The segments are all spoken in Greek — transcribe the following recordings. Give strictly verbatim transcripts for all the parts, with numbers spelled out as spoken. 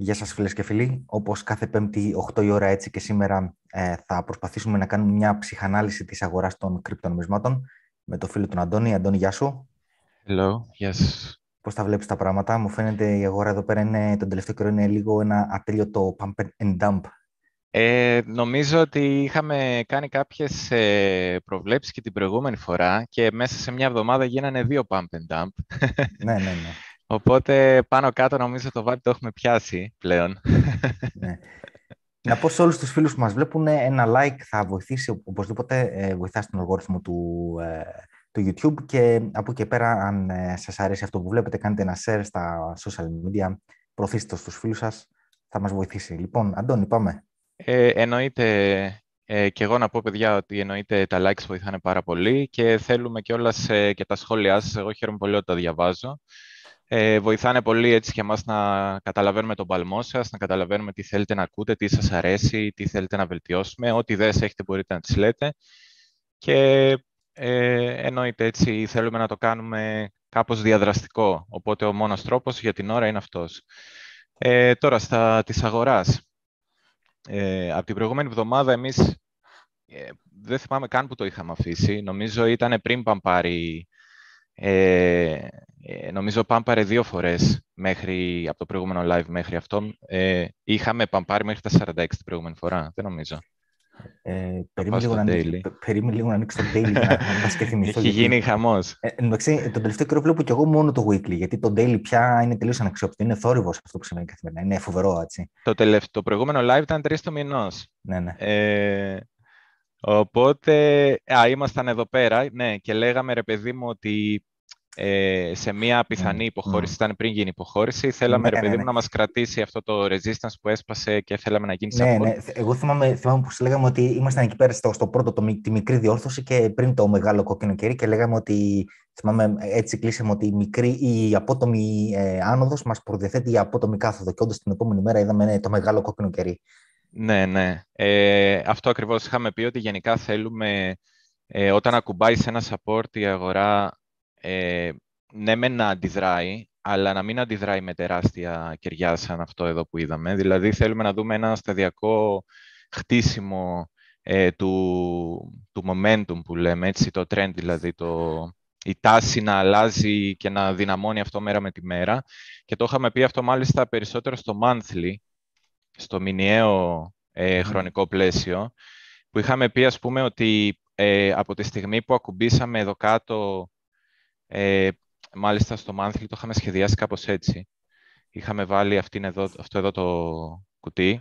Γεια σας φίλες και φίλοι, όπως κάθε Πέμπτη οκτώ η ώρα έτσι και σήμερα ε, θα προσπαθήσουμε να κάνουμε μια ψυχανάλυση της αγοράς των κρυπτονομισμάτων με το φίλο τον Αντώνη. Αντώνη, γεια σου. Hello, yes. Πώς τα βλέπεις τα πράγματα? Μου φαίνεται η αγορά εδώ πέρα είναι, τον τελευταίο καιρό είναι λίγο ένα ατέλειωτο pump and dump. Ε, νομίζω ότι είχαμε κάνει κάποιες προβλέψεις και την προηγούμενη φορά και μέσα σε μια εβδομάδα γίνανε δύο pump and dump. Ναι, ναι, ναι. Οπότε πάνω κάτω νομίζω το vibe το έχουμε πιάσει πλέον. Ναι. Να πω σε όλους τους φίλους που μας βλέπουν, ένα like θα βοηθήσει, οπωσδήποτε βοηθά στον αλγόριθμο του, του YouTube και από εκεί πέρα αν σας αρέσει αυτό που βλέπετε κάνετε ένα share στα social media, προωθήστε το στους φίλους σας, θα μας βοηθήσει. Λοιπόν, Αντώνη, πάμε. Ε, εννοείται... Ε, και εγώ να πω, παιδιά, ότι εννοείται τα likes βοηθάνε πάρα πολύ και θέλουμε κιόλας ε, και τα σχόλιά σας. Εγώ χαίρομαι πολύ ότι τα διαβάζω. Ε, βοηθάνε πολύ έτσι και εμάς να καταλαβαίνουμε τον παλμό σας, να καταλαβαίνουμε τι θέλετε να ακούτε, τι σας αρέσει, τι θέλετε να βελτιώσουμε. Ό,τι ιδέες έχετε μπορείτε να τις λέτε. Και ε, εννοείται έτσι θέλουμε να το κάνουμε κάπως διαδραστικό. Οπότε ο μόνος τρόπος για την ώρα είναι αυτός. Ε, τώρα, στα της αγοράς. Ε, από την προηγούμενη εβδομάδα εμείς ε, δεν θυμάμαι καν που το είχαμε αφήσει. Νομίζω ήταν πριν παμπάρει, ε, νομίζω παμπάρε δύο φορές μέχρι, από το προηγούμενο live μέχρι αυτό. Ε, είχαμε παμπάρει μέχρι τα σαράντα έξι την προηγούμενη φορά, δεν νομίζω. Ε, περίμενε λίγο, περίμενε λίγο να ανοίξει το daily να μας και θυμηθώ. Έχει γίνει χαμός. Ε, εντάξει, τον τελευταίο καιρό βλέπω και εγώ μόνο το weekly, γιατί το daily πια είναι τελείως αναξιόπιτο. Είναι θόρυβος αυτό που σημαίνει καθημερινά. Είναι φοβερό, έτσι. Το, τελευταίο, το προηγούμενο live ήταν τρεις του μηνός. Ναι, ναι. Ε, οπότε, α, ήμασταν εδώ πέρα, ναι, και λέγαμε, ρε παιδί μου, ότι ε, σε μια πιθανή υποχώρηση, mm. ήταν πριν γίνει υποχώρηση, θέλαμε, ναι, ρε παιδί μου, ναι, να μας κρατήσει αυτό το resistance που έσπασε και θέλαμε να γίνει, ναι, σαν, ναι. Εγώ θυμάμαι, θυμάμαι που σου λέγαμε ότι ήμασταν εκεί πέρα στο, στο πρώτο, το, τη μικρή διόρθωση και πριν το μεγάλο κόκκινο κερί και λέγαμε ότι, θυμάμαι, έτσι κλείσαμε ότι η, μικρή, η απότομη ε, άνοδος μας προδιαθέτει για απότομη κάθοδο και όντως την επόμενη μέρα είδαμε, ναι, το μεγάλο κόκκινο κερί. Ναι, ναι. Ε, αυτό ακριβώς είχαμε πει ότι γενικά θέλουμε ε, όταν ακουμπάει σε ένα support η αγορά. Ε, ναι, μεν να αντιδράει, αλλά να μην αντιδράει με τεράστια κεριά σαν αυτό εδώ που είδαμε. Δηλαδή θέλουμε να δούμε ένα σταδιακό χτίσιμο ε, του, του momentum που λέμε, έτσι, το trend, δηλαδή το, η τάση να αλλάζει και να δυναμώνει αυτό μέρα με τη μέρα. Και το είχαμε πει αυτό μάλιστα περισσότερο στο monthly, στο μηνιαίο ε, χρονικό πλαίσιο, που είχαμε πει, ας πούμε, ότι ε, από τη στιγμή που ακουμπήσαμε εδώ κάτω. Ε, μάλιστα στο monthly το είχαμε σχεδιάσει κάπως έτσι. Είχαμε βάλει αυτήν εδώ, αυτό εδώ το κουτί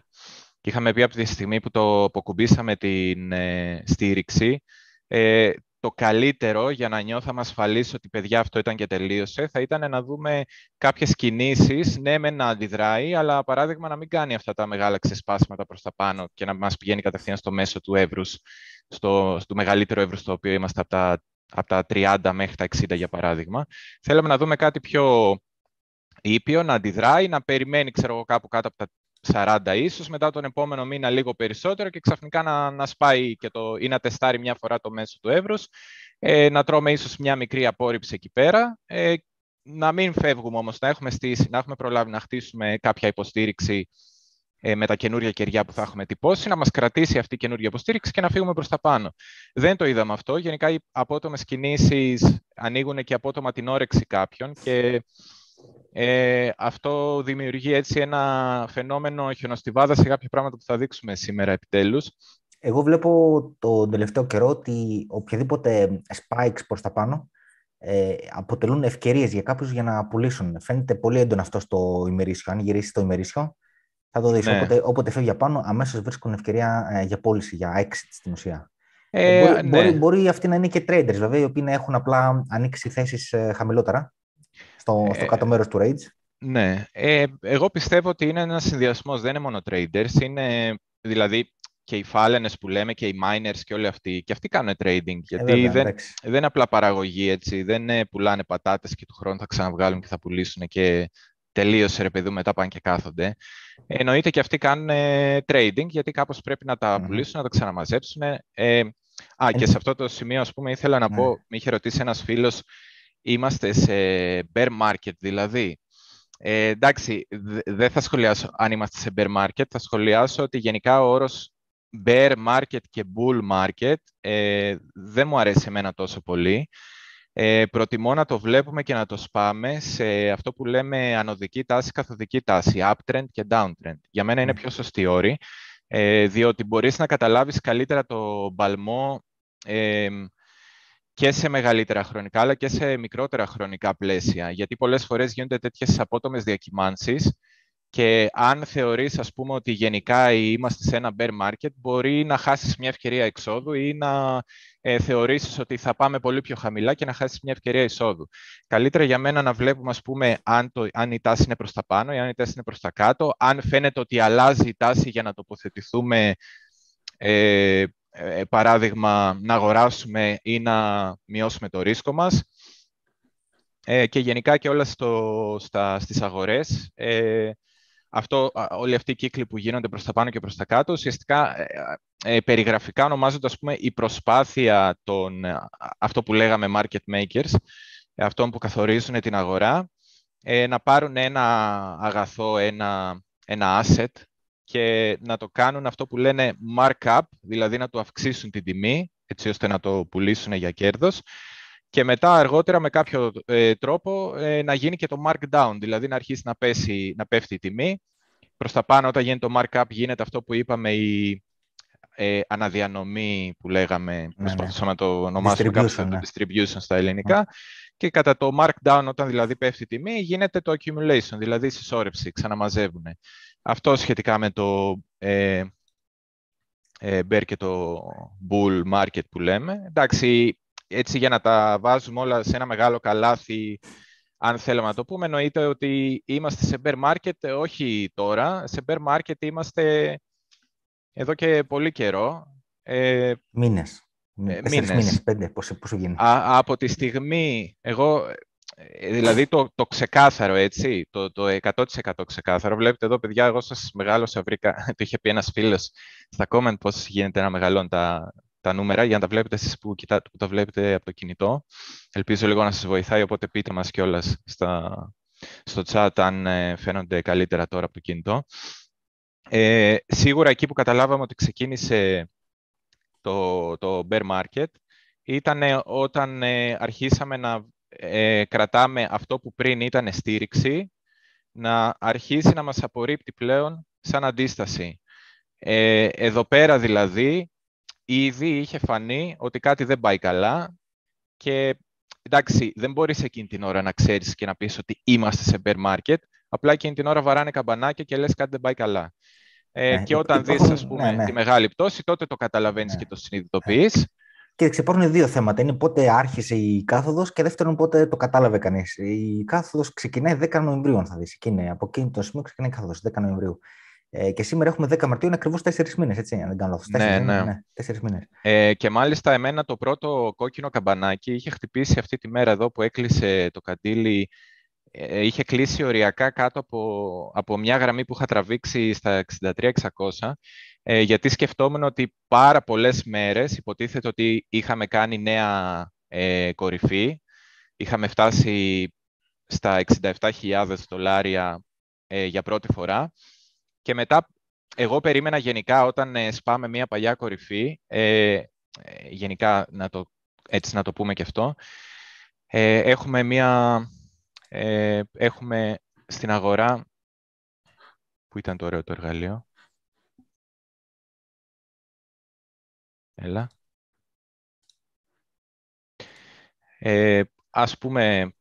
και είχαμε πει από τη στιγμή που το αποκουμπήσαμε την ε, στήριξη, ε, το καλύτερο για να νιώθαμε ασφαλείς ότι παιδιά αυτό ήταν και τελείωσε θα ήταν να δούμε κάποιες κινήσεις, ναι με να αντιδράει, αλλά παράδειγμα να μην κάνει αυτά τα μεγάλα ξεσπάσματα προς τα πάνω και να μας πηγαίνει κατευθείαν στο μέσο του εύρους, στο, στο μεγαλύτερο εύρους στο οποίο είμαστε από τα από τα τριάντα μέχρι τα εξήντα, για παράδειγμα. Θέλαμε να δούμε κάτι πιο ήπιο, να αντιδράει, να περιμένει, ξέρω εγώ, κάπου κάτω από τα σαράντα ίσως, μετά τον επόμενο μήνα λίγο περισσότερο και ξαφνικά να, να σπάει και το, ή να τεστάρει μια φορά το μέσο του εύρους, ε, να τρώμε ίσως μια μικρή απόρριψη εκεί πέρα, ε, να μην φεύγουμε όμως, να έχουμε στήσει, να έχουμε προλάβει να χτίσουμε κάποια υποστήριξη με τα καινούργια κεριά που θα έχουμε τυπώσει, να μας κρατήσει αυτή η καινούργια υποστήριξη και να φύγουμε προς τα πάνω. Δεν το είδαμε αυτό. Γενικά οι απότομες κινήσεις ανοίγουν και απότομα την όρεξη κάποιων και ε, αυτό δημιουργεί έτσι ένα φαινόμενο χιονοστιβάδα σε κάποια πράγματα που θα δείξουμε σήμερα επιτέλους. Εγώ βλέπω τον τελευταίο καιρό ότι οποιαδήποτε spikes προς τα πάνω Ε, αποτελούν ευκαιρίες για κάποιους για να πουλήσουν. Φαίνεται πολύ έντονα αυτό στο ημερήσιο. Αν γυρίσει το ημερήσιο, θα το δεις. Ναι. Οπότε, όποτε φεύγει πάνω, αμέσως βρίσκουν ευκαιρία ε, για πώληση, για exit στην ουσία. Ε, μπορεί, ναι. μπορεί, μπορεί αυτοί να είναι και traders, βέβαια, οι οποίοι να έχουν απλά ανοίξει θέσεις ε, χαμηλότερα στο, στο ε, κάτω μέρος του range. Ναι. Ε, εγώ πιστεύω ότι είναι ένας συνδυασμός, δεν είναι μόνο traders. Είναι δηλαδή και οι φάλαινες που λέμε και οι miners και όλοι αυτοί. Και αυτοί κάνουν trading. Γιατί ε, βέβαια, δεν, δεν είναι απλά παραγωγή, έτσι. Δεν ε, πουλάνε πατάτες και του χρόνου θα ξαναβγάλουν και θα πουλήσουν και. Τελείωσε, ρε παιδί, μετά πάνε και κάθονται. Εννοείται και αυτοί κάνουν ε, trading, γιατί κάπως πρέπει να τα mm. πουλήσουν, να τα ξαναμαζέψουν. Ε, ε, α, και σε αυτό το σημείο, ας πούμε, ήθελα να mm. πω, με είχε ρωτήσει ένας φίλος, είμαστε σε bear market, δηλαδή. Ε, εντάξει, δεν θα σχολιάσω αν είμαστε σε bear market, θα σχολιάσω ότι γενικά ο όρος bear market και bull market ε, δεν μου αρέσει εμένα τόσο πολύ. Ε, προτιμώ να το βλέπουμε και να το σπάμε σε αυτό που λέμε ανωδική τάση, καθοδική τάση, uptrend και downtrend. Για μένα είναι πιο σωστή όρη, ε, διότι μπορείς να καταλάβεις καλύτερα το μπαλμό ε, και σε μεγαλύτερα χρονικά, αλλά και σε μικρότερα χρονικά πλαίσια. Γιατί πολλές φορές γίνονται τέτοιες απότομες διακυμάνσεις και αν θεωρείς, ας πούμε, ότι γενικά είμαστε σε ένα bear market, μπορεί να χάσεις μια ευκαιρία εξόδου ή να ε, θεωρήσεις ότι θα πάμε πολύ πιο χαμηλά και να χάσεις μια ευκαιρία εισόδου. Καλύτερα για μένα να βλέπουμε, ας πούμε, αν, το, αν η τάση είναι προς τα πάνω ή αν η τάση είναι προς τα κάτω, αν φαίνεται ότι αλλάζει η τάση για να τοποθετηθούμε ε, Ε, παράδειγμα, να αγοράσουμε ή να μειώσουμε το ρίσκο μας ε, και γενικά και όλα στο, στα, στις αγορές. Ε, αυτό, όλοι αυτοί οι κύκλοι που γίνονται προς τα πάνω και προς τα κάτω, ουσιαστικά ε, ε, περιγραφικά ονομάζονται, ας πούμε, η προσπάθεια των, αυτό που λέγαμε market makers, ε, αυτών που καθορίζουν την αγορά, ε, να πάρουν ένα αγαθό, ένα, ένα asset, και να το κάνουν αυτό που λένε markup, δηλαδή να του αυξήσουν την τιμή, έτσι ώστε να το πουλήσουν για κέρδος, και μετά αργότερα με κάποιο ε, τρόπο ε, να γίνει και το markdown, δηλαδή να αρχίσει να, πέσει, να πέφτει η τιμή. Προς τα πάνω, όταν γίνει το markup, γίνεται αυτό που είπαμε, η ε, αναδιανομή που λέγαμε, προσπαθούσαμε ναι, να το ονομάσουμε distribution, κάποιο, ναι. το distribution στα ελληνικά, mm. και κατά το markdown, όταν δηλαδή πέφτει η τιμή, γίνεται το accumulation, δηλαδή η συσσόρευση, ξαναμαζεύουν. Αυτό σχετικά με το ε, ε, bear και το bull market που λέμε. Εντάξει, έτσι για να τα βάζουμε όλα σε ένα μεγάλο καλάθι, αν θέλαμε να το πούμε, εννοείται ότι είμαστε σε bear market, όχι τώρα, σε bear market είμαστε εδώ και πολύ καιρό. Ε, μήνες, ε, μήνες. μήνες, πέντε, πόσο, πόσο γίνει. Α, από τη στιγμή, εγώ... Δηλαδή το, το ξεκάθαρο, έτσι, το, το εκατό τοις εκατό ξεκάθαρο. Βλέπετε εδώ, παιδιά, εγώ σας μεγάλωσα, βρήκα, το είχε πει ένας φίλος στα comment πώς γίνεται να μεγαλώνουν τα, τα νούμερα, για να τα βλέπετε εσείς που, κοιτά, που τα βλέπετε από το κινητό. Ελπίζω λίγο να σας βοηθάει, οπότε πείτε μας κιόλας στα, στο chat αν φαίνονται καλύτερα τώρα από το κινητό. Ε, σίγουρα εκεί που καταλάβαμε ότι ξεκίνησε το, το bear market ήταν όταν ε, αρχίσαμε να Ε, κρατάμε αυτό που πριν ήταν στήριξη, να αρχίσει να μας απορρίπτει πλέον σαν αντίσταση. Ε, εδώ πέρα δηλαδή, ήδη είχε φανεί ότι κάτι δεν πάει καλά και εντάξει, δεν μπορείς εκείνη την ώρα να ξέρεις και να πεις ότι είμαστε σε bear market, απλά εκείνη την ώρα βαράνε καμπανάκια και λες κάτι δεν πάει καλά. Ε, ναι, και όταν υπάρχουν, δεις, ας πούμε, ναι, ναι. τη μεγάλη πτώση, τότε το καταλαβαίνεις ναι. και το συνειδητοποιείς. Ναι. Και υπάρχουν δύο θέματα. Είναι πότε άρχισε η κάθοδος και δεύτερον πότε το κατάλαβε κανείς. Η κάθοδος ξεκινάει δέκα Νοεμβρίου, αν θα δεις. Εκείνη, από εκείνη το σημείο ξεκινάει η κάθοδος, δέκα Νοεμβρίου. Ε, και σήμερα έχουμε δέκα Μαρτίου, είναι ακριβώς τέσσερις μήνες, έτσι, αν δεν κάνω λάθος. Ναι, ναι. ναι τέσσερις μήνες. Ε, και μάλιστα εμένα το πρώτο κόκκινο καμπανάκι είχε χτυπήσει αυτή τη μέρα εδώ που έκλεισε το καντήλι. Ε, είχε κλείσει οριακά κάτω από, από μια γραμμή που είχα τραβήξει στα εξήντα τρία εξακόσια. Ε, γιατί σκεφτόμουν ότι πάρα πολλές μέρες υποτίθεται ότι είχαμε κάνει νέα ε, κορυφή. Είχαμε φτάσει στα εξήντα επτά χιλιάδες δολάρια ε, για πρώτη φορά. Και μετά εγώ περίμενα γενικά όταν ε, σπάμε μια παλιά κορυφή, ε, ε, γενικά να το, έτσι να το πούμε και αυτό, ε, έχουμε, μια, ε, έχουμε στην αγορά, που ήταν το ωραίο το εργαλείο, Έλα. Ε, ας πούμε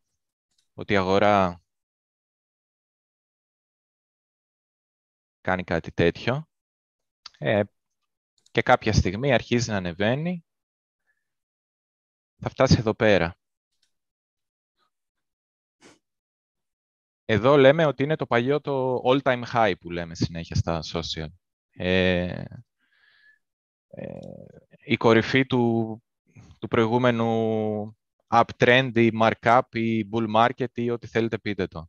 ότι η αγορά κάνει κάτι τέτοιο ε, και κάποια στιγμή αρχίζει να ανεβαίνει, θα φτάσει εδώ πέρα. Εδώ λέμε ότι είναι το παλιό το all-time high που λέμε συνέχεια στα social. Ε, ε, η κορυφή του, του προηγούμενου uptrend ή markup ή bull market ή ό,τι θέλετε πείτε το.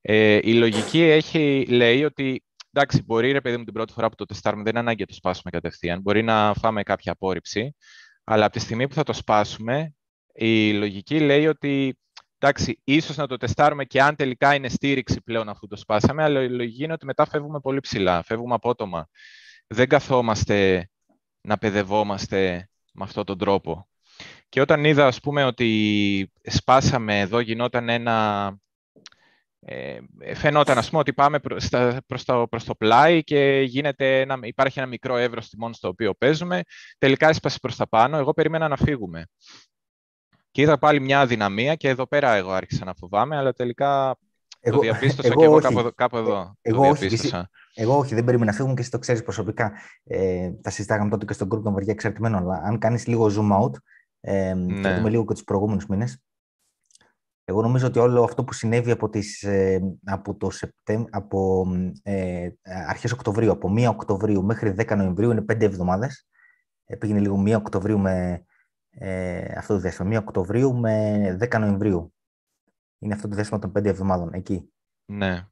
Ε, η λογική έχει, λέει ότι εντάξει, μπορεί ρε παιδί μου την πρώτη φορά που το τεστάρουμε δεν είναι ανάγκη να το σπάσουμε κατευθείαν, μπορεί να φάμε κάποια απόρριψη, αλλά από τη στιγμή που θα το σπάσουμε η λογική λέει ότι Εντάξει, ίσως να το τεστάρουμε και αν τελικά είναι στήριξη πλέον αφού το σπάσαμε, αλλά η λογική είναι ότι μετά φεύγουμε πολύ ψηλά, φεύγουμε απότομα. Δεν καθόμαστε να παιδευόμαστε με αυτόν τον τρόπο. Και όταν είδα, ας πούμε, ότι σπάσαμε εδώ, γινόταν ένα... Ε, φαινόταν, ας πούμε, ότι πάμε προς, τα, προς, το, προς το πλάι και γίνεται ένα, υπάρχει ένα μικρό εύρος τιμών στο οποίο παίζουμε. Τελικά έσπασε προς τα πάνω. Εγώ περίμενα να φύγουμε. Και είδα πάλι μια αδυναμία και εδώ πέρα εγώ άρχισα να φοβάμαι, αλλά τελικά εγώ, το διαπίστωσα εγώ και εγώ κάπου, κάπου εδώ. Εγώ, το διαπίστωσα. Όχι, εγώ όχι, δεν περίμενα να φύγουμε και εσύ το ξέρεις προσωπικά. Ε, τα συζητάγαμε τότε και στον group των βαριά εξαρτημένων, αλλά αν κάνεις λίγο zoom out, ε, ναι. θα δούμε λίγο και τους προηγούμενους μήνες. Εγώ νομίζω ότι όλο αυτό που συνέβη από, τις, από, το Σεπτέμ, από ε, αρχές Οκτωβρίου, από πρώτη Οκτωβρίου μέχρι δέκα Νοεμβρίου, είναι πέντε εβδομάδες. Ε, πήγαινε λίγο πρώτη Οκτωβρίου με ε, αυτό το διάστημα, πρώτη Οκτωβρίου με δέκα Νοεμβρίου. Είναι αυτό το διάστημα των πέντε εβδομάδων, εκεί. Ναι.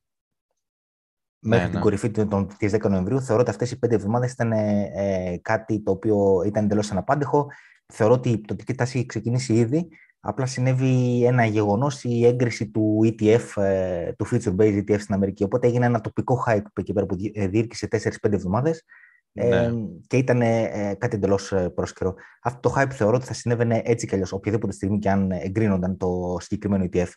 Μέχρι ναι, την ναι. κορυφή της δέκα Νοεμβρίου, θεωρώ ότι αυτές οι πέντε εβδομάδες ήταν ε, ε, κάτι το οποίο ήταν εντελώς αναπάντεχο. Θεωρώ ότι η πτωτική τάση έχει ξεκινήσει ήδη. Απλά συνέβη ένα γεγονός, η έγκριση του ι τι εφ, του Future-Based ι τι εφ στην Αμερική. Οπότε έγινε ένα τοπικό hype εκεί πέρα που διήρκησε τέσσερις με πέντε εβδομάδες ναι. και ήταν κάτι εντελώς πρόσκαιρο. Αυτό το hype θεωρώ ότι θα συνέβαινε έτσι κι αλλιώς, οποιαδήποτε στιγμή και αν εγκρίνονταν το συγκεκριμένο ι τι εφ.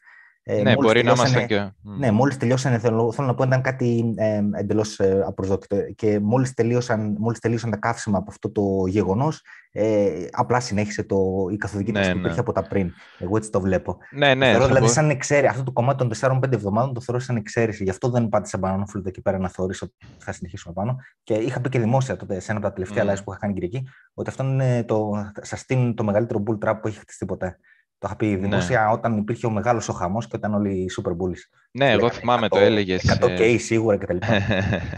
Ναι, μόλις μπορεί να είμαστε και. Ναι, μόλις τελειώσανε, θέλω, θέλω να πω, ήταν κάτι εντελώς απροσδόκητο. Και μόλις τελείωσαν, μόλις τελείωσαν τα καύσιμα από αυτό το γεγονός, ε, απλά συνέχισε το, η καθοδική ναι, τάση που ναι. υπήρχε από τα πριν. Εγώ έτσι το βλέπω. Ναι, ναι, θεωρώ, δηλαδή, σαν εξαίρεση, αυτό το κομμάτι των τεσσάρων με πέντε εβδομάδων το θεωρώ σαν εξαίρεση. Γι' αυτό δεν πάτησα πάνω φλούτα εκεί πέρα να θεωρήσω ότι θα συνεχίσουμε πάνω. Και είχα πει και δημόσια τότε σε ένα από τα τελευταία mm. live που είχα κάνει Κυριακή, ότι αυτό είναι το, σας τίνει το μεγαλύτερο bull trap που έχει χτιστεί ποτέ. Το είχα πει δημόσια ναι. όταν υπήρχε ο μεγάλος ο χαμός και όταν όλοι οι super bullies. Ναι, εγώ θυμάμαι εκατό, το έλεγες. εκατό κέι σίγουρα κτλ.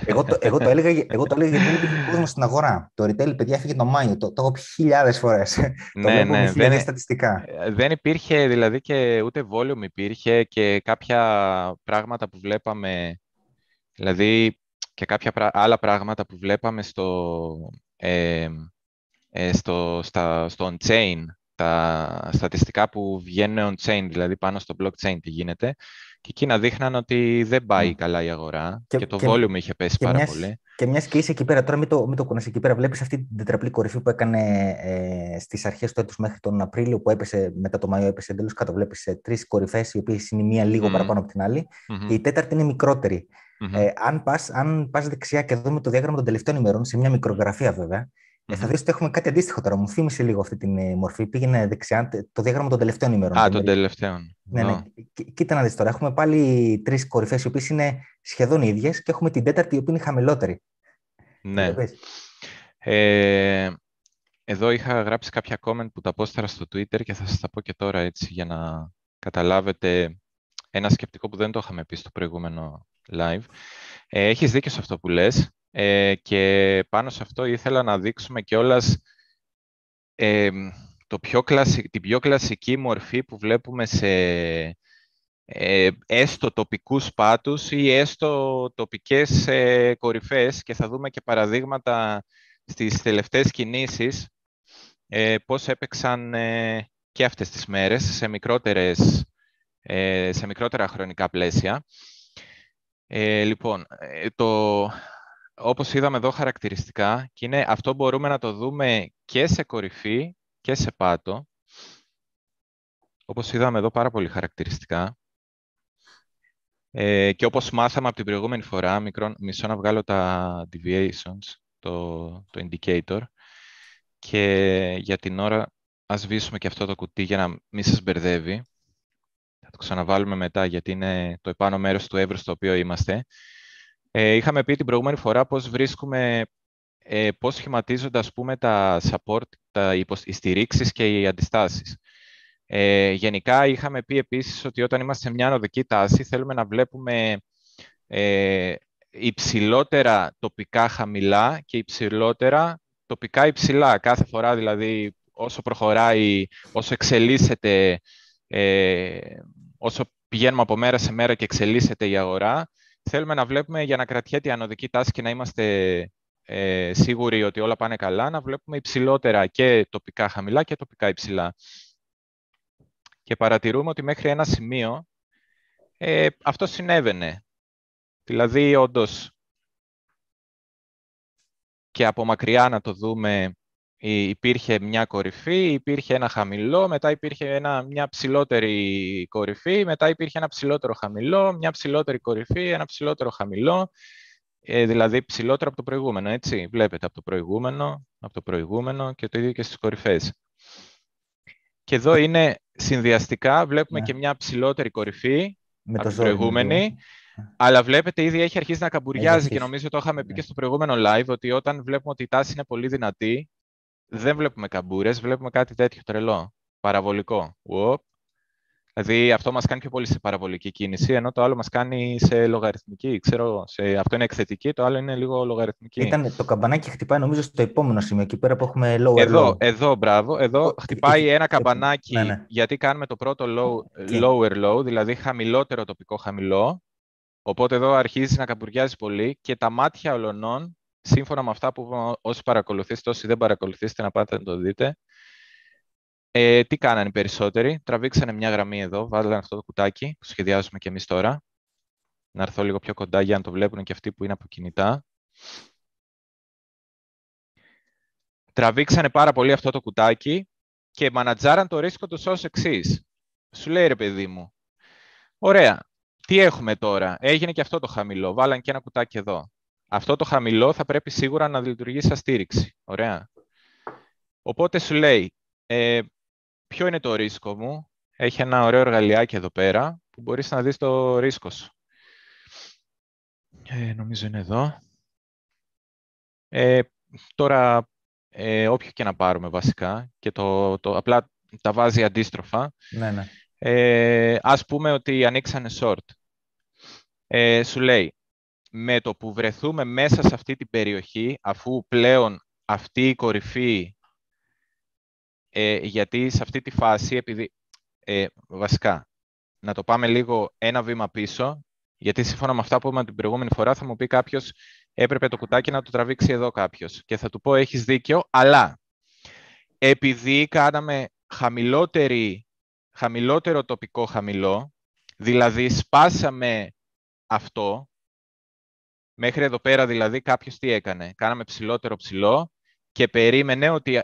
εγώ, το, εγώ το έλεγα γιατί δεν υπήρχε κόσμο στην αγορά. Το retail, παιδιά, έφυγε το Μάιο. Το, το έχω πει χιλιάδες φορές. Ναι, το βλέπουμε ναι, χιλιάδες στατιστικά. Δεν υπήρχε δηλαδή και ούτε volume υπήρχε και κάποια πράγματα που βλέπαμε. Δηλαδή και κάποια άλλα πράγματα που βλέπαμε στο, ε, ε, στο, στα, στο on-chain. Τα στατιστικά που βγαίνουν on-chain, δηλαδή πάνω στο blockchain τι γίνεται, και εκείνα δείχναν ότι δεν πάει mm. καλά η αγορά και, και το και, volume είχε πέσει πάρα μιας, πολύ. Και μιας και είσαι εκεί πέρα, τώρα μην το, το κουνάς εκεί πέρα, βλέπεις αυτή την τετραπλή κορυφή που έκανε ε, στις αρχές του έτους μέχρι τον Απρίλιο, που έπεσε μετά το Μάιο, έπεσε εντελώς κάτω. Βλέπεις ε, τρεις κορυφές, οι οποίες είναι η μία λίγο mm. παραπάνω από την άλλη, mm-hmm. και η τέταρτη είναι μικρότερη. Mm-hmm. Ε, αν πας αν πας δεξιά και δούμε το διάγραμμα των τελευταίων ημερών, σε μια μικρογραφία βέβαια, Mm-hmm. θα δεις ότι έχουμε κάτι αντίστοιχο τώρα. Μου θύμισε λίγο αυτή τη μορφή. Πήγαινε δεξιά το διάγραμμα των τελευταίων ημερών. Α, των τελευταίων. Ναι, ναι. Oh. Κοίτα να δεις τώρα. Έχουμε πάλι τρεις κορυφές, οι οποίες είναι σχεδόν οι ίδιες, και έχουμε την τέταρτη, η οποία είναι χαμηλότερη. Ναι. Ε, εδώ είχα γράψει κάποια comment που τα πόσταρα στο Twitter και θα σας τα πω και τώρα έτσι για να καταλάβετε ένα σκεπτικό που δεν το είχαμε πει στο προηγούμενο live. Ε, έχεις δίκιο σε αυτό που λες. Ε, και πάνω σε αυτό ήθελα να δείξουμε κιόλας ε, το πιο κλασι, την πιο κλασική μορφή που βλέπουμε σε ε, έστω τοπικούς πάτους ή έστω τοπικές ε, κορυφές, και θα δούμε και παραδείγματα στις τελευταίες κινήσεις ε, πώς έπαιξαν ε, και αυτές τις μέρες σε, μικρότερες, ε, σε μικρότερα χρονικά πλαίσια. Ε, λοιπόν, το... Όπως είδαμε εδώ χαρακτηριστικά, και είναι, αυτό μπορούμε να το δούμε και σε κορυφή και σε πάτο. Όπως είδαμε εδώ πάρα πολύ χαρακτηριστικά. Ε, και όπως μάθαμε από την προηγούμενη φορά, μικρό, μισό να βγάλω τα deviations, το, το indicator. Και για την ώρα ας σβήσουμε και αυτό το κουτί για να μην σας μπερδεύει. Θα το ξαναβάλουμε μετά γιατί είναι το επάνω μέρος του εύρου στο οποίο είμαστε. Είχαμε πει την προηγούμενη φορά πώς βρίσκουμε, πώς σχηματίζονται, ας πούμε, τα support, τα οι στηρίξεις και οι αντιστάσεις. Ε, γενικά είχαμε πει επίσης ότι όταν είμαστε σε μια ανωδική τάση θέλουμε να βλέπουμε ε, υψηλότερα τοπικά χαμηλά και υψηλότερα τοπικά υψηλά. Κάθε φορά δηλαδή όσο προχωράει, όσο εξελίσσεται, ε, όσο πηγαίνουμε από μέρα σε μέρα και εξελίσσεται η αγορά, θέλουμε να βλέπουμε, για να κρατιέται η ανωδική τάση και να είμαστε ε, σίγουροι ότι όλα πάνε καλά, να βλέπουμε υψηλότερα και τοπικά χαμηλά και τοπικά υψηλά. Και παρατηρούμε ότι μέχρι ένα σημείο ε, αυτό συνέβαινε. Δηλαδή, όντως, και από μακριά να το δούμε, υπήρχε μια κορυφή, υπήρχε ένα χαμηλό, μετά υπήρχε ένα, μια ψηλότερη κορυφή, μετά υπήρχε ένα ψηλότερο χαμηλό, μια ψηλότερη κορυφή, ένα ψηλότερο χαμηλό, ε, δηλαδή ψηλότερο από το προηγούμενο, έτσι, βλέπετε, από το προηγούμενο, από το προηγούμενο και το ίδιο και στις κορυφές. Και εδώ είναι συνδυαστικά, βλέπουμε yeah. και μια ψηλότερη κορυφή με από την προηγούμενη, αλλά βλέπετε ήδη έχει αρχίσει να καμπουριάζει yeah. και νομίζω το είχαμε yeah. πει και στο προηγούμενο live, ότι όταν βλέπουμε ότι η τάση είναι πολύ δυνατή, δεν βλέπουμε καμπούρες, βλέπουμε κάτι τέτοιο τρελό, παραβολικό. Wow. Δηλαδή αυτό μας κάνει πιο πολύ σε παραβολική κίνηση, ενώ το άλλο μας κάνει σε λογαριθμική. Ξέρω, σε... αυτό είναι εκθετική, το άλλο είναι λίγο λογαριθμική. Ήταν το καμπανάκι χτυπάει νομίζω στο επόμενο σημείο, εκεί πέρα που έχουμε lower εδώ, low. Εδώ, μπράβο, εδώ χτυπάει ένα καμπανάκι, ναι, ναι. γιατί κάνουμε το πρώτο low, okay. lower low, δηλαδή χαμηλότερο τοπικό χαμηλό. Οπότε εδώ αρχίζει να καμπουριάζει πολύ και τα μάτια ολονών, σύμφωνα με αυτά που όσοι παρακολουθήσετε, όσοι δεν παρακολουθήσετε να πάτε να το δείτε, ε, τι κάνανε οι περισσότεροι, τραβήξανε μια γραμμή εδώ, βάλανε αυτό το κουτάκι που σχεδιάζουμε και εμείς τώρα. Να έρθω λίγο πιο κοντά για να το βλέπουν και αυτοί που είναι από κινητά. Τραβήξανε πάρα πολύ αυτό το κουτάκι και μανατζάραν το ρίσκο τους ως εξής. Σου λέει ρε παιδί μου, ωραία, τι έχουμε τώρα, έγινε και αυτό το χαμηλό, βάλαν και ένα κουτάκι εδώ. Αυτό το χαμηλό θα πρέπει σίγουρα να λειτουργεί σαν στήριξη. Ωραία. Οπότε σου λέει, ε, ποιο είναι το ρίσκο μου. Έχει ένα ωραίο εργαλειάκι εδώ πέρα που μπορείς να δεις το ρίσκο σου. Ε, νομίζω είναι εδώ. Ε, τώρα, ε, όποιο και να πάρουμε βασικά, και το, το, απλά τα βάζει αντίστροφα. Ναι, ναι. Ε, ας πούμε ότι ανοίξανε short. Ε, σου λέει, με το που βρεθούμε μέσα σε αυτή την περιοχή, αφού πλέον αυτή η κορυφή, ε, γιατί σε αυτή τη φάση, επειδή, ε, βασικά, να το πάμε λίγο ένα βήμα πίσω, γιατί σύμφωνα με αυτά που είπαμε την προηγούμενη φορά, θα μου πει κάποιος, έπρεπε το κουτάκι να το τραβήξει εδώ κάποιος. Και θα του πω, έχεις δίκιο, αλλά επειδή κάναμε χαμηλότερο τοπικό χαμηλό, δηλαδή σπάσαμε αυτό, μέχρι εδώ πέρα δηλαδή κάποιος τι έκανε. Κάναμε ψηλότερο ψηλό και περίμενε ότι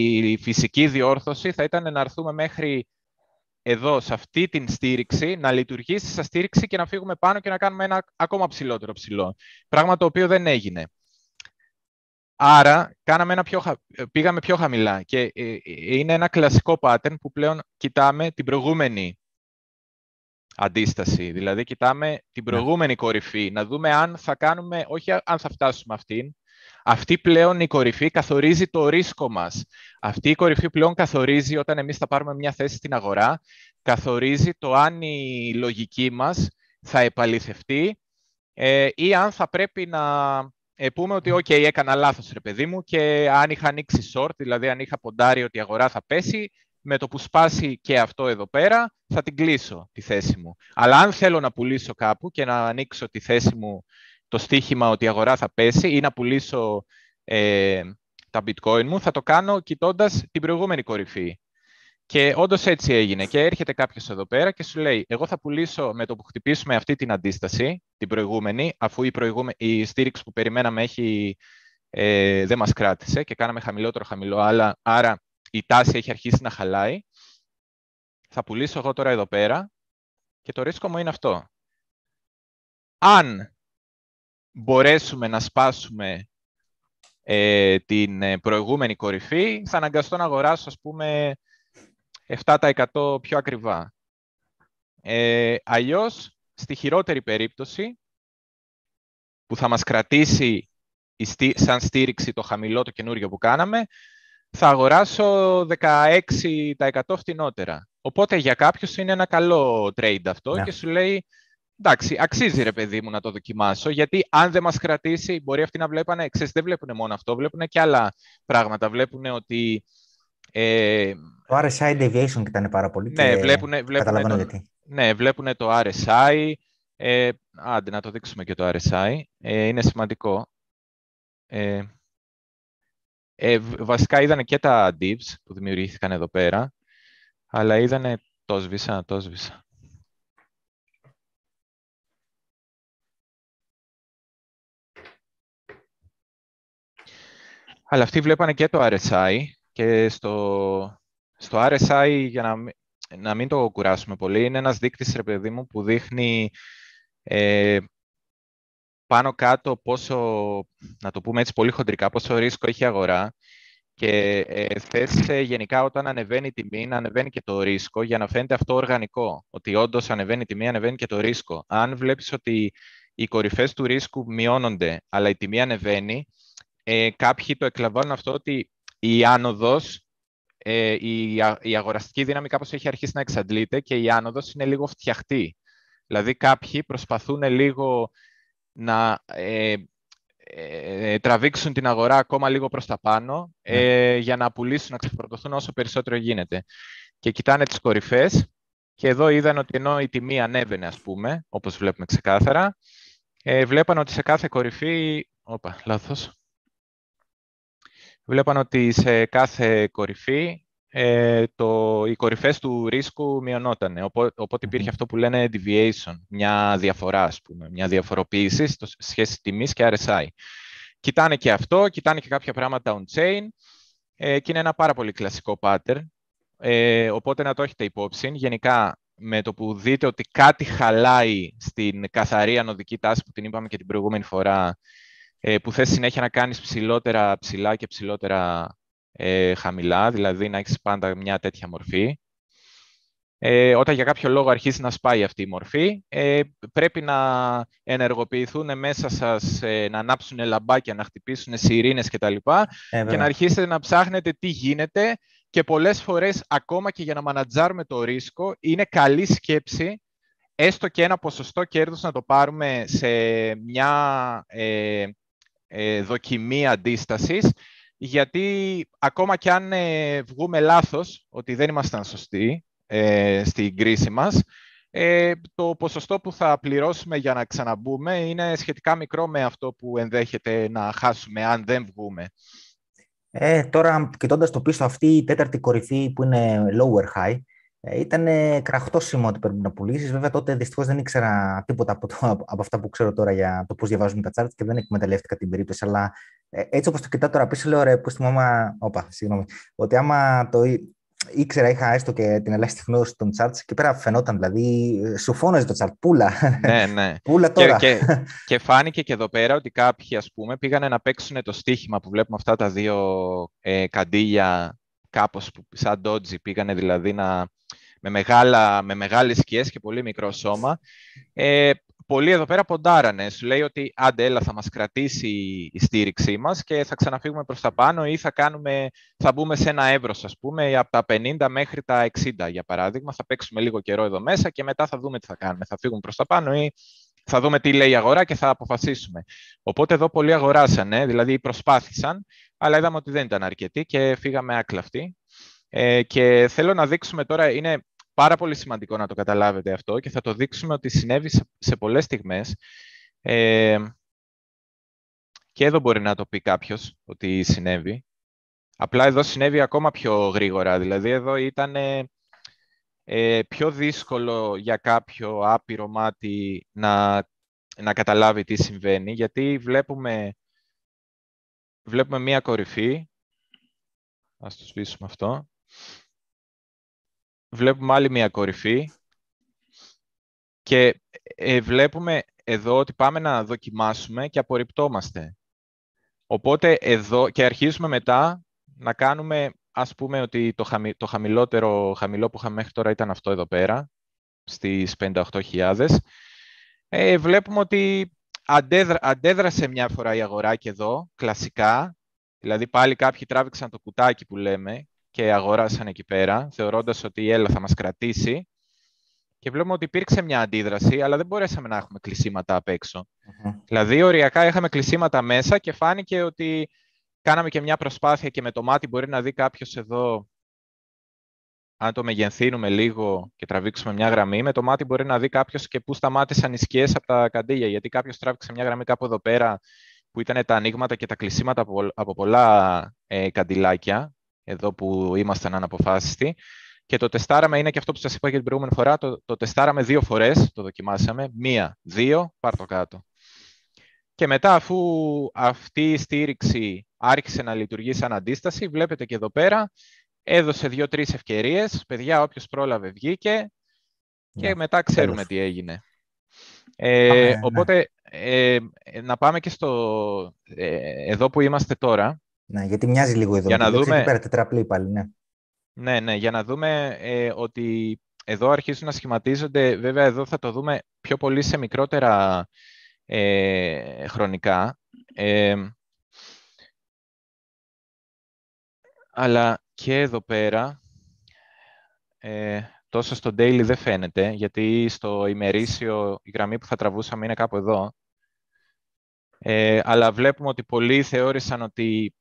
η φυσική διόρθωση θα ήταν να έρθουμε μέχρι εδώ, σε αυτή την στήριξη, να λειτουργήσει σαν στήριξη και να φύγουμε πάνω και να κάνουμε ένα ακόμα ψηλότερο ψηλό. Πράγμα το οποίο δεν έγινε. Άρα κάναμε ένα πιο, πήγαμε πιο χαμηλά και είναι ένα κλασικό pattern που πλέον κοιτάμε την προηγούμενη αντίσταση, δηλαδή κοιτάμε την προηγούμενη yeah. κορυφή, να δούμε αν θα κάνουμε, όχι αν θα φτάσουμε αυτήν. Αυτή πλέον η κορυφή καθορίζει το ρίσκο μας. Αυτή η κορυφή πλέον καθορίζει, όταν εμείς θα πάρουμε μια θέση στην αγορά, καθορίζει το αν η λογική μας θα επαληθευτεί ε, ή αν θα πρέπει να ε, πούμε ότι «ΟΚ, okay, έκανα λάθος ρε παιδί μου» και αν είχα ανοίξει short, δηλαδή αν είχα ποντάρει ότι η αγορά θα πέσει, με το που σπάσει και αυτό εδώ πέρα, θα την κλείσω τη θέση μου. Αλλά αν θέλω να πουλήσω κάπου και να ανοίξω τη θέση μου το στοίχημα ότι η αγορά θα πέσει ή να πουλήσω ε, τα bitcoin μου, θα το κάνω κοιτώντας την προηγούμενη κορυφή. Και όντως έτσι έγινε. Και έρχεται κάποιος εδώ πέρα και σου λέει, εγώ θα πουλήσω με το που χτυπήσουμε αυτή την αντίσταση, την προηγούμενη, αφού η, προηγούμε... η στήριξη που περιμέναμε έχει... ε, δεν μας κράτησε και κάναμε χαμηλότερο χαμηλό, αλλά άρα η τάση έχει αρχίσει να χαλάει, θα πουλήσω εγώ τώρα εδώ πέρα και το ρίσκο μου είναι αυτό. Αν μπορέσουμε να σπάσουμε ε, την προηγούμενη κορυφή, θα αναγκαστώ να αγοράσω, ας πούμε, επτά τοις εκατό πιο ακριβά. Ε, αλλιώς, στη χειρότερη περίπτωση, που θα μας κρατήσει η στή, σαν στήριξη το χαμηλό το καινούριο που κάναμε, θα αγοράσω δεκαέξι τοις εκατό φτηνότερα. Οπότε για κάποιους είναι ένα καλό trade αυτό yeah. και σου λέει, εντάξει, αξίζει ρε παιδί μου να το δοκιμάσω, γιατί αν δεν μας κρατήσει, μπορεί αυτοί να βλέπανε, ξέρεις, δεν βλέπουν μόνο αυτό, βλέπουν και άλλα πράγματα. Βλέπουν ότι... Ε, το αρ ες άι deviation ήταν πάρα πολύ ναι, και βλέπουν, βλέπουν καταλαβαίνω το, γιατί. Ναι, βλέπουν το αρ ες άι. Ε, άντε, να το δείξουμε και το αρ ες άι. Ε, είναι σημαντικό. Ε, Ε, βασικά είδανε και τα dips που δημιουργήθηκαν εδώ πέρα, αλλά είδανε Το σβήσα, το σβήσα. Αλλά αυτοί βλέπανε και το αρ ες άι και στο, στο αρ ες άι, για να, να μην το κουράσουμε πολύ, είναι ένας δείκτης, ρε παιδί μου, που δείχνει ε, πάνω κάτω πόσο, να το πούμε έτσι πολύ χοντρικά, πόσο ρίσκο έχει η αγορά και ε, θες ε, γενικά όταν ανεβαίνει η τιμή να ανεβαίνει και το ρίσκο για να φαίνεται αυτό οργανικό, ότι όντως ανεβαίνει η τιμή, ανεβαίνει και το ρίσκο. Αν βλέπεις ότι οι κορυφές του ρίσκου μειώνονται, αλλά η τιμή ανεβαίνει, Ε, κάποιοι το εκλαμβάνουν αυτό ότι η άνοδος, ε, η, α, η αγοραστική δύναμη κάπως έχει αρχίσει να εξαντλείται και η άνοδος είναι λίγο φτιαχτή. Δηλαδή κάποιοι προσπαθούν λίγο να ε, ε, τραβήξουν την αγορά ακόμα λίγο προς τα πάνω ε, για να πουλήσουν, να ξεφορτωθούν όσο περισσότερο γίνεται. Και κοιτάνε τις κορυφές και εδώ είδαν ότι ενώ η τιμή ανέβαινε, ας πούμε, όπως βλέπουμε ξεκάθαρα, ε, βλέπανε ότι σε κάθε κορυφή... Όπα, λάθος. Βλέπαν ότι σε κάθε κορυφή ε, το, οι κορυφές του ρίσκου μειωνόταν. Οπό, οπότε υπήρχε αυτό που λένε deviation, μια διαφορά, ας πούμε, μια διαφοροποίηση στο σχέση τιμής και αρ ες άι. Κοιτάνε και αυτό, κοιτάνε και κάποια πράγματα on-chain ε, και είναι ένα πάρα πολύ κλασικό pattern. Ε, οπότε να το έχετε υπόψη. Γενικά, με το που δείτε ότι κάτι χαλάει στην καθαρή ανωδική τάση που την είπαμε και την προηγούμενη φορά, που θες συνέχεια να κάνεις ψηλότερα ψηλά και ψηλότερα ε, χαμηλά, δηλαδή να έχεις πάντα μια τέτοια μορφή. Ε, όταν για κάποιο λόγο αρχίσει να σπάει αυτή η μορφή, ε, πρέπει να ενεργοποιηθούν μέσα σας, ε, να ανάψουν λαμπάκια, να χτυπήσουν σιρήνες κτλ. Ε, και να αρχίσετε να ψάχνετε τι γίνεται και πολλές φορές, ακόμα και για να μανατζάρουμε το ρίσκο, είναι καλή σκέψη έστω και ένα ποσοστό κέρδους να το πάρουμε σε μια... Ε, δοκιμή αντίστασης, γιατί ακόμα κι αν ε, βγούμε λάθος, ότι δεν ήμασταν σωστοί ε, στην κρίση μας, ε, το ποσοστό που θα πληρώσουμε για να ξαναμπούμε είναι σχετικά μικρό με αυτό που ενδέχεται να χάσουμε αν δεν βγούμε. Ε, τώρα, κοιτώντας το πίσω, αυτή η τέταρτη κορυφή που είναι lower high, ε, ήταν κραχτό σήμα ότι πρέπει να πουλήσεις. Βέβαια, τότε δυστυχώς δεν ήξερα τίποτα από, το, από αυτά που ξέρω τώρα για το πώς διαβάζουμε τα charts και δεν εκμεταλλεύτηκα την περίπτωση. Αλλά ε, έτσι όπως το κοιτάω τώρα πίσω, λέω ρε, πώς θυμάμαι. Όπα, συγγνώμη. Ότι άμα το ήξερα, είχα έστω και την ελάχιστη γνώση των charts και πέρα φαινόταν. Δηλαδή, σου φώναζε το chart. Πούλα. Ναι, ναι. Πούλα τώρα. Και, και, και φάνηκε και εδώ πέρα ότι κάποιοι, ας πούμε, πήγανε να παίξουν το στοίχημα που βλέπουμε αυτά τα δύο ε, καντήλια κάπως σαν ντότζι. Πήγανε δηλαδή να. Με, μεγάλα, με μεγάλες σκιές και πολύ μικρό σώμα. Ε, πολλοί εδώ πέρα ποντάρανε. Σου λέει ότι άντε έλα θα μας κρατήσει η στήριξή μας και θα ξαναφύγουμε προς τα πάνω ή θα, κάνουμε, θα μπούμε σε ένα εύρος, ας πούμε, από τα πενήντα μέχρι τα εξήντα, για παράδειγμα. Θα παίξουμε λίγο καιρό εδώ μέσα και μετά θα δούμε τι θα κάνουμε. Θα φύγουμε προς τα πάνω ή θα δούμε τι λέει η αγορά και θα αποφασίσουμε. Οπότε εδώ πολλοί αγοράσανε, δηλαδή προσπάθησαν, αλλά είδαμε ότι δεν ήταν αρκετοί και φύγαμε άκλαυτοι. Ε, και θέλω να δείξουμε τώρα, είναι πάρα πολύ σημαντικό να το καταλάβετε αυτό και θα το δείξουμε ότι συνέβη σε, σε πολλές στιγμές. Ε, και εδώ μπορεί να το πει κάποιος ότι συνέβη. Απλά εδώ συνέβη ακόμα πιο γρήγορα. Δηλαδή εδώ ήταν ε, πιο δύσκολο για κάποιο άπειρο μάτι να, να καταλάβει τι συμβαίνει. Γιατί βλέπουμε, βλέπουμε μία κορυφή. Ας το σβήσουμε αυτό. Βλέπουμε άλλη μία κορυφή και ε, βλέπουμε εδώ ότι πάμε να δοκιμάσουμε και απορριπτόμαστε. Οπότε εδώ και αρχίζουμε μετά να κάνουμε, ας πούμε ότι το, χαμη, το χαμηλότερο χαμηλό που είχαμε μέχρι τώρα ήταν αυτό εδώ πέρα, στις πενήντα οκτώ χιλιάδες. Ε, βλέπουμε ότι αντέδρα, αντέδρασε μια φορά η αγορά και εδώ, κλασικά. Δηλαδή πάλι κάποιοι τράβηξαν το κουτάκι που λέμε και αγοράσαν εκεί πέρα, θεωρώντας ότι έλα θα μας κρατήσει. Και βλέπουμε ότι υπήρξε μια αντίδραση, αλλά δεν μπορέσαμε να έχουμε κλεισίματα απ' έξω. Mm-hmm. Δηλαδή, οριακά είχαμε κλεισίματα μέσα και φάνηκε ότι κάναμε και μια προσπάθεια και με το μάτι μπορεί να δει κάποιος εδώ, αν το μεγενθύνουμε λίγο και τραβήξουμε μια γραμμή, με το μάτι μπορεί να δει κάποιος και πού σταμάτησαν οι σκιές από τα καντήλια, γιατί κάποιος τράβηξε μια γραμμή κάπου εδώ πέρα, που ήταν τα ανοίγματα και τα κλεισίματα από πολλά ε, καντιλάκια, εδώ που ήμασταν αναποφάσιστοι, Και το τεστάραμε, είναι και αυτό που σας είπα και την προηγούμενη φορά, το, το τεστάραμε δύο φορές, το δοκιμάσαμε, μία, δύο, πάρ' το κάτω. Και μετά, αφού αυτή η στήριξη άρχισε να λειτουργεί σαν αντίσταση, βλέπετε και εδώ πέρα, έδωσε δύο-τρεις ευκαιρίες, παιδιά, όποιος πρόλαβε βγήκε και yeah, μετά ξέρουμε τέλος τι έγινε. Ε, yeah, οπότε, yeah. Ε, να πάμε και στο ε, εδώ που είμαστε τώρα. Ναι, yeah, γιατί μοιάζει λίγο εδώ. Για να δούμε... πέρα, τετραπλή πάλι, ναι. Ναι, ναι, για να δούμε ε, ότι εδώ αρχίζουν να σχηματίζονται, βέβαια εδώ θα το δούμε πιο πολύ σε μικρότερα ε, χρονικά, ε, αλλά και εδώ πέρα, ε, τόσο στο daily δεν φαίνεται, γιατί στο ημερήσιο η γραμμή που θα τραβούσαμε είναι κάπου εδώ, ε, αλλά βλέπουμε ότι πολλοί θεώρησαν ότι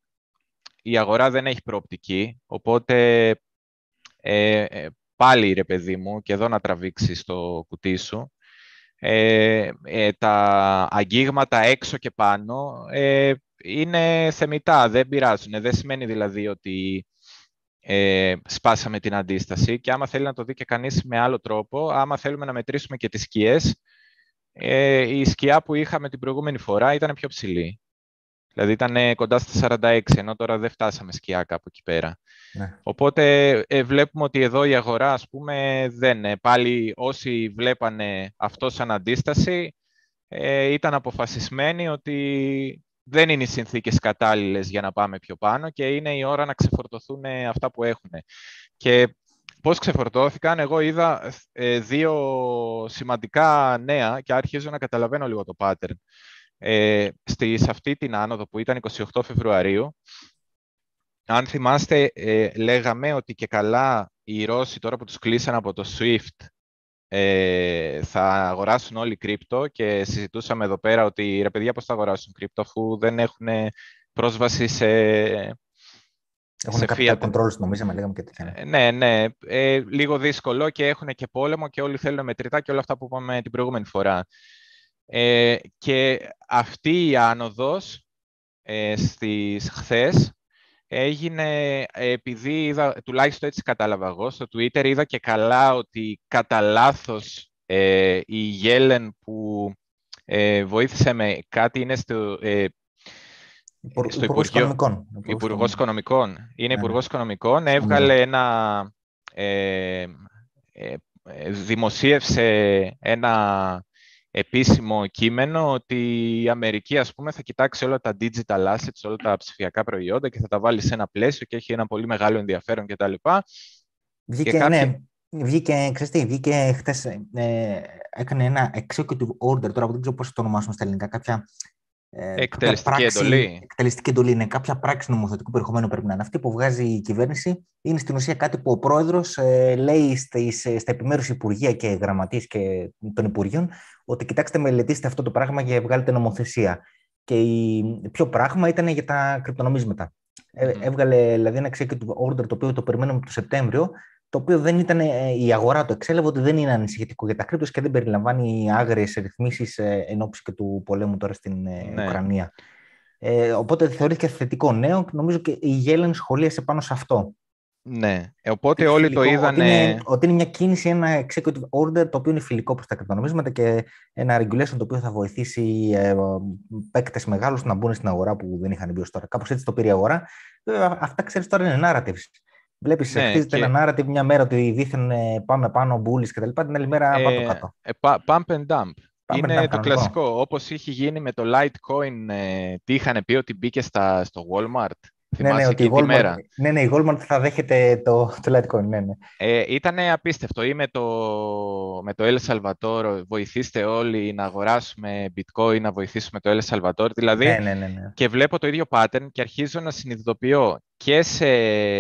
η αγορά δεν έχει προοπτική, οπότε ε, πάλι ρε παιδί μου, και εδώ να τραβήξεις το κουτί σου, ε, ε, τα αγγίγματα έξω και πάνω ε, είναι θεμιτά, δεν πειράζουν, δεν σημαίνει δηλαδή ότι ε, σπάσαμε την αντίσταση, και άμα θέλει να το δει και κανείς με άλλο τρόπο, άμα θέλουμε να μετρήσουμε και τις σκιές, ε, η σκιά που είχαμε την προηγούμενη φορά ήταν πιο ψηλή. Δηλαδή ήταν κοντά στα σαράντα έξι, ενώ τώρα δεν φτάσαμε σκιά κάπου εκεί πέρα. Ναι. Οπότε ε, βλέπουμε ότι εδώ η αγορά, ας πούμε, δεν. Πάλι όσοι βλέπανε αυτό σαν αντίσταση, ε, ήταν αποφασισμένοι ότι δεν είναι οι συνθήκες κατάλληλες για να πάμε πιο πάνω και είναι η ώρα να ξεφορτωθούν αυτά που έχουν. Και πώς ξεφορτώθηκαν, εγώ είδα ε, δύο σημαντικά νέα και αρχίζω να καταλαβαίνω λίγο το pattern. Ε, στη, σε αυτή την άνοδο που ήταν εικοστή όγδοη Φεβρουαρίου, αν θυμάστε, ε, λέγαμε ότι και καλά οι Ρώσοι τώρα που τους κλείσαν από το SWIFT ε, θα αγοράσουν όλοι κρύπτο, και συζητούσαμε εδώ πέρα ότι ρε παιδιά, πώς θα αγοράσουν κρύπτο αφού δεν έχουν πρόσβαση σε... Έχουν κάποια controls, νομίζαμε, λέγαμε και τέτοια. Ναι, ναι. Ε, λίγο δύσκολο, και έχουν και πόλεμο και όλοι θέλουν μετρητά και όλα αυτά που είπαμε την προηγούμενη φορά. Ε, και αυτή η άνοδος ε, στις χθες έγινε επειδή είδα, τουλάχιστον έτσι κατάλαβα εγώ, στο Twitter είδα και καλά ότι κατά λάθος ε, η Yellen που ε, βοήθησε με κάτι είναι στο, ε, Υπουργ, στο Υπουργός, Υπουργός, Οικονομικών. Υπουργός Οικονομικών. Είναι ναι. Υπουργός Οικονομικών, έβγαλε ναι. ένα, ε, ε, δημοσίευσε ένα... επίσημο κείμενο ότι η Αμερική, ας πούμε, θα κοιτάξει όλα τα digital assets, όλα τα ψηφιακά προϊόντα και θα τα βάλει σε ένα πλαίσιο και έχει ένα πολύ μεγάλο ενδιαφέρον κτλ. Βγήκε, και κάποιοι... ναι, βγήκε, ξέρεις τι, βγήκε χτες, ε, έκανε ένα executive order, τώρα δεν ξέρω πώς το ονομάσουμε στα ελληνικά, κάποια ε, εκτελεστική πράξη, εντολή. Εκτελεστική εντολή, είναι κάποια πράξη νομοθετικού περιεχομένου πρέπει να είναι. Αυτή που βγάζει η κυβέρνηση είναι στην ουσία κάτι που ο πρόεδρος ε, λέει στις, στα επιμέρους υπουργεία και γραμματείς και των υπουργείων, ότι κοιτάξτε, μελετήστε αυτό το πράγμα και βγάλετε νομοθεσία. Και η... ποιο πράγμα ήταν για τα κρυπτονομίσματα. Ε, έβγαλε δηλαδή ένα executive order το οποίο το περιμέναμε το Σεπτέμβριο, το οποίο δεν ήταν, η αγορά το εξέλευε ότι δεν είναι ανησυχητικό για τα κρύπτος και δεν περιλαμβάνει άγριες ρυθμίσεις εν ώψη και του πολέμου τώρα στην ναι. Ουκρανία. Ε, οπότε θεωρήθηκε θετικό νέο. Νομίζω και η Yellen σχολίασε πάνω σε αυτό. Ναι, οπότε είναι όλοι φιλικό, το είδανε... Ότι είναι, ότι είναι μια κίνηση, ένα executive order το οποίο είναι φιλικό προς τα κρυπτονομίσματα και ένα regulation το οποίο θα βοηθήσει ε, παίκτες μεγάλους να μπουν στην αγορά που δεν είχαν μπει ως τώρα. Κάπως έτσι το πήρε η αγορά. Βέβαια, αυτά ξέρεις τώρα είναι narratives. Βλέπεις, ναι, χτίζεται και... ένα narrative μια μέρα ότι δήθεν πάμε πάνω, bullies κτλ. Την άλλη μέρα ε, πάμε κάτω. Ε, pump and dump. Pump είναι and dump, το κανονικό. Κλασικό. Όπως είχε γίνει με το Litecoin, ε, τι είχαν πει ότι μπήκε στα, στο Walmart. Ναι, ναι, ότι η Walmart, ναι, ναι, η Walmart θα δέχεται το, το Litecoin. Ναι, ναι. Ε, ήταν απίστευτο. Ή με το, με το El Salvador, βοηθήστε όλοι να αγοράσουμε bitcoin, να βοηθήσουμε το El Salvador. Δηλαδή, ναι, ναι, ναι, ναι. Και βλέπω το ίδιο pattern και αρχίζω να συνειδητοποιώ και σε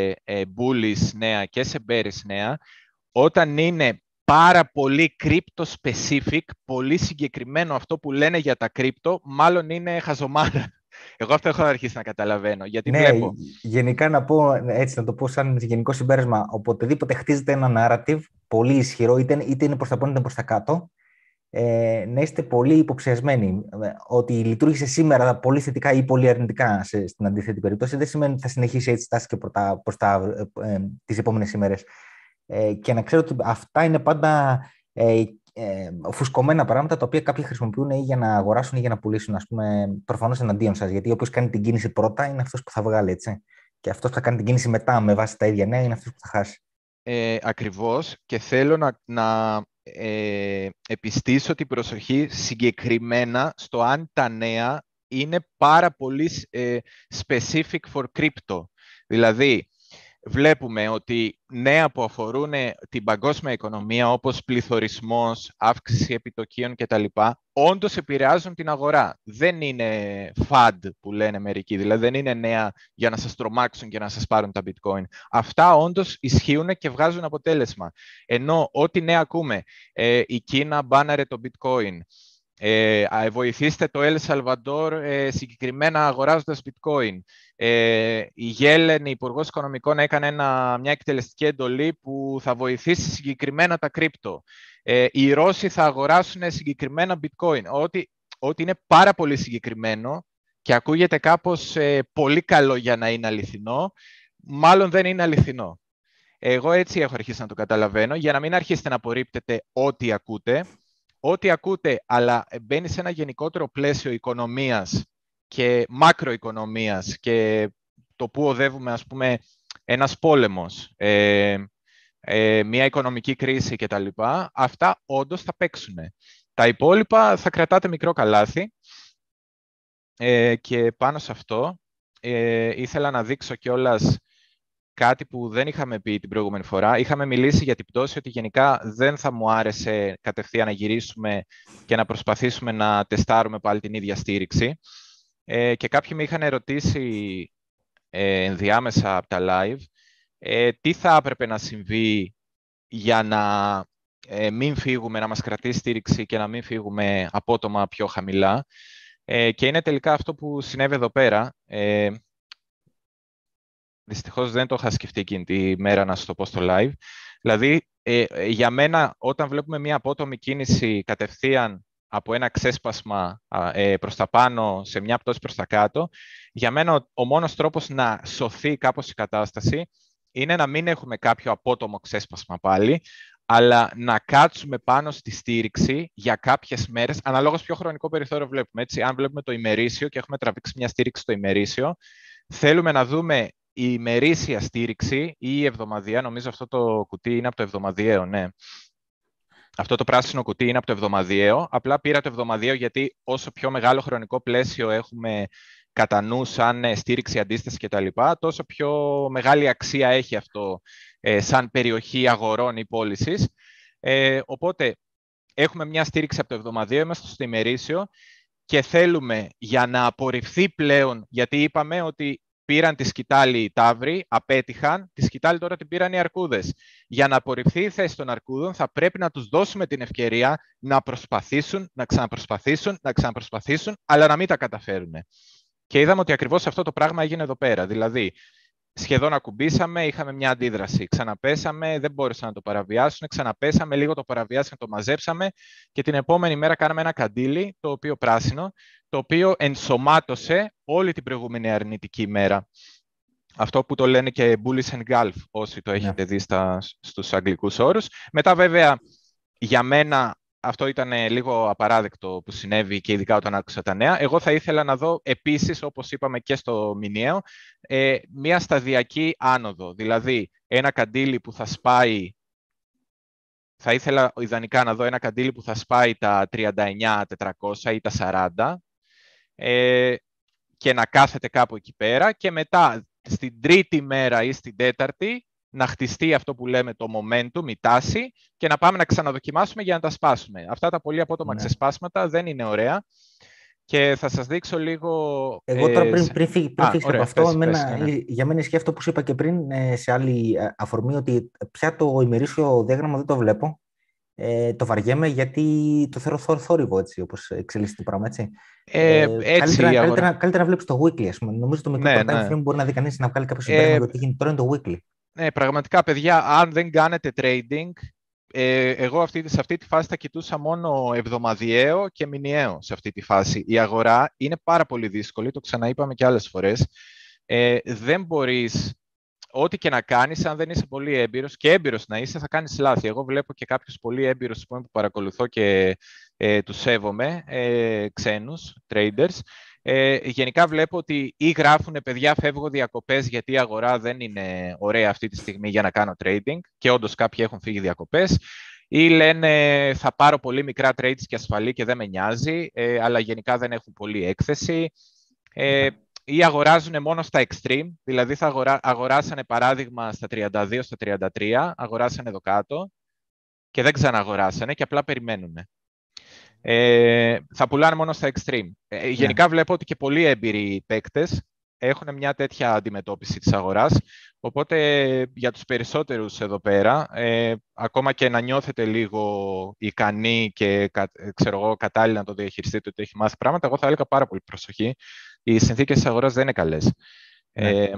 ε, bullies νέα και σε bearish νέα, όταν είναι πάρα πολύ crypto-specific, πολύ συγκεκριμένο αυτό που λένε για τα crypto, μάλλον είναι χαζομάρα. Εγώ αυτό έχω αρχίσει να καταλαβαίνω, γιατί ναι, βλέπω... Γενικά να πω, έτσι να το πω σαν γενικό συμπέρασμα, οποτεδήποτε χτίζεται ένα narrative πολύ ισχυρό, είτε, είτε είναι προς τα πάνω είτε προς τα κάτω, ε, να είστε πολύ υποψιασμένοι. Ότι λειτουργήσε σήμερα πολύ θετικά ή πολύ αρνητικά σε, στην αντίθετη περίπτωση, δεν σημαίνει ότι θα συνεχίσει έτσι στάση και προς τα, προς τα, ε, ε, τις επόμενες ημέρες. ε, και να ξέρω ότι αυτά είναι πάντα ε, ε, φουσκωμένα πράγματα τα οποία κάποιοι χρησιμοποιούν ή για να αγοράσουν ή για να πουλήσουν, ας πούμε, προφανώς εναντίον σας, γιατί όποιος κάνει την κίνηση πρώτα είναι αυτός που θα βγάλει, έτσι. Και αυτός που θα κάνει την κίνηση μετά με βάση τα ίδια νέα είναι αυτός που θα χάσει. Ε, ακριβώς, και θέλω να, να ε, επιστήσω την προσοχή συγκεκριμένα στο αν τα νέα είναι πάρα πολύ ε, specific for crypto. Δηλαδή, βλέπουμε ότι νέα που αφορούν την παγκόσμια οικονομία, όπως πληθωρισμός, αύξηση επιτοκίων κτλ., όντως επηρεάζουν την αγορά. Δεν είναι φαντ που λένε μερικοί, δηλαδή δεν είναι νέα για να σας τρομάξουν και να σας πάρουν τα bitcoin. Αυτά όντως ισχύουν και βγάζουν αποτέλεσμα. Ενώ ό,τι νέα ακούμε, ε, η Κίνα μπάναρε το bitcoin, Ε, βοηθήστε το El Salvador ε, συγκεκριμένα αγοράζοντας bitcoin. Ε, η Yellen, η Υπουργός Οικονομικών, έκανε ένα, μια εκτελεστική εντολή που θα βοηθήσει συγκεκριμένα τα κρύπτο. Ε, οι Ρώσοι θα αγοράσουν συγκεκριμένα bitcoin. Ό,τι, ό,τι είναι πάρα πολύ συγκεκριμένο και ακούγεται κάπως ε, πολύ καλό για να είναι αληθινό, μάλλον δεν είναι αληθινό. Εγώ έτσι έχω αρχίσει να το καταλαβαίνω, για να μην αρχίσετε να απορρίπτετε ό,τι ακούτε. Ό,τι ακούτε, αλλά μπαίνει σε ένα γενικότερο πλαίσιο οικονομίας και μακροοικονομίας και το που οδεύουμε, ας πούμε, ένας πόλεμος, ε, ε, μια οικονομική κρίση κτλ. Αυτά όντως θα παίξουν. Τα υπόλοιπα θα κρατάτε μικρό καλάθι ε, και πάνω σε αυτό ε, ήθελα να δείξω κιόλας κάτι που δεν είχαμε πει την προηγούμενη φορά. Είχαμε μιλήσει για την πτώση ότι γενικά δεν θα μου άρεσε κατευθείαν να γυρίσουμε και να προσπαθήσουμε να τεστάρουμε πάλι την ίδια στήριξη. Ε, και κάποιοι με είχαν ερωτήσει ε, ενδιάμεσα από τα live ε, τι θα έπρεπε να συμβεί για να ε, μην φύγουμε, να μας κρατεί στήριξη και να μην φύγουμε απότομα πιο χαμηλά. Ε, και είναι τελικά αυτό που συνέβη εδώ πέρα. Ε, Δυστυχώς δεν το είχα σκεφτεί εκείνη τη μέρα να σας το πω στο live. Δηλαδή, ε, για μένα, όταν βλέπουμε μια απότομη κίνηση κατευθείαν από ένα ξέσπασμα ε, προς τα πάνω σε μια πτώση προς τα κάτω, για μένα ο, ο μόνος τρόπος να σωθεί κάπως η κατάσταση είναι να μην έχουμε κάποιο απότομο ξέσπασμα πάλι, αλλά να κάτσουμε πάνω στη στήριξη για κάποιες μέρες, αναλόγως ποιο χρονικό περιθώριο βλέπουμε. Έτσι, αν βλέπουμε το ημερήσιο και έχουμε τραβήξει μια στήριξη στο ημερήσιο, θέλουμε να δούμε η ημερήσια στήριξη ή η εβδομαδιαία, νομίζω αυτό το κουτί είναι από το εβδομαδιαίο, ναι. Αυτό το πράσινο κουτί είναι από το εβδομαδιαίο. Απλά πήρα το εβδομαδιαίο γιατί όσο πιο μεγάλο χρονικό πλαίσιο έχουμε κατά νου σαν στήριξη, αντίσταση κτλ., τόσο πιο μεγάλη αξία έχει αυτό ε, σαν περιοχή αγορών ή πώλησης. Ε, οπότε έχουμε μια στήριξη από το εβδομαδιαίο, είμαστε στο ημερήσιο και θέλουμε για να απορριφθεί πλέον, γιατί είπαμε ότι πήραν τη σκητάλη οι ταύροι, απέτυχαν, τη σκητάλη τώρα την πήραν οι αρκούδες. Για να απορριφθεί η θέση των αρκούδων θα πρέπει να τους δώσουμε την ευκαιρία να προσπαθήσουν, να ξαναπροσπαθήσουν, να ξαναπροσπαθήσουν, αλλά να μην τα καταφέρουν. Και είδαμε ότι ακριβώς αυτό το πράγμα έγινε εδώ πέρα. Δηλαδή, σχεδόν ακουμπήσαμε, είχαμε μια αντίδραση, ξαναπέσαμε, δεν μπόρεσαν να το παραβιάσουν, ξαναπέσαμε, λίγο το παραβιάσαμε, το μαζέψαμε και την επόμενη μέρα κάναμε ένα καντήλι, το οποίο πράσινο, το οποίο ενσωμάτωσε όλη την προηγούμενη αρνητική μέρα. Αυτό που το λένε και bullish engulf, όσοι το έχετε yeah. δει στα, στους αγγλικούς όρους. Μετά βέβαια, για μένα αυτό ήταν λίγο απαράδεκτο που συνέβη και ειδικά όταν άκουσα τα νέα. Εγώ θα ήθελα να δω επίσης, όπως είπαμε και στο μηνιαίο, ε, μια σταδιακή άνοδο. Δηλαδή, ένα καντήλι που θα σπάει, θα ήθελα ιδανικά να δω ένα καντήλι που θα σπάει τα τριάντα εννιά τετρακόσια ή τα σαράντα, ε, και να κάθεται κάπου εκεί πέρα και μετά στην τρίτη μέρα ή στην τέταρτη να χτιστεί αυτό που λέμε το momentum, η τάση, και να πάμε να ξαναδοκιμάσουμε για να τα σπάσουμε. Αυτά τα πολύ απότομα ναι. ξεσπάσματα δεν είναι ωραία και θα σας δείξω λίγο... Εγώ τώρα πριν, πριν, πριν φύγεις από αυτό, πες, εμένα, πες, ναι. για μένα ισχύει αυτό που σου είπα και πριν σε άλλη αφορμή, ότι πια το ημερήσιο διάγραμμα δεν το βλέπω. Ε, το βαριέμαι γιατί το θεωρώ θόρυβο, θόρυβο έτσι, όπως εξελίσσεται το πράγμα. Έτσι. Ε, ε, έτσι καλύτερα, καλύτερα, καλύτερα να βλέπεις το weekly, ας πούμε. Νομίζω το μικρό ναι, part-time ναι. μπορεί να δει κανείς να βγάλει κάποιο συμπέρασμα για το τι γίνεται τώρα είναι το weekly. Ναι, πραγματικά, παιδιά, αν δεν κάνετε trading, ε, εγώ αυτή, σε αυτή τη φάση θα κοιτούσα μόνο εβδομαδιαίο και μηνιαίο σε αυτή τη φάση. Η αγορά είναι πάρα πολύ δύσκολη, το ξαναείπαμε και άλλες φορές. Ε, δεν μπορείς ό,τι και να κάνεις, αν δεν είσαι πολύ έμπειρος, και έμπειρος να είσαι, θα κάνεις λάθη. Εγώ βλέπω και κάποιους πολύ έμπειρους που παρακολουθώ και ε, τους σέβομαι, ε, ξένους, traders. Ε, γενικά βλέπω ότι ή γράφουν παιδιά φεύγω διακοπές γιατί η αγορά δεν είναι ωραία αυτή τη στιγμή για να κάνω trading, και όντως κάποιοι έχουν φύγει διακοπές, ή λένε θα πάρω πολύ μικρά trades και ασφαλή και δεν με νοιάζει, ε, αλλά γενικά δεν έχουν πολύ έκθεση. Ε, ή αγοράζουν μόνο στα extreme, δηλαδή θα αγορά, αγοράσανε παράδειγμα στα τριάντα δύο, στα τριάντα τρία, αγοράσανε εδώ κάτω και δεν ξαναγοράσανε και απλά περιμένουν. Ε, θα πουλάνε μόνο στα extreme. Ε, γενικά yeah. βλέπω ότι και πολλοί έμπειροι παίκτες έχουν μια τέτοια αντιμετώπιση της αγοράς, οπότε για τους περισσότερους εδώ πέρα, ε, ακόμα και να νιώθετε λίγο ικανοί και κα, ξέρω εγώ, κατάλληλα να το διαχειριστείτε, ότι έχει μάθει πράγματα, εγώ θα έλεγα πάρα πολύ προσοχή. Οι συνθήκες της αγοράς δεν είναι καλές. Ναι. Ε,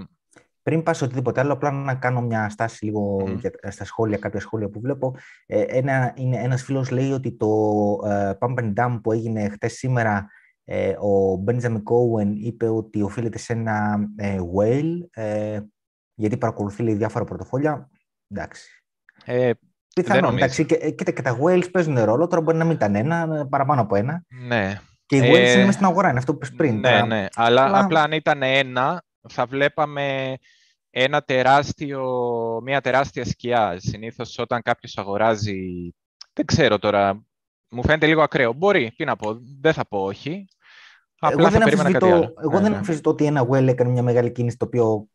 Πριν πας σε οτιδήποτε άλλο, απλά να κάνω μια στάση λίγο mm. για, στα σχόλια, κάποια σχόλια που βλέπω. Ε, ένα, είναι, ένας φίλος λέει ότι το ε, pump and dump που έγινε χτες σήμερα, ε, ο Benjamin Cohen είπε ότι οφείλεται σε ένα ε, whale, ε, γιατί παρακολουθεί λέει, διάφορα πορτοφόλια. Εντάξει. Ε, Πιθανόν, εντάξει. Και, και, και τα whales παίζουν ρόλο, τώρα μπορεί να μην ήταν ένα, παραπάνω από ένα. Ναι. Και οι whales είναι μέσα στην αγορά, είναι αυτό που πες πριν. Ναι, τώρα. ναι. Αλλά, αλλά απλά αν ήταν ένα, θα βλέπαμε ένα τεράστιο, μια τεράστια σκιά. Συνήθως όταν κάποιος αγοράζει, δεν ξέρω τώρα, μου φαίνεται λίγο ακραίο. Μπορεί, τι να πω, δεν θα πω όχι. Απλά εγώ θα δεν περίμενα κάτι άλλο. Εγώ ναι, δεν αμφισβητώ ναι. ότι ένα whale έκανε μια μεγάλη κίνηση, το οποίο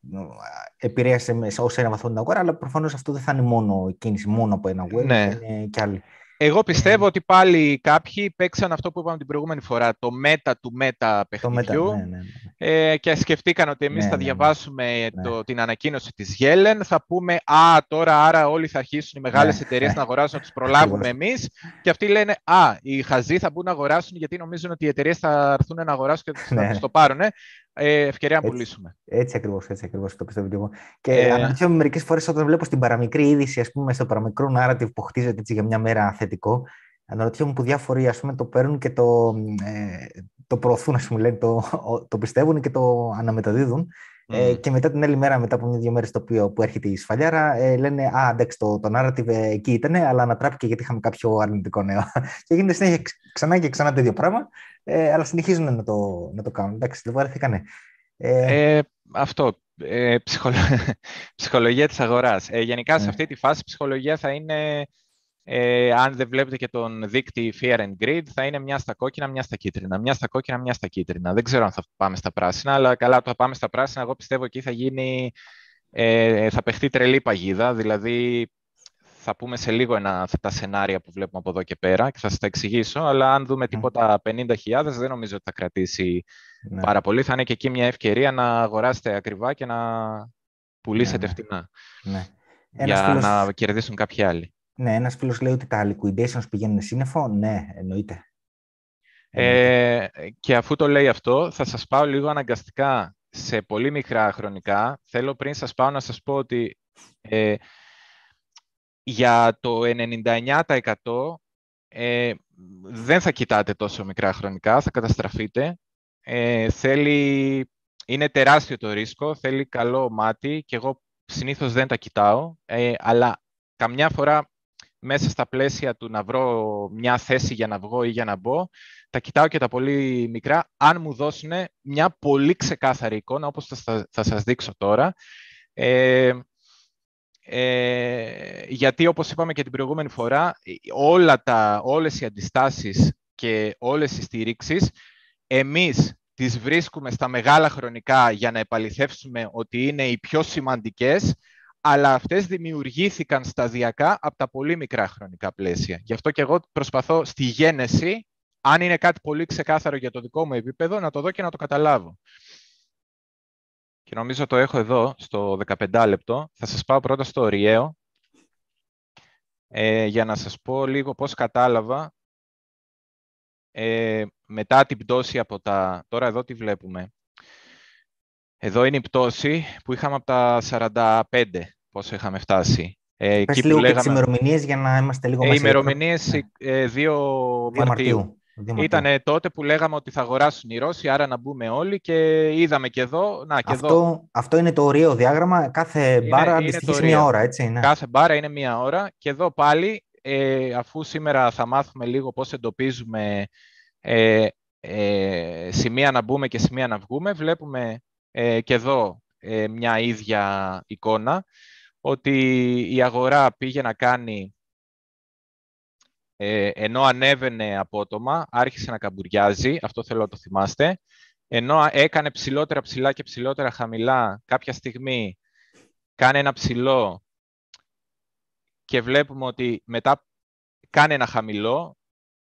επηρέασε ως ένα βαθμό την αγορά, αλλά προφανώς αυτό δεν θα είναι μόνο η κίνηση, μόνο από ένα whale, ναι. είναι και άλλοι. Εγώ πιστεύω mm. ότι πάλι κάποιοι παίξαν αυτό που είπαμε την προηγούμενη φορά, το μέτα του μέτα παιχνιδιού meta, ναι, ναι, ναι. Ε, και σκεφτήκαν ότι εμείς ναι, θα ναι, διαβάσουμε ναι. Το, την ανακοίνωση της Yellen, θα πούμε «Α, τώρα άρα όλοι θα αρχίσουν οι μεγάλες ναι, εταιρείες ναι. να αγοράσουν, να τους προλάβουμε εμείς» και αυτοί λένε «Α, οι χαζοί θα μπουν να αγοράσουν γιατί νομίζουν ότι οι εταιρείες θα έρθουν να αγοράσουν και θα τους το πάρουν». Ε. Ε, ευκαιρία να πουλήσουμε. Έτσι ακριβώς, έτσι ακριβώς το πιστεύω και εγώ. Και ε... αναρωτιέμαι μερικές φορές όταν βλέπω στην παραμικρή είδηση, ας πούμε, στο παραμικρό narrative που χτίζεται έτσι για μια μέρα θετικό, αναρωτιέμαι που διάφοροι ας πούμε, το παίρνουν και το, ε, το προωθούν, ας πούμε, λένε, το, το πιστεύουν και το αναμεταδίδουν. Mm. Ε, και μετά την άλλη μέρα, μετά από μια-δύο μέρες το οποίο που έρχεται η σφαλιάρα, ε, λένε «Α, εντάξει, το, το narrative ε, εκεί ήταν, αλλά ανατράπηκε γιατί είχαμε κάποιο αρνητικό νέο». Και γίνεται συνέχεια ξανά και ξανά το ίδιο πράγμα, ε, αλλά συνεχίζουν να το, να το κάνουν. Εντάξει, δεν βαρεθήκανε. Ε, ε, αυτό. Ε, ψυχολο... ψυχολογία της αγοράς. Ε, γενικά, σε αυτή τη φάση, η ψυχολογία θα είναι, ε, αν δεν βλέπετε και τον δείκτη Fear and Greed, θα είναι μια στα κόκκινα, μια στα κίτρινα. Μια στα κόκκινα, μια στα κίτρινα. Δεν ξέρω αν θα πάμε στα πράσινα, αλλά καλά το θα πάμε στα πράσινα. Εγώ πιστεύω εκεί θα γίνει, ε, θα παιχτεί τρελή παγίδα. Δηλαδή, θα πούμε σε λίγο ένα, αυτά τα σενάρια που βλέπουμε από εδώ και πέρα και θα σας τα εξηγήσω. Αλλά αν δούμε τίποτα πενήντα χιλιάδες, δεν νομίζω ότι θα κρατήσει ναι. πάρα πολύ. Θα είναι και εκεί μια ευκαιρία να αγοράσετε ακριβά και να πουλήσετε ναι, ναι. φτηνά. Ναι. Για ένας να φίλος... κερδίσουν κάποιοι άλλοι. Ναι, ένας φίλος λέει ότι τα liquidations πηγαίνουν σύννεφο. Ναι, εννοείται. Ε, και αφού το λέει αυτό, θα σας πάω λίγο αναγκαστικά σε πολύ μικρά χρονικά. Θέλω πριν σας πάω να σας πω ότι ε, για το ενενήντα εννέα τοις εκατό ε, δεν θα κοιτάτε τόσο μικρά χρονικά, θα καταστραφείτε. Ε, θέλει, είναι τεράστιο το ρίσκο, θέλει καλό μάτι και εγώ συνήθως δεν τα κοιτάω, ε, αλλά καμιά φορά μέσα στα πλαίσια του να βρω μια θέση για να βγω ή για να μπω, τα κοιτάω και τα πολύ μικρά, αν μου δώσουν μια πολύ ξεκάθαρη εικόνα, όπως θα, θα σας δείξω τώρα. Ε, ε, γιατί, όπως είπαμε και την προηγούμενη φορά, όλα τα, όλες οι αντιστάσεις και όλες οι στηρίξεις, εμείς τις βρίσκουμε στα μεγάλα χρονικά για να επαληθεύσουμε ότι είναι οι πιο σημαντικές, αλλά αυτές δημιουργήθηκαν σταδιακά από τα πολύ μικρά χρονικά πλαίσια. Γι' αυτό και εγώ προσπαθώ στη γένεση, αν είναι κάτι πολύ ξεκάθαρο για το δικό μου επίπεδο, να το δω και να το καταλάβω. Και νομίζω το έχω εδώ, στο δεκαπεντάλεπτο. Θα σας πάω πρώτα στο ωριαίο, ε, για να σας πω λίγο πώς κατάλαβα ε, μετά την πτώση από τα... Τώρα εδώ τι βλέπουμε. Εδώ είναι η πτώση που είχαμε από τα σαράντα πέντε, πόσο είχαμε φτάσει. Ε, Πες λίγο λέγαμε... και τις ημερομηνίες για να είμαστε λίγο μέσα. Ε, ημερομηνίες δύο Μαρτίου. Ήτανε τότε που λέγαμε ότι θα αγοράσουν οι Ρώσοι, άρα να μπούμε όλοι και είδαμε και εδώ. Να, και αυτό, εδώ. Αυτό είναι το ωραίο διάγραμμα. Κάθε είναι, μπάρα αντιστοιχεί μία ώρα, έτσι. Ναι. Κάθε μπάρα είναι μία ώρα. Και εδώ πάλι, ε, αφού σήμερα θα μάθουμε λίγο πώς εντοπίζουμε ε, ε, σημεία να μπούμε και σημεία να βγούμε, βλέπουμε ε, και εδώ ε, μια ίδια εικόνα, ότι η αγορά πήγε να κάνει... Ε, ενώ ανέβαινε απότομα, άρχισε να καμπουριάζει, αυτό θέλω να το θυμάστε, ενώ έκανε ψηλότερα ψηλά και ψηλότερα χαμηλά, κάποια στιγμή κάνει ένα ψηλό και βλέπουμε ότι μετά κάνει ένα χαμηλό,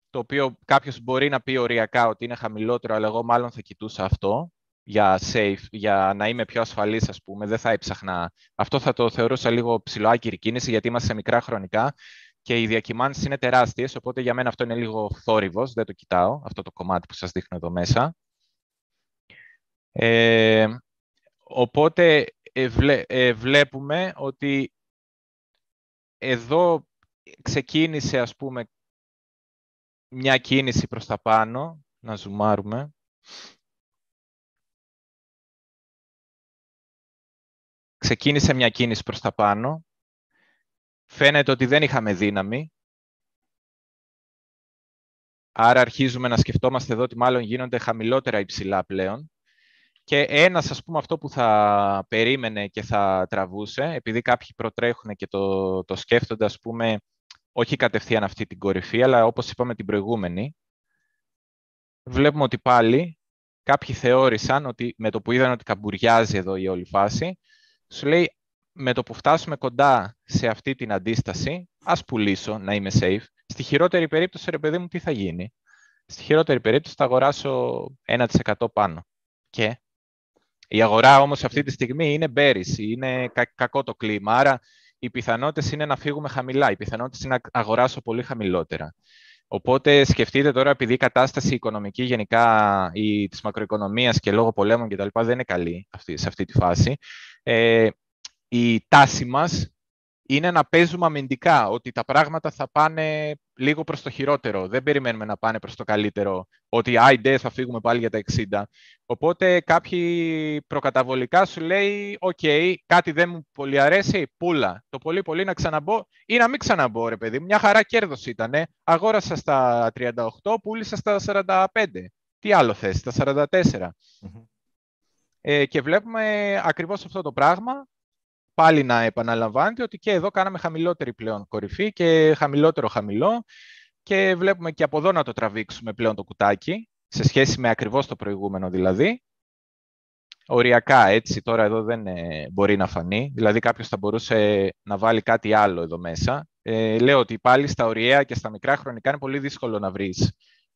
το οποίο κάποιος μπορεί να πει οριακά ότι είναι χαμηλότερο, αλλά εγώ μάλλον θα κοιτούσα αυτό για safe, για να είμαι πιο ασφαλής, ας πούμε, δεν θα έψαχνα. Αυτό θα το θεωρούσα λίγο ψηλοάκυρη κίνηση, γιατί είμαστε σε μικρά χρονικά. Και οι διακυμάνσεις είναι τεράστιες, οπότε για μένα αυτό είναι λίγο θόρυβος, δεν το κοιτάω, αυτό το κομμάτι που σας δείχνω εδώ μέσα. Ε, οπότε ε, βλέ, ε, βλέπουμε ότι εδώ ξεκίνησε, ας πούμε, μια κίνηση προς τα πάνω, να ζουμάρουμε. Ξεκίνησε μια κίνηση προς τα πάνω. Φαίνεται ότι δεν είχαμε δύναμη, άρα αρχίζουμε να σκεφτόμαστε εδώ ότι μάλλον γίνονται χαμηλότερα υψηλά πλέον. Και ένας, ας πούμε, αυτό που θα περίμενε και θα τραβούσε, επειδή κάποιοι προτρέχουν και το, το σκέφτονται, ας πούμε, όχι κατευθείαν αυτή την κορυφή, αλλά όπως είπαμε την προηγούμενη, βλέπουμε ότι πάλι κάποιοι θεώρησαν ότι με το που είδαν ότι καμπουριάζει εδώ η όλη φάση, σου λέει, με το που φτάσουμε κοντά σε αυτή την αντίσταση, ας πουλήσω να είμαι safe. Στη χειρότερη περίπτωση, ρε παιδί μου, τι θα γίνει? Στη χειρότερη περίπτωση θα αγοράσω ένα τοις εκατό πάνω. Και η αγορά όμως αυτή τη στιγμή είναι bearish, είναι κακό το κλίμα, άρα οι πιθανότητες είναι να φύγουμε χαμηλά, οι πιθανότητες είναι να αγοράσω πολύ χαμηλότερα. Οπότε σκεφτείτε τώρα, επειδή η κατάσταση οικονομική γενικά η, της μακροοικονομίας και λόγω πολέμων κτλ. Δεν είναι καλή αυτή, σε αυτή τη φάση. Ε, Η τάση μας είναι να παίζουμε αμυντικά, ότι τα πράγματα θα πάνε λίγο προς το χειρότερο. Δεν περιμένουμε να πάνε προς το καλύτερο, ότι άιντε θα φύγουμε πάλι για τα εξήντα. Οπότε κάποιοι προκαταβολικά σου λέει, οκ, okay, κάτι δεν μου πολύ αρέσει, πούλα. Το πολύ πολύ να ξαναμπώ ή να μην ξαναμπώ, ρε παιδί. Μια χαρά κέρδος ήτανε. Αγόρασα στα τριάντα οκτώ, πούλησα στα σαράντα πέντε. Τι άλλο θες, στα σαράντα τέσσερα. Mm-hmm. Ε, και βλέπουμε ακριβώς αυτό το πράγμα. Πάλι να επαναλαμβάνεται ότι και εδώ κάναμε χαμηλότερη πλέον κορυφή και χαμηλότερο χαμηλό και βλέπουμε και από εδώ να το τραβήξουμε πλέον το κουτάκι σε σχέση με ακριβώς το προηγούμενο δηλαδή. Οριακά έτσι τώρα εδώ δεν μπορεί να φανεί, δηλαδή κάποιος θα μπορούσε να βάλει κάτι άλλο εδώ μέσα. Ε, λέω ότι πάλι στα οριακά και στα μικρά χρονικά είναι πολύ δύσκολο να βρεις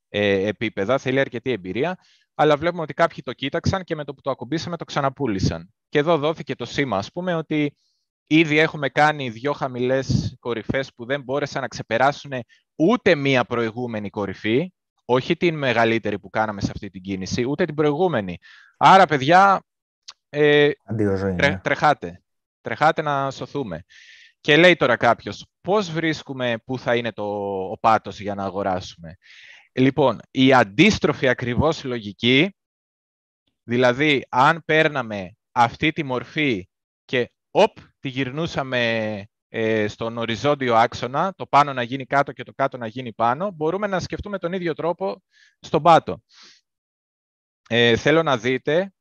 ε, επίπεδα, θέλει αρκετή εμπειρία, αλλά βλέπουμε ότι κάποιοι το κοίταξαν και με το που το ακουμπήσαμε το ξαναπούλησαν. Και εδώ δόθηκε το σήμα, ας πούμε, ότι ήδη έχουμε κάνει δύο χαμηλές κορυφές που δεν μπόρεσαν να ξεπεράσουν ούτε μία προηγούμενη κορυφή, όχι την μεγαλύτερη που κάναμε σε αυτή την κίνηση, ούτε την προηγούμενη. Άρα, παιδιά, ε, τρε, τρεχάτε. Τρεχάτε να σωθούμε. Και λέει τώρα κάποιος, πώς βρίσκουμε πού θα είναι το, ο πάτος για να αγοράσουμε. Λοιπόν, η αντίστροφη ακριβώς λογική, δηλαδή αν παίρναμε αυτή τη μορφή και οπ, τη γυρνούσαμε ε, στον οριζόντιο άξονα, το πάνω να γίνει κάτω και το κάτω να γίνει πάνω, μπορούμε να σκεφτούμε τον ίδιο τρόπο στον πάτο. Ε, θέλω να δείτε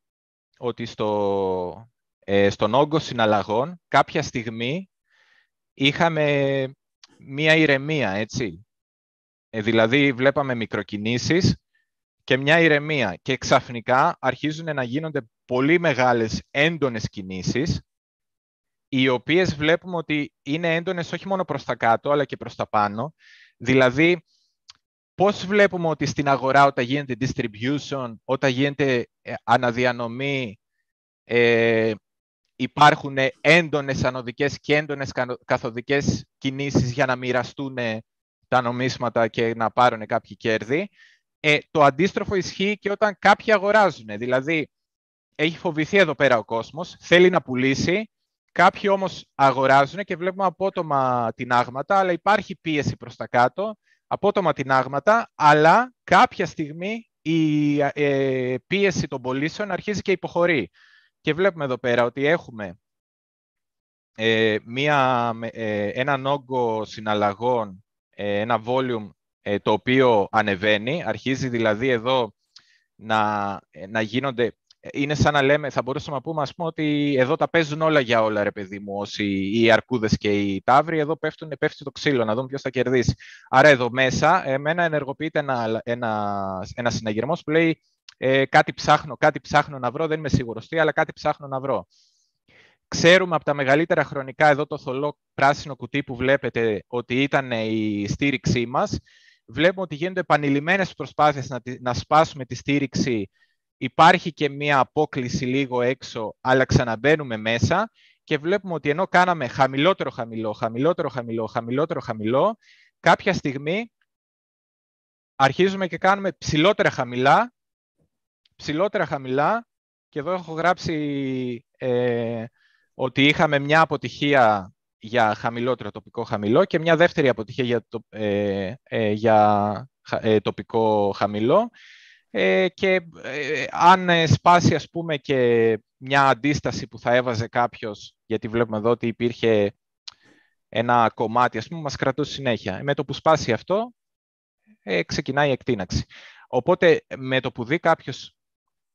ότι στο, ε, στον όγκο συναλλαγών κάποια στιγμή είχαμε μία ηρεμία, έτσι. Ε, δηλαδή βλέπαμε μικροκινήσεις και μια ηρεμία και ξαφνικά αρχίζουν να γίνονται πολύ μεγάλες έντονες κινήσεις, οι οποίες βλέπουμε ότι είναι έντονες όχι μόνο προς τα κάτω, αλλά και προς τα πάνω. Δηλαδή, πώς βλέπουμε ότι στην αγορά όταν γίνεται distribution, όταν γίνεται αναδιανομή, ε, υπάρχουν έντονες ανωδικές και έντονες καθοδικές κινήσεις για να μοιραστούν τα νομίσματα και να πάρουν κάποιοι κέρδη. Ε, το αντίστροφο ισχύει και όταν κάποιοι αγοράζουν. Δηλαδή, έχει φοβηθεί εδώ πέρα ο κόσμος, θέλει να πουλήσει, κάποιοι όμως αγοράζουν και βλέπουμε απότομα τεινάγματα, αλλά υπάρχει πίεση προς τα κάτω, απότομα τινάγματα, αλλά κάποια στιγμή η ε, πίεση των πωλήσεων αρχίζει και υποχωρεί. Και βλέπουμε εδώ πέρα ότι έχουμε ε, μία, ε, έναν όγκο συναλλαγών, ε, ένα volume ε, το οποίο ανεβαίνει, αρχίζει δηλαδή εδώ να, ε, να γίνονται... Είναι σαν να λέμε, θα μπορούσαμε να πούμε, ας πούμε, ότι εδώ τα παίζουν όλα για όλα, ρε παιδί μου, όσοι οι αρκούδες και οι ταύροι, εδώ πέφτουν, πέφτει το ξύλο, να δούμε ποιος θα κερδίσει. Άρα εδώ μέσα, εμένα ενεργοποιείται ένα, ένα, ένα συναγερμός που λέει ε, κάτι, ψάχνω, κάτι ψάχνω να βρω, δεν είμαι σίγουρος τι, αλλά κάτι ψάχνω να βρω. Ξέρουμε από τα μεγαλύτερα χρονικά, εδώ το θολό πράσινο κουτί που βλέπετε, ότι ήταν η στήριξή μας. Βλέπουμε ότι γίνονται επανειλημμένες προσπάθειες να, να σπάσουμε τη στήριξη. Υπάρχει και μία απόκληση λίγο έξω, αλλά ξαναμπαίνουμε μέσα και βλέπουμε ότι ενώ κάναμε χαμηλότερο χαμηλό, χαμηλότερο χαμηλό, χαμηλότερο χαμηλό, κάποια στιγμή αρχίζουμε και κάνουμε ψηλότερα χαμηλά, ψηλότερα χαμηλά και εδώ έχω γράψει ε, ότι είχαμε μια αποτυχία για χαμηλότερο τοπικό χαμηλό και μια δεύτερη αποτυχία για, το, ε, ε, για ε, τοπικό χαμηλό. Ε, και ε, αν ε, σπάσει, ας πούμε, και μια αντίσταση που θα έβαζε κάποιος, γιατί βλέπουμε εδώ ότι υπήρχε ένα κομμάτι, ας πούμε, μας κρατούσε συνέχεια. Με το που σπάσει αυτό, ε, ξεκινάει η εκτείναξη. Οπότε, με το που δει κάποιος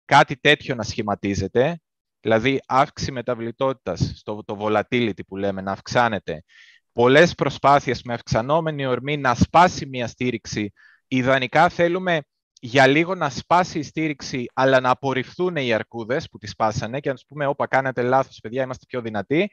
κάτι τέτοιο να σχηματίζεται, δηλαδή αύξηση μεταβλητότητας, στο, το volatility που λέμε, να αυξάνεται, πολλές προσπάθειες με αυξανόμενη ορμή να σπάσει μια στήριξη, ιδανικά θέλουμε... για λίγο να σπάσει η στήριξη, αλλά να απορριφθούν οι αρκούδες που τη σπάσανε και να τους πούμε, όπα, κάνατε λάθος, παιδιά, είμαστε πιο δυνατοί.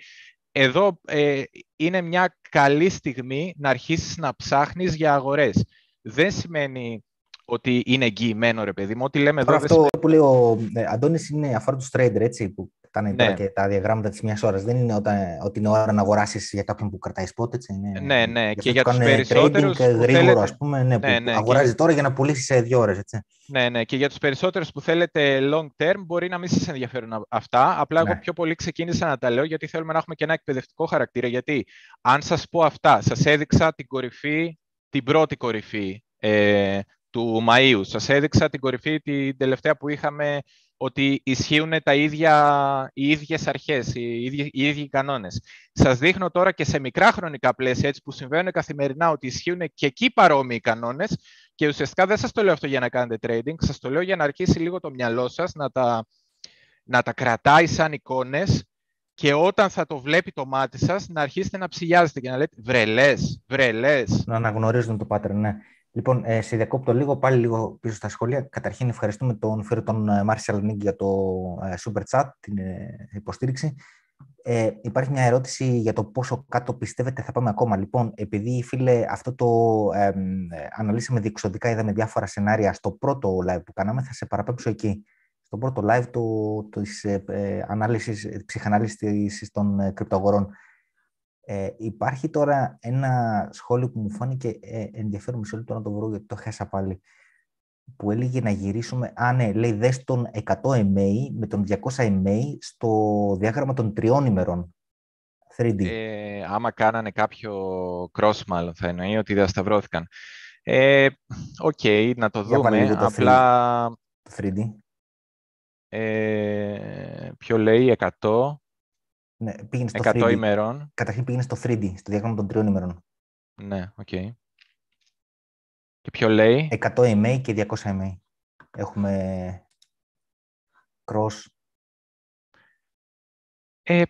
Εδώ ε, είναι μια καλή στιγμή να αρχίσεις να ψάχνεις για αγορές. Δεν σημαίνει ότι είναι εγγυημένο, ρε παιδί μου. Ό,τι λέμε εδώ, αυτό σημαίνει... που λέει ο Αντώνης είναι αφορά τους trader, έτσι, που ήταν ναι. Και τα διαγράμματα της μιας ώρας. Δεν είναι όταν, ότι είναι ώρα να αγοράσεις για κάποιον που κρατάει spot, έτσι. Είναι... Ναι, ναι. Για και για τους περισσότερους trading, που γρήγορο, θέλετε... ας πούμε, ναι, που ναι, ναι, αγοράζει και... τώρα για να πουλήσει σε δύο ώρες, έτσι. Ναι, ναι. Και για τους περισσότερους που θέλετε long term μπορεί να μην σας ενδιαφέρουν αυτά. Απλά ναι. Εγώ πιο πολύ ξεκίνησα να τα λέω γιατί θέλουμε να έχουμε και ένα εκπαιδευτικό χαρακτήρα. Γιατί αν σας πω αυτά, σας έδειξα την κορυφή, την πρώτη κορυφή ε, του Μαΐου, σας έδειξα την κορυφή την τελευταία που είχαμε, ότι ισχύουν τα ίδια, οι ίδιες αρχές, οι ίδιοι, οι ίδιοι κανόνες. Σας δείχνω τώρα και σε μικρά χρονικά πλαίσια, έτσι που συμβαίνουν καθημερινά, ότι ισχύουν και εκεί παρόμοιοι κανόνες και ουσιαστικά δεν σας το λέω αυτό για να κάνετε trading, σας το λέω για να αρχίσει λίγο το μυαλό σας να τα, να τα κρατάει σαν εικόνες και όταν θα το βλέπει το μάτι σας να αρχίσετε να ψηλιάζετε και να λέτε βρελές, βρελές. Να αναγνωρίζουν το pattern, ναι. Λοιπόν, ε, σε διακόπτω λίγο, πάλι λίγο πίσω στα σχόλια. Καταρχήν ευχαριστούμε τον φίλο τον ε, Μάρη Σαλονίκη για το ε, Super Chat, την ε, υποστήριξη. Ε, υπάρχει μια ερώτηση για το πόσο κάτω πιστεύετε θα πάμε ακόμα. Λοιπόν, επειδή φίλε αυτό το ε, ε, αναλύσαμε διεξοδικά, είδαμε διάφορα σενάρια στο πρώτο live που κάναμε, θα σε παραπέμψω εκεί. Στο πρώτο live της ε, ε, ανάλυσης, ψυχανάλυσης των ε, κρυπτοαγορών. Ε, υπάρχει τώρα ένα σχόλιο που μου φάνηκε ε, ενδιαφέρον, μισό λεπτό να το βρω γιατί το χάσα πάλι, που έλεγε να γυρίσουμε, α ναι, λέει δες τον εκατό εμ έι με τον διακόσια εμ έι στο διάγραμμα των τριών ημερών θρι ντι. Ε, άμα κάνανε κάποιο cross μάλλον θα εννοεί ότι διασταυρώθηκαν. Ε, Οκ, okay, να το δούμε, το απλά... Το θρι ντι. Ε, ποιο λέει εκατό... Ναι, πήγαινε στο εκατό ημερών. Καταρχήν πήγαινε στο θρι ντι, στο διάγραμμα των τριών ημερών. Ναι, οκ. Okay. Και ποιο λέει? εκατό εμ έι και διακόσια εμ έι. Έχουμε cross. Ε,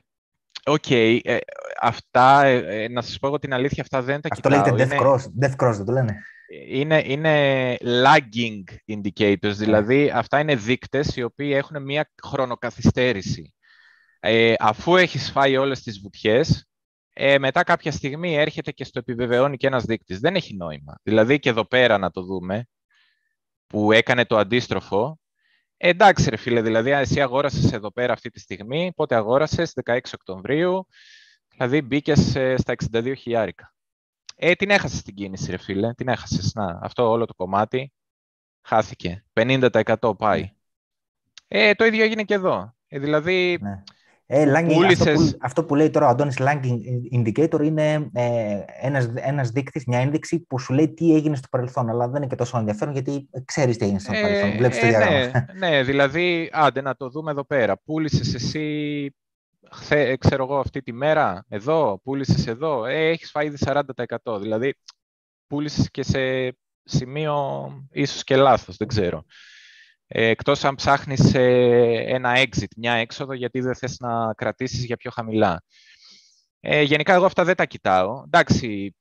οκ. Okay. Ε, αυτά, ε, να σας πω εγώ την αλήθεια, αυτά δεν τα αυτό κοιτάω. Αυτό λέγεται death cross. Είναι... death cross, δεν το λένε. Είναι, είναι lagging indicators, δηλαδή αυτά είναι δείκτες οι οποίοι έχουν μία χρονοκαθυστέρηση. Ε, αφού έχεις φάει όλες τις βουτιές, ε, μετά κάποια στιγμή έρχεται και στο επιβεβαιώνει και ένας δείκτης. Δεν έχει νόημα. Δηλαδή και εδώ πέρα να το δούμε, που έκανε το αντίστροφο. Ε, εντάξει ρε φίλε, δηλαδή εσύ αγόρασες εδώ πέρα αυτή τη στιγμή, πότε αγόρασες, δεκαέξι Οκτωβρίου, δηλαδή μπήκες ε, στα εξήντα δύο χιλιάρικα. Ε, την έχασες την κίνηση ρε φίλε, την έχασες. Να, αυτό όλο το κομμάτι χάθηκε. πενήντα τοις εκατό πάει. Ε, το ίδιο έγινε και εδώ. Ε, δηλαδή... Ναι. Ε, Langing, αυτό, που, αυτό που λέει τώρα ο Αντώνης Langing Indicator είναι ε, ένας, ένας δείκτης, μια ένδειξη που σου λέει τι έγινε στο παρελθόν, αλλά δεν είναι και τόσο ενδιαφέρον γιατί ξέρεις τι έγινε στο ε, παρελθόν, βλέπεις ε, το διάγραμμα. Ναι, ναι, δηλαδή, άντε να το δούμε εδώ πέρα. Πούλησες εσύ, χθε, ξέρω εγώ, αυτή τη μέρα, εδώ, πούλησες εδώ, ε, έχεις φάει ήδη σαράντα τοις εκατό, δηλαδή πούλησες και σε σημείο ίσως και λάθος, δεν ξέρω. Εκτός αν ψάχνεις ένα exit, μια έξοδο, γιατί δεν θες να κρατήσεις για πιο χαμηλά. Ε, γενικά, εγώ αυτά δεν τα κοιτάω. Εντάξει,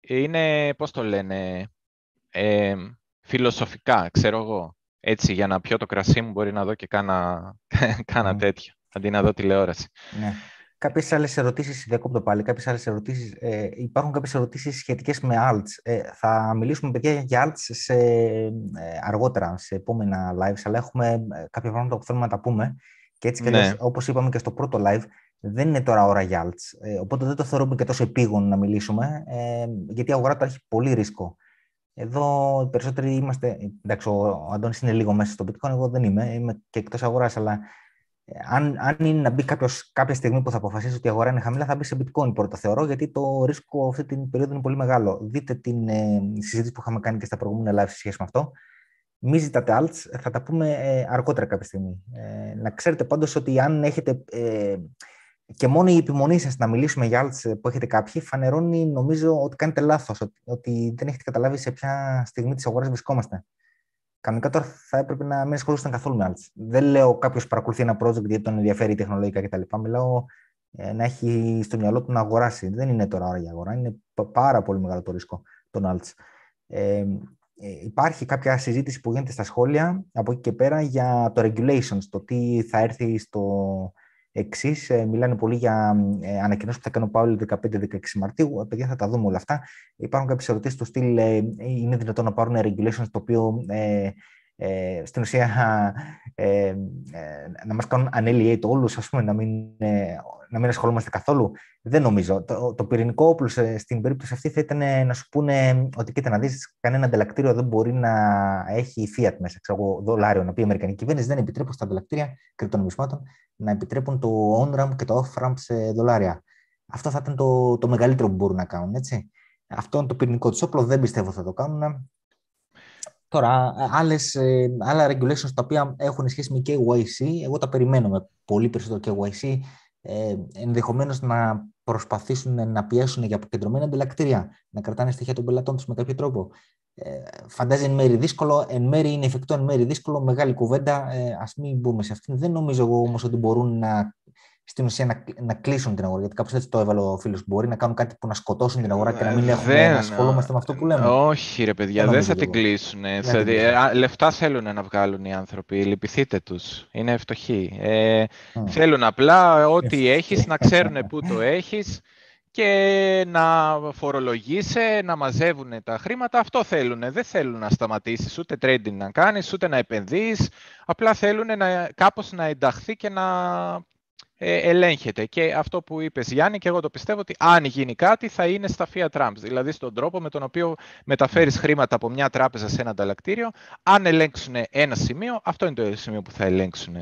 είναι, πώς το λένε, ε, φιλοσοφικά, ξέρω εγώ. Έτσι, για να πιω το κρασί μου μπορεί να δω και κάνα, κάνα mm. τέτοιο, αντί να δω τηλεόραση. Ναι. Κάποιες άλλες ερωτήσεις, διακόπτω πάλι, κάποιες άλλες ερωτήσεις. Ε, υπάρχουν κάποιες ερωτήσεις σχετικές με alts. Ε, θα μιλήσουμε, παιδιά, για alts σε, ε, αργότερα, σε επόμενα lives, αλλά έχουμε κάποια πράγματα που θέλουμε να τα πούμε. Και έτσι, ναι. Όπως είπαμε και στο πρώτο live, δεν είναι τώρα ώρα για alts. Ε, οπότε δεν το θεωρούμε και τόσο επίγον να μιλήσουμε, ε, γιατί η αγορά του έχει πολύ ρίσκο. Εδώ οι περισσότεροι είμαστε... Εντάξει, ο Αντώνης είναι λίγο μέσα στο bitcoin, εγώ δεν είμαι, είμαι και εκτός αγοράς, αλλά... Αν, αν είναι να μπει κάποιος, κάποια στιγμή που θα αποφασίσει ότι η αγορά είναι χαμηλά, θα μπει σε bitcoin πρώτα, θεωρώ, γιατί το ρίσκο αυτή την περίοδο είναι πολύ μεγάλο. Δείτε την ε, συζήτηση που είχαμε κάνει και στα προηγούμενα live σε σχέση με αυτό. Μην ζητάτε alts, θα τα πούμε ε, αργότερα κάποια στιγμή. Ε, να ξέρετε πάντως ότι αν έχετε ε, και μόνο η επιμονή σας να μιλήσουμε για alts που έχετε κάποιοι, φανερώνει, νομίζω, ότι κάνετε λάθος, ότι, ότι δεν έχετε καταλάβει σε ποια στιγμή της αγοράς βρισκόμαστε. Κανονικά τώρα θα έπρεπε να μην ασχολούσαν καθόλου με alts. Δεν λέω κάποιο που παρακολουθεί ένα project γιατί τον ενδιαφέρει η τεχνολογία κτλ. Μιλάω ε, να έχει στο μυαλό του να αγοράσει. Δεν είναι τώρα ώρα για αγορά. Είναι πάρα πολύ μεγάλο το ρίσκο των alts. Ε, ε, υπάρχει κάποια συζήτηση που γίνεται στα σχόλια από εκεί και πέρα για το regulations, το τι θα έρθει στο εξής. Ε, μιλάνε πολύ για ε, ανακοινώσεις που θα κάνουν πάλι δεκαπέντε με δεκαέξι Μαρτίου. Ε, παιδιά, θα τα δούμε όλα αυτά. Υπάρχουν κάποιες ερωτήσεις του στυλ, ε, είναι δυνατόν να πάρουν regulations το οποίο ε, ε, στην ουσία ε, ε, να μας κάνουν annihilate όλους, ας πούμε, να μην, ε, να μην ασχολούμαστε καθόλου. Δεν νομίζω. Το, το πυρηνικό όπλο ε, στην περίπτωση αυτή θα ήταν ε, να σου πούνε ότι κοίτα να δεις, κανένα ανταλλακτήριο δεν μπορεί να έχει fiat μέσα, ξέρω, δολάριο, να πει η Αμερικανική κυβέρνηση δεν επιτρέπει στα ανταλλακτήρια κρυπτονομισμάτων να επιτρέπουν το on-ramp και το off-ramp σε δολάρια. Αυτό θα ήταν το, το μεγαλύτερο που μπορούν να κάνουν, έτσι. Αυτό είναι το πυρηνικό τους όπλο, δεν πιστεύω θα το κάνουν. Τώρα, άλλες, άλλα regulations τα οποία έχουν σχέση με κέι γουάι σι, εγώ τα περιμένω με πολύ περισσότερο κέι γουάι σι, ε, ενδεχομένως να προσπαθήσουν να πιέσουν για αποκεντρωμένα ανταλλακτήρια, να κρατάνε στοιχεία των πελατών τους με κάποιο τρόπο. Ε, φαντάζει εν μέρη δύσκολο, εν μέρη είναι εφικτό, εν μέρη δύσκολο, μεγάλη κουβέντα, ε, ας μην μπούμε σε αυτήν. Δεν νομίζω εγώ όμως ότι μπορούν να, στην ουσία να, να κλείσουν την αγορά, γιατί κάπως έτσι το έβαλε ο φίλος. Μπορεί να κάνουν κάτι που να σκοτώσουν την αγορά και να μην έχουμε δεν, να ασχολούμαστε με αυτό που λέμε. Όχι ρε παιδιά, δεν, δεν θα την κλείσουν. Θα την... Λεφτά θέλουν να βγάλουν οι άνθρωποι, λυπηθείτε τους, είναι φτωχοί. Ε, mm. Θέλουν απλά ό,τι έχεις, να ξέρουν πού το έχεις. Και να φορολογείσαι, να μαζεύουν τα χρήματα. Αυτό θέλουν. Δεν θέλουν να σταματήσεις ούτε trading να κάνεις, ούτε να επενδύεις. Απλά θέλουν να, κάπως να ενταχθεί και να ε, ελέγχεται. Και αυτό που είπες, Γιάννη, και εγώ το πιστεύω ότι αν γίνει κάτι θα είναι στα fiat ramps. Δηλαδή στον τρόπο με τον οποίο μεταφέρεις χρήματα από μια τράπεζα σε ένα ανταλλακτήριο. Αν ελέγξουν ένα σημείο, αυτό είναι το σημείο που θα ελέγξουν.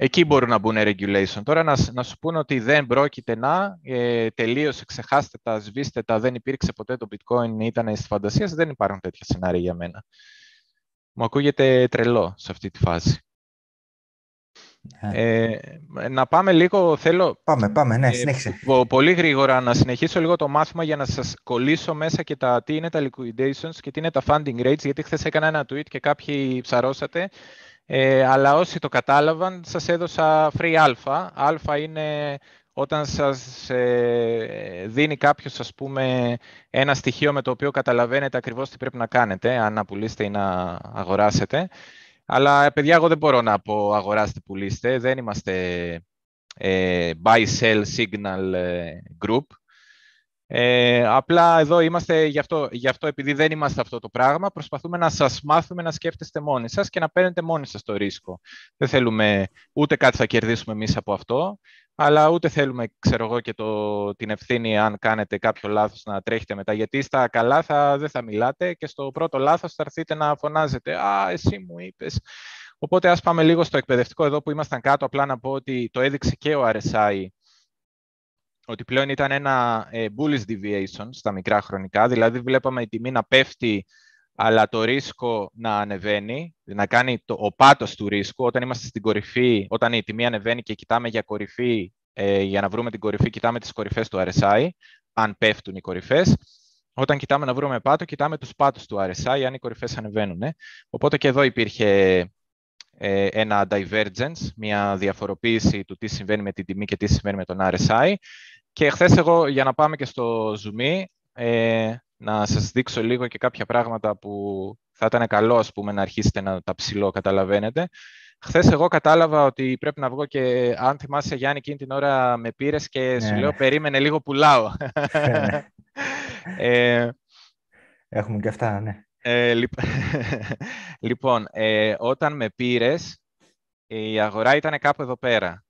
Εκεί μπορούν να μπουν regulation. Τώρα να, να σου πούνε ότι δεν πρόκειται να, ε, τελείωσε, ξεχάστε τα, σβήστε τα, δεν υπήρξε ποτέ το bitcoin, ήταν στη φαντασία, δεν υπάρχουν τέτοια σενάρια για μένα. Μου ακούγεται τρελό σε αυτή τη φάση. Yeah. Ε, να πάμε λίγο, θέλω... Πάμε, πάμε, ναι, συνέχισε. Ε, πολύ γρήγορα να συνεχίσω λίγο το μάθημα για να σας κολλήσω μέσα και τα τι είναι τα liquidations και τι είναι τα funding rates, γιατί χθες έκανα ένα tweet και κάποιοι ψαρώσατε. Ε, αλλά όσοι το κατάλαβαν, σας έδωσα free alpha. Alpha είναι όταν σας ε, δίνει κάποιος, ας πούμε, ένα στοιχείο με το οποίο καταλαβαίνετε ακριβώς τι πρέπει να κάνετε, αν να πουλήσετε ή να αγοράσετε. Αλλά, παιδιά, εγώ δεν μπορώ να πω αγοράστε, πουλήστε. Δεν είμαστε ε, buy-sell signal group. Ε, απλά εδώ είμαστε, γι' αυτό, γι' αυτό επειδή δεν είμαστε αυτό το πράγμα, προσπαθούμε να σας μάθουμε να σκέφτεστε μόνοι σας και να παίρνετε μόνοι σας το ρίσκο. Δεν θέλουμε ούτε κάτι θα κερδίσουμε εμείς από αυτό, αλλά ούτε θέλουμε, ξέρω εγώ, και το, την ευθύνη αν κάνετε κάποιο λάθος να τρέχετε μετά, γιατί στα καλά θα, δεν θα μιλάτε και στο πρώτο λάθος θα έρθετε να φωνάζετε «Α, εσύ μου είπες». Οπότε ας πάμε λίγο στο εκπαιδευτικό εδώ που ήμασταν κάτω. Απλά να πω ότι το έδειξε και ο αρ ες άι ότι πλέον ήταν ένα ε, bullish deviation στα μικρά χρονικά. Δηλαδή βλέπαμε η τιμή να πέφτει αλλά το ρίσκο να ανεβαίνει, να κάνει το, ο πάτος του ρίσκου. Όταν είμαστε στην κορυφή, όταν η τιμή ανεβαίνει και κοιτάμε για κορυφή, ε, για να βρούμε την κορυφή, κοιτάμε τις κορυφές του αρ ες άι, αν πέφτουν οι κορυφές. Όταν κοιτάμε να βρούμε πάτο, κοιτάμε τους πάτους του αρ ες άι, αν οι κορυφές ανεβαίνουν. Ε. Οπότε και εδώ υπήρχε ε, ένα divergence, μια διαφοροποίηση του τι συμβαίνει με την τιμή και τι συμβαίνει με τον αρ ες άι. Και χθες εγώ, για να πάμε και στο zoom, ε, να σας δείξω λίγο και κάποια πράγματα που θα ήταν καλό, ας πούμε, να αρχίσετε να τα ψηλό, καταλαβαίνετε. Χθες εγώ κατάλαβα ότι πρέπει να βγω και, αν θυμάσαι, Γιάννη, εκείνη την ώρα με πήρες και ναι, σου λέω, περίμενε λίγο, πουλάω. Ναι. ε, Έχουμε και αυτά, ναι. Ε, λοιπόν, λοιπόν ε, όταν με πήρες, η αγορά ήταν κάπου εδώ πέρα.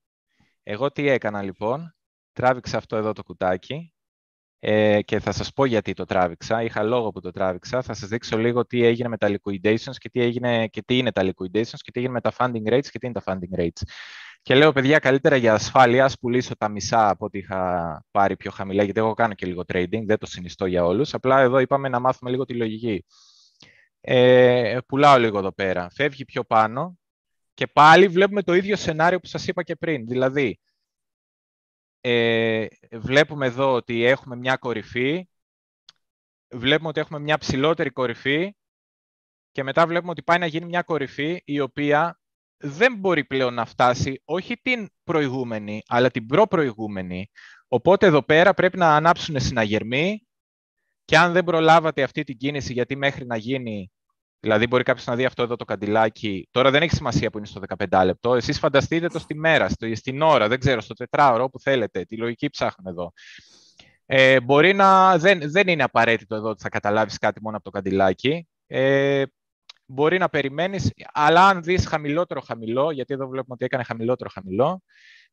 Εγώ τι έκανα, λοιπόν? Τράβηξα αυτό εδώ το κουτάκι. Ε, και θα σας πω γιατί το τράβηξα, είχα λόγο που το τράβηξα. Θα σας δείξω λίγο τι έγινε με τα liquidations και τι, έγινε, και τι είναι τα liquidations και τι έγινε με τα funding rates και τι είναι τα funding rates. Και λέω, παιδιά, καλύτερα για ασφάλεια, ας πουλήσω τα μισά από ό,τι είχα πάρει πιο χαμηλά, γιατί εγώ κάνω και λίγο trading, δεν το συνιστώ για όλους. Απλά εδώ είπαμε να μάθουμε λίγο τη λογική. Ε, πουλάω λίγο εδώ πέρα, φεύγει πιο πάνω και πάλι βλέπουμε το ίδιο σενάριο που σας είπα και πριν. Δηλαδή, Ε, βλέπουμε εδώ ότι έχουμε μια κορυφή, βλέπουμε ότι έχουμε μια ψηλότερη κορυφή και μετά βλέπουμε ότι πάει να γίνει μια κορυφή η οποία δεν μπορεί πλέον να φτάσει, όχι την προηγούμενη, αλλά την προπροηγούμενη. Οπότε εδώ πέρα πρέπει να ανάψουν συναγερμοί και αν δεν προλάβατε αυτή την κίνηση, γιατί μέχρι να γίνει, δηλαδή μπορεί κάποιος να δει αυτό εδώ το καντιλάκι, τώρα δεν έχει σημασία που είναι στο δεκαπεντάλεπτο λεπτό, εσείς φανταστείτε το στη μέρα, στο, στην ώρα, δεν ξέρω, στο τετράωρο, όπου θέλετε, τη λογική ψάχνουμε εδώ. Ε, μπορεί να, δεν, δεν είναι απαραίτητο εδώ ότι θα καταλάβεις κάτι μόνο από το καντιλάκι, ε, μπορεί να περιμένεις, αλλά αν δεις χαμηλότερο χαμηλό, γιατί εδώ βλέπουμε ότι έκανε χαμηλότερο χαμηλό,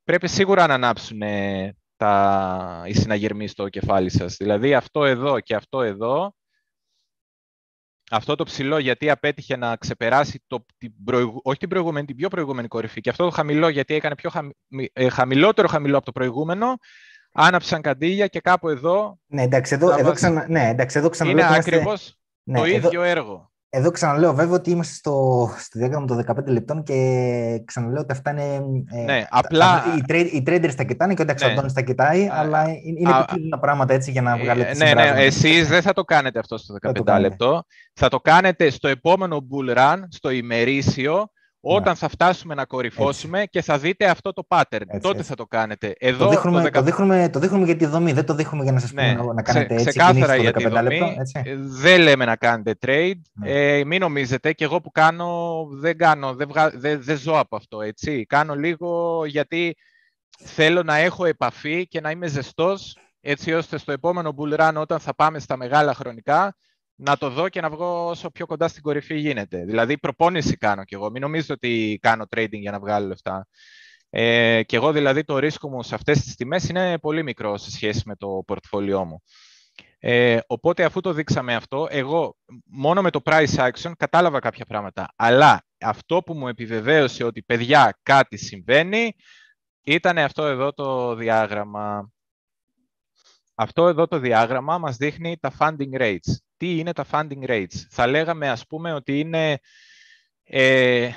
πρέπει σίγουρα να ανάψουν ε, τα, οι συναγερμοί στο κεφάλι σας, δηλαδή αυτό εδώ και αυτό εδώ. Αυτό το ψηλό γιατί απέτυχε να ξεπεράσει το, την προηγου, όχι την προηγούμενη, την πιο προηγούμενη κορυφή και αυτό το χαμηλό γιατί έκανε πιο χαμη, ε, χαμηλότερο χαμηλό από το προηγούμενο, άναψαν καντήλια και κάπου εδώ... Ναι, εντάξει, εδώ, εδώ, ξανα, ναι, εντάξει, εδώ ξαναλέω... Είναι ακριβώς ναι, το εδώ, ίδιο έργο. Εδώ ξαναλέω βέβαια ότι είμαστε στο, στο διάγραμμα των δεκαπέντε λεπτών και ξαναλέω ότι αυτά είναι... Ε, ναι, απλά... Οι, trade, οι traders τα κοιτάνε και εντάξει, ο Αντώνης τα κοιτάει, α, αλλά είναι επικίνδυνα πράγματα έτσι για να βγάλετε συμπράσματα. Ναι, ναι, εσείς δεν θα το κάνετε αυτό στο δεκαπεντάλεπτο λεπτό. Θα το κάνετε στο επόμενο bull run, στο ημερήσιο, όταν να. θα φτάσουμε να κορυφώσουμε έτσι. Και θα δείτε αυτό το pattern. Έτσι, τότε έτσι. θα το κάνετε. Εδώ, το, δείχνουμε, το, δεκαπέντε... το, δείχνουμε, το δείχνουμε για τη δομή, δεν το δείχνουμε για να σας πούμε ναι. να κάνετε σε, έτσι κινήσεις για το δεκαπέντε λεπτό. Δεν λέμε να κάνετε trade. Ναι. Ε, μην νομίζετε, και εγώ που κάνω, δεν, κάνω, δεν, βγα... δεν, δεν ζω από αυτό. Έτσι. Κάνω λίγο γιατί θέλω να έχω επαφή και να είμαι ζεστός, έτσι ώστε στο επόμενο bull run, όταν θα πάμε στα μεγάλα χρονικά, να το δω και να βγω όσο πιο κοντά στην κορυφή γίνεται. Δηλαδή, προπόνηση κάνω κι εγώ. Μην νομίζετε ότι κάνω trading για να βγάλω λεφτά. Ε, κι εγώ, δηλαδή, το ρίσκο μου σε αυτές τις τιμές είναι πολύ μικρό σε σχέση με το πορτφόλιό μου. Ε, οπότε, αφού το δείξαμε αυτό, εγώ μόνο με το price action κατάλαβα κάποια πράγματα. Αλλά αυτό που μου επιβεβαίωσε ότι, παιδιά, κάτι συμβαίνει, ήταν αυτό εδώ το διάγραμμα. Αυτό εδώ το διάγραμμα μας δείχνει τα funding rates. Τι είναι τα funding rates? Θα λέγαμε, ας πούμε, ότι είναι ε,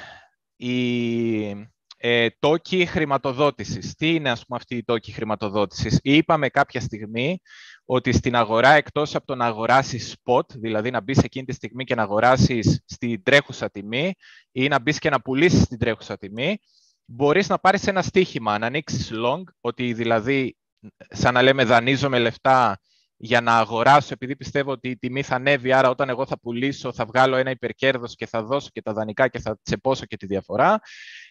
οι ε, τόκοι χρηματοδότησης. Τι είναι, ας πούμε, αυτή η τόκοι χρηματοδότησης? Είπαμε κάποια στιγμή ότι στην αγορά, εκτός από το να αγοράσεις spot, δηλαδή να μπεις εκείνη τη στιγμή και να αγοράσεις στην τρέχουσα τιμή ή να μπεις και να πουλήσεις στην τρέχουσα τιμή, μπορείς να πάρεις ένα στοίχημα, να ανοίξεις long, ότι δηλαδή, σαν να λέμε, δανείζομαι λεφτά για να αγοράσω, επειδή πιστεύω ότι η τιμή θα ανέβει, άρα όταν εγώ θα πουλήσω θα βγάλω ένα υπερκέρδος και θα δώσω και τα δανεικά και θα τσεπώσω και τη διαφορά,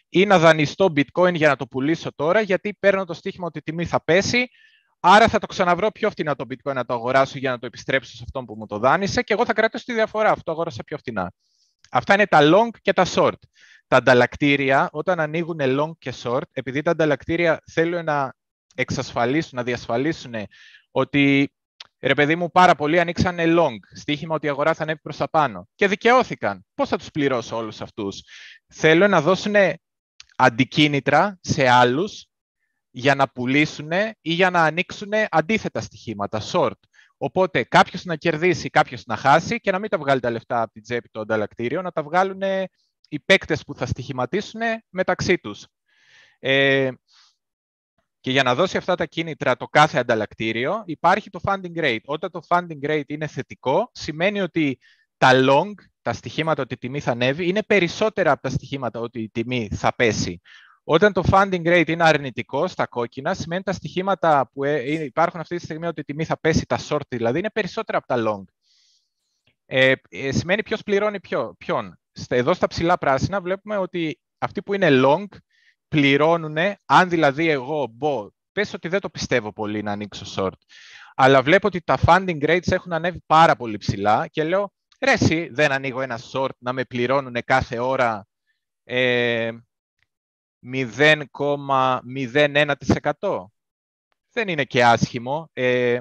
ή να δανειστώ bitcoin για να το πουλήσω τώρα, γιατί παίρνω το στοίχημα ότι η τιμή θα πέσει, άρα θα το ξαναβρω πιο φτηνά το bitcoin να το αγοράσω για να το επιστρέψω σε αυτόν που μου το δάνεισε και εγώ θα κρατήσω τη διαφορά, αυτό αγόρασα πιο φτηνά. Αυτά είναι τα long και τα short. Τα ανταλλακτήρια, όταν ανοίγουν long και short, επειδή τα ανταλλακτήρια θέλουν να εξασφαλίσουν, να διασφαλίσουν ότι Ρε παιδί μου, πάρα πολλοί ανοίξανε long, στοίχημα ότι η αγορά θα ανέβει προς τα πάνω. Και δικαιώθηκαν. Πώς θα τους πληρώσω όλους αυτούς? Θέλω να δώσουν αντικίνητρα σε άλλους για να πουλήσουν ή για να ανοίξουν αντίθετα στοιχήματα, short. Οπότε κάποιος να κερδίσει, κάποιος να χάσει και να μην τα βγάλει τα λεφτά από την τσέπη των ανταλλακτήριων, να τα βγάλουν οι παίκτες που θα στοιχηματίσουν μεταξύ τους. Ε, και για να δώσει αυτά τα κίνητρα το κάθε ανταλλακτήριο, υπάρχει το funding rate. Όταν το funding rate είναι θετικό, σημαίνει ότι τα long, τα στοιχήματα ότι η τιμή θα ανέβει, είναι περισσότερα από τα στοιχήματα ότι η τιμή θα πέσει. Όταν το funding rate είναι αρνητικό στα κόκκινα, σημαίνει τα στοιχήματα που υπάρχουν αυτή τη στιγμή ότι η τιμή θα πέσει, τα short δηλαδή, είναι περισσότερα από τα long. Ε, σημαίνει ποιος πληρώνει ποιο, ποιον. Εδώ στα ψηλά πράσινα βλέπουμε ότι αυτοί που είναι long πληρώνουν, αν δηλαδή εγώ μπω, πες ότι δεν το πιστεύω πολύ να ανοίξω short, αλλά βλέπω ότι τα funding rates έχουν ανέβει πάρα πολύ ψηλά και λέω, ρε εσύ, δεν ανοίγω ένα short να με πληρώνουν κάθε ώρα ε, μηδέν κόμμα μηδέν ένα τοις εκατό. Δεν είναι και άσχημο. Ε,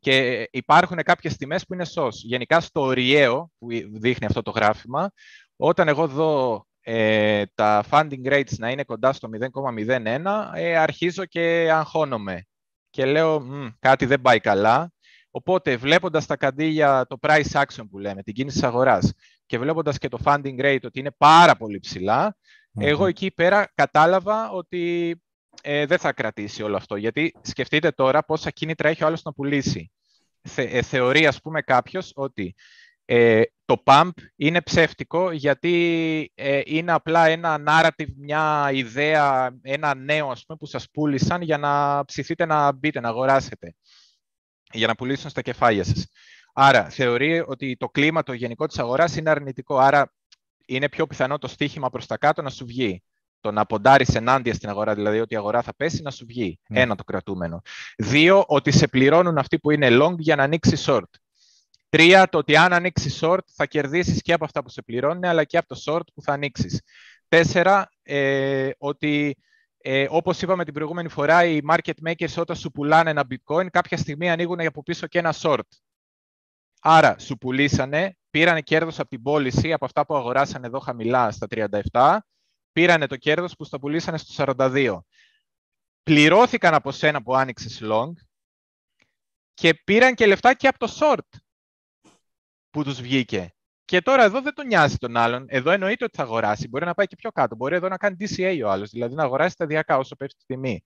και υπάρχουν κάποιες τιμές που είναι σως. Γενικά στο ωριαίο που δείχνει αυτό το γράφημα, όταν εγώ δω ε, τα funding rates να είναι κοντά στο μηδέν κόμμα μηδέν ένα, ε, αρχίζω και αγχώνομαι. Και λέω, μ, κάτι δεν πάει καλά. Οπότε βλέποντας τα καντήλια, το price action που λέμε, την κίνηση της αγοράς, και βλέποντας και το funding rate ότι είναι πάρα πολύ ψηλά, mm-hmm. εγώ εκεί πέρα κατάλαβα ότι ε, δεν θα κρατήσει όλο αυτό. Γιατί σκεφτείτε τώρα πόσα κίνητρα έχει ο άλλος να πουλήσει. Θε, ε, θεωρεί, ας πούμε, κάποιος ότι ε, το pump είναι ψεύτικο γιατί ε, είναι απλά ένα narrative, μια ιδέα, ένα νέο, ας πούμε, που σας πούλησαν για να ψηθείτε να μπείτε, να αγοράσετε, για να πουλήσουν στα κεφάλια σας. Άρα, θεωρεί ότι το κλίμα το γενικό της αγοράς είναι αρνητικό, άρα είναι πιο πιθανό το στοίχημα προς τα κάτω να σου βγει. Το να ποντάρεις ενάντια στην αγορά, δηλαδή ότι η αγορά θα πέσει, να σου βγει. Mm. Ένα, το κρατούμενο. Δύο, ότι σε πληρώνουν αυτοί που είναι long για να ανοίξει short. Τρία, το ότι αν ανοίξει short θα κερδίσεις και από αυτά που σε πληρώνουν, αλλά και από το short που θα ανοίξεις. Τέσσερα, ε, ότι... Ε, όπως είπαμε την προηγούμενη φορά, οι market makers όταν σου πουλάνε ένα bitcoin, κάποια στιγμή ανοίγουν από πίσω και ένα short. Άρα, σου πουλήσανε, πήρανε κέρδος από την πώληση, από αυτά που αγοράσανε εδώ χαμηλά στα τριάντα επτά, πήρανε το κέρδος που στα πουλήσανε στους σαράντα δύο. Πληρώθηκαν από σένα που άνοιξες long και πήραν και λεφτά και από το short που τους βγήκε. Και τώρα εδώ δεν τον νοιάζει τον άλλον. Εδώ εννοείται ότι θα αγοράσει. Μπορεί να πάει και πιο κάτω. Μπορεί εδώ να κάνει ντι σι έι ο άλλος, δηλαδή να αγοράσει σταδιακά όσο πέφτει η τιμή.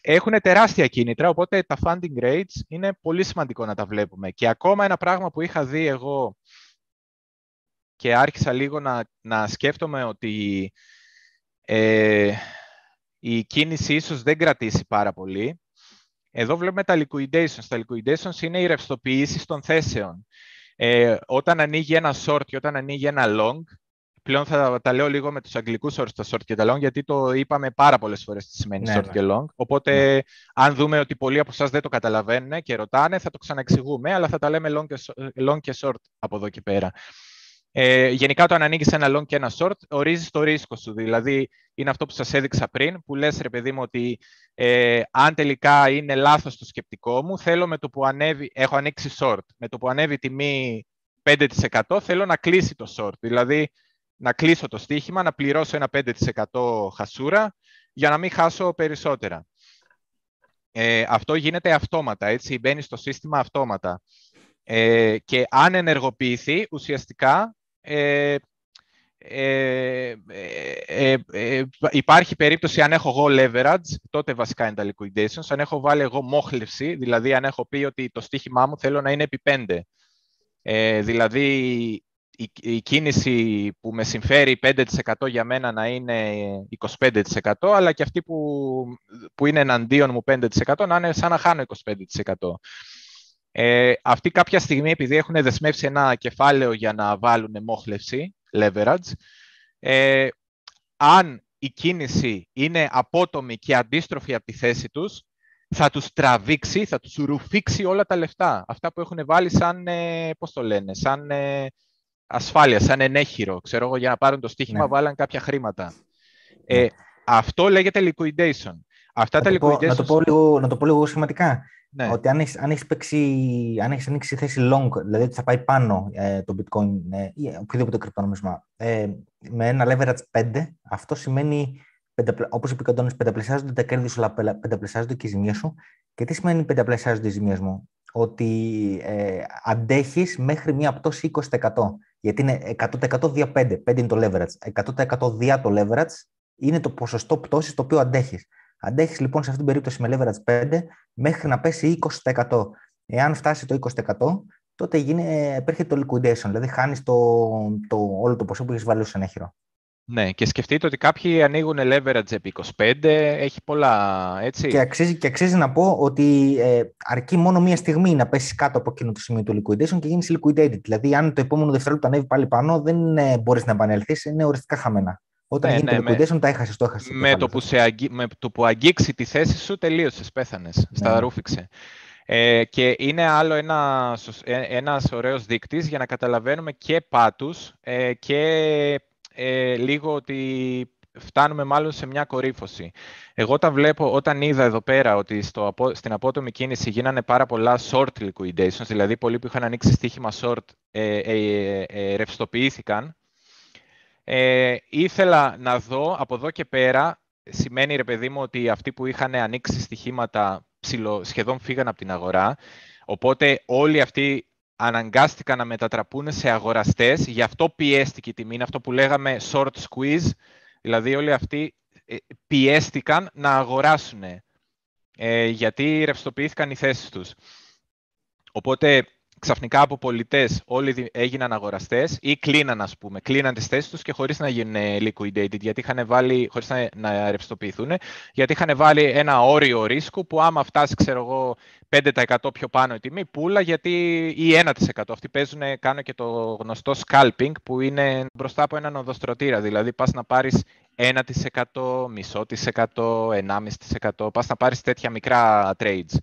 Έχουν τεράστια κίνητρα, οπότε τα funding rates είναι πολύ σημαντικό να τα βλέπουμε. Και ακόμα ένα πράγμα που είχα δει εγώ και άρχισα λίγο να, να σκέφτομαι ότι ε, η κίνηση ίσως δεν κρατήσει πάρα πολύ. Εδώ βλέπουμε τα liquidations. Τα liquidations είναι οι ρευστοποιήσεις των θέσεων. Ε, όταν ανοίγει ένα short και όταν ανοίγει ένα long, πλέον θα τα λέω λίγο με τους αγγλικούς όρους τα short και τα long, γιατί το είπαμε πάρα πολλές φορές τι σημαίνει ναι, short ναι. και long. Οπότε, ναι. αν δούμε ότι πολλοί από εσάς δεν το καταλαβαίνουν και ρωτάνε, θα το ξαναεξηγούμε, αλλά θα τα λέμε long και, long και short από εδώ και πέρα. Ε, γενικά, όταν ανοίγεις ένα long και ένα short, ορίζεις το ρίσκο σου. Δηλαδή, είναι αυτό που σας έδειξα πριν, που λες, ρε παιδί μου, ότι ε, αν τελικά είναι λάθος το σκεπτικό μου, θέλω με το που ανέβει, έχω ανοίξει short, με το που ανέβει η τιμή πέντε τοις εκατό, θέλω να κλείσει το short. Δηλαδή, να κλείσω το στοίχημα, να πληρώσω ένα πέντε τοις εκατό χασούρα, για να μην χάσω περισσότερα. Ε, αυτό γίνεται αυτόματα, έτσι, μπαίνει στο σύστημα αυτόματα. Ε, και αν ενεργοποιηθεί, ουσιαστικά... Ε, ε, ε, ε, υπάρχει περίπτωση αν έχω εγώ leverage, τότε βασικά είναι τα liquidations, αν έχω βάλει εγώ μόχλευση, δηλαδή αν έχω πει ότι το στοίχημά μου θέλω να είναι επί πέντε, ε, δηλαδή η, η κίνηση που με συμφέρει πέντε τοις εκατό για μένα να είναι είκοσι πέντε τοις εκατό, αλλά και αυτή που, που είναι εναντίον μου πέντε τοις εκατό να είναι σαν να χάνω είκοσι πέντε τοις εκατό. Ε, αυτοί κάποια στιγμή, επειδή έχουν δεσμεύσει ένα κεφάλαιο για να βάλουν μόχλευση, leverage, ε, αν η κίνηση είναι απότομη και αντίστροφη από τη θέση τους, θα τους τραβήξει, θα τους ρουφήξει όλα τα λεφτά. Αυτά που έχουν βάλει σαν, ε, πώς το λένε, σαν ε, ασφάλεια, σαν ενέχειρο, ξέρω εγώ, για να πάρουν το στοίχημα, ναι. βάλαν κάποια χρήματα. Ε, αυτό λέγεται liquidation. Αυτά να, τα το liquidation... Πω, να, το πω λίγο, να το πω λίγο σχηματικά. Ναι. Ότι αν έχεις, αν, έχεις παίξει, αν έχεις ανοίξει θέση long, δηλαδή ότι θα πάει πάνω ε, το bitcoin ε, ή οποιοδήποτε κρυπτονομισμά, ε, με ένα leverage πέντε, αυτό σημαίνει, όπως είπε ο Αντώνης, πενταπλασιάζονται τα κέρδη σου, αλλά πενταπλασιάζονται και οι ζημίες σου. Και τι σημαίνει πενταπλασιάζονται οι ζημίες μου? Ότι ε, αντέχεις μέχρι μία πτώση είκοσι τοις εκατό. Γιατί είναι εκατό τοις εκατό δια πέντε. πέντε είναι το leverage. εκατό τοις εκατό δια το leverage είναι το ποσοστό πτώσης το οποίο αντέχεις. Αντέχεις λοιπόν σε αυτήν την περίπτωση με leverage πέντε μέχρι να πέσει είκοσι τοις εκατό. Εάν φτάσει το είκοσι τοις εκατό, τότε επέρχεται το liquidation. Δηλαδή χάνεις το, το, όλο το ποσό που έχεις βάλει ως ενέχειρο. Ναι, και σκεφτείτε ότι κάποιοι ανοίγουν leverage επί είκοσι πέντε, έχει πολλά, έτσι. Και αξίζει, και αξίζει να πω ότι ε, αρκεί μόνο μία στιγμή να πέσει κάτω από εκείνο το σημείο του liquidation και γίνεις liquidated. Δηλαδή, αν το επόμενο δευτερόλεπτο ανέβει πάλι πάνω, δεν ε, μπορείς να επανελθείς, είναι οριστικά χαμένα. Όταν ναι, γίνει ναι, το liquidation, με, τα έχασες, το έχασες. Με το, που σε αγγί, με το που αγγίξει τη θέση σου, τελείωσες, πέθανες, ναι. Σταρούφηξε. Ε, και είναι άλλο ένα, ένας ωραίος δείκτης για να καταλαβαίνουμε και πάτους ε, και... Ε, λίγο ότι φτάνουμε μάλλον σε μια κορύφωση. Εγώ τα βλέπω όταν είδα εδώ πέρα ότι στο, στην απότομη κίνηση γίνανε πάρα πολλά short liquidations, δηλαδή πολλοί που είχαν ανοίξει στοίχημα short ε, ε, ε, ρευστοποιήθηκαν. Ε, ήθελα να δω από εδώ και πέρα, σημαίνει ρε παιδί μου ότι αυτοί που είχαν ανοίξει στοιχήματα ψηλο, σχεδόν φύγαν από την αγορά, οπότε όλοι αυτοί αναγκάστηκαν να μετατραπούν σε αγοραστές, γι' αυτό πιέστηκε η τιμή. Είναι αυτό που λέγαμε short squeeze, δηλαδή όλοι αυτοί πιέστηκαν να αγοράσουν, ε, γιατί ρευστοποιήθηκαν οι θέσεις τους. Οπότε ξαφνικά από πολιτές όλοι έγιναν αγοραστές ή κλείναν, ας πούμε, κλείναν τις θέσεις τους και χωρίς να γίνουν liquidated, γιατί είχαν βάλει, χωρίς να, να ρευστοποιηθούν, γιατί είχαν βάλει ένα όριο ρίσκου που άμα φτάσει, ξέρω εγώ, πέντε τοις εκατό πιο πάνω η τιμή, πουλα, γιατί ή ένα τοις εκατό. Αυτοί παίζουν, κάνουν και το γνωστό scalping που είναι μπροστά από έναν οδοστρωτήρα, δηλαδή πας να πάρεις ένα τοις εκατό, μισό της εκατό, ενάμιση τοις εκατό, πας να πάρεις τέτοια μικρά trades.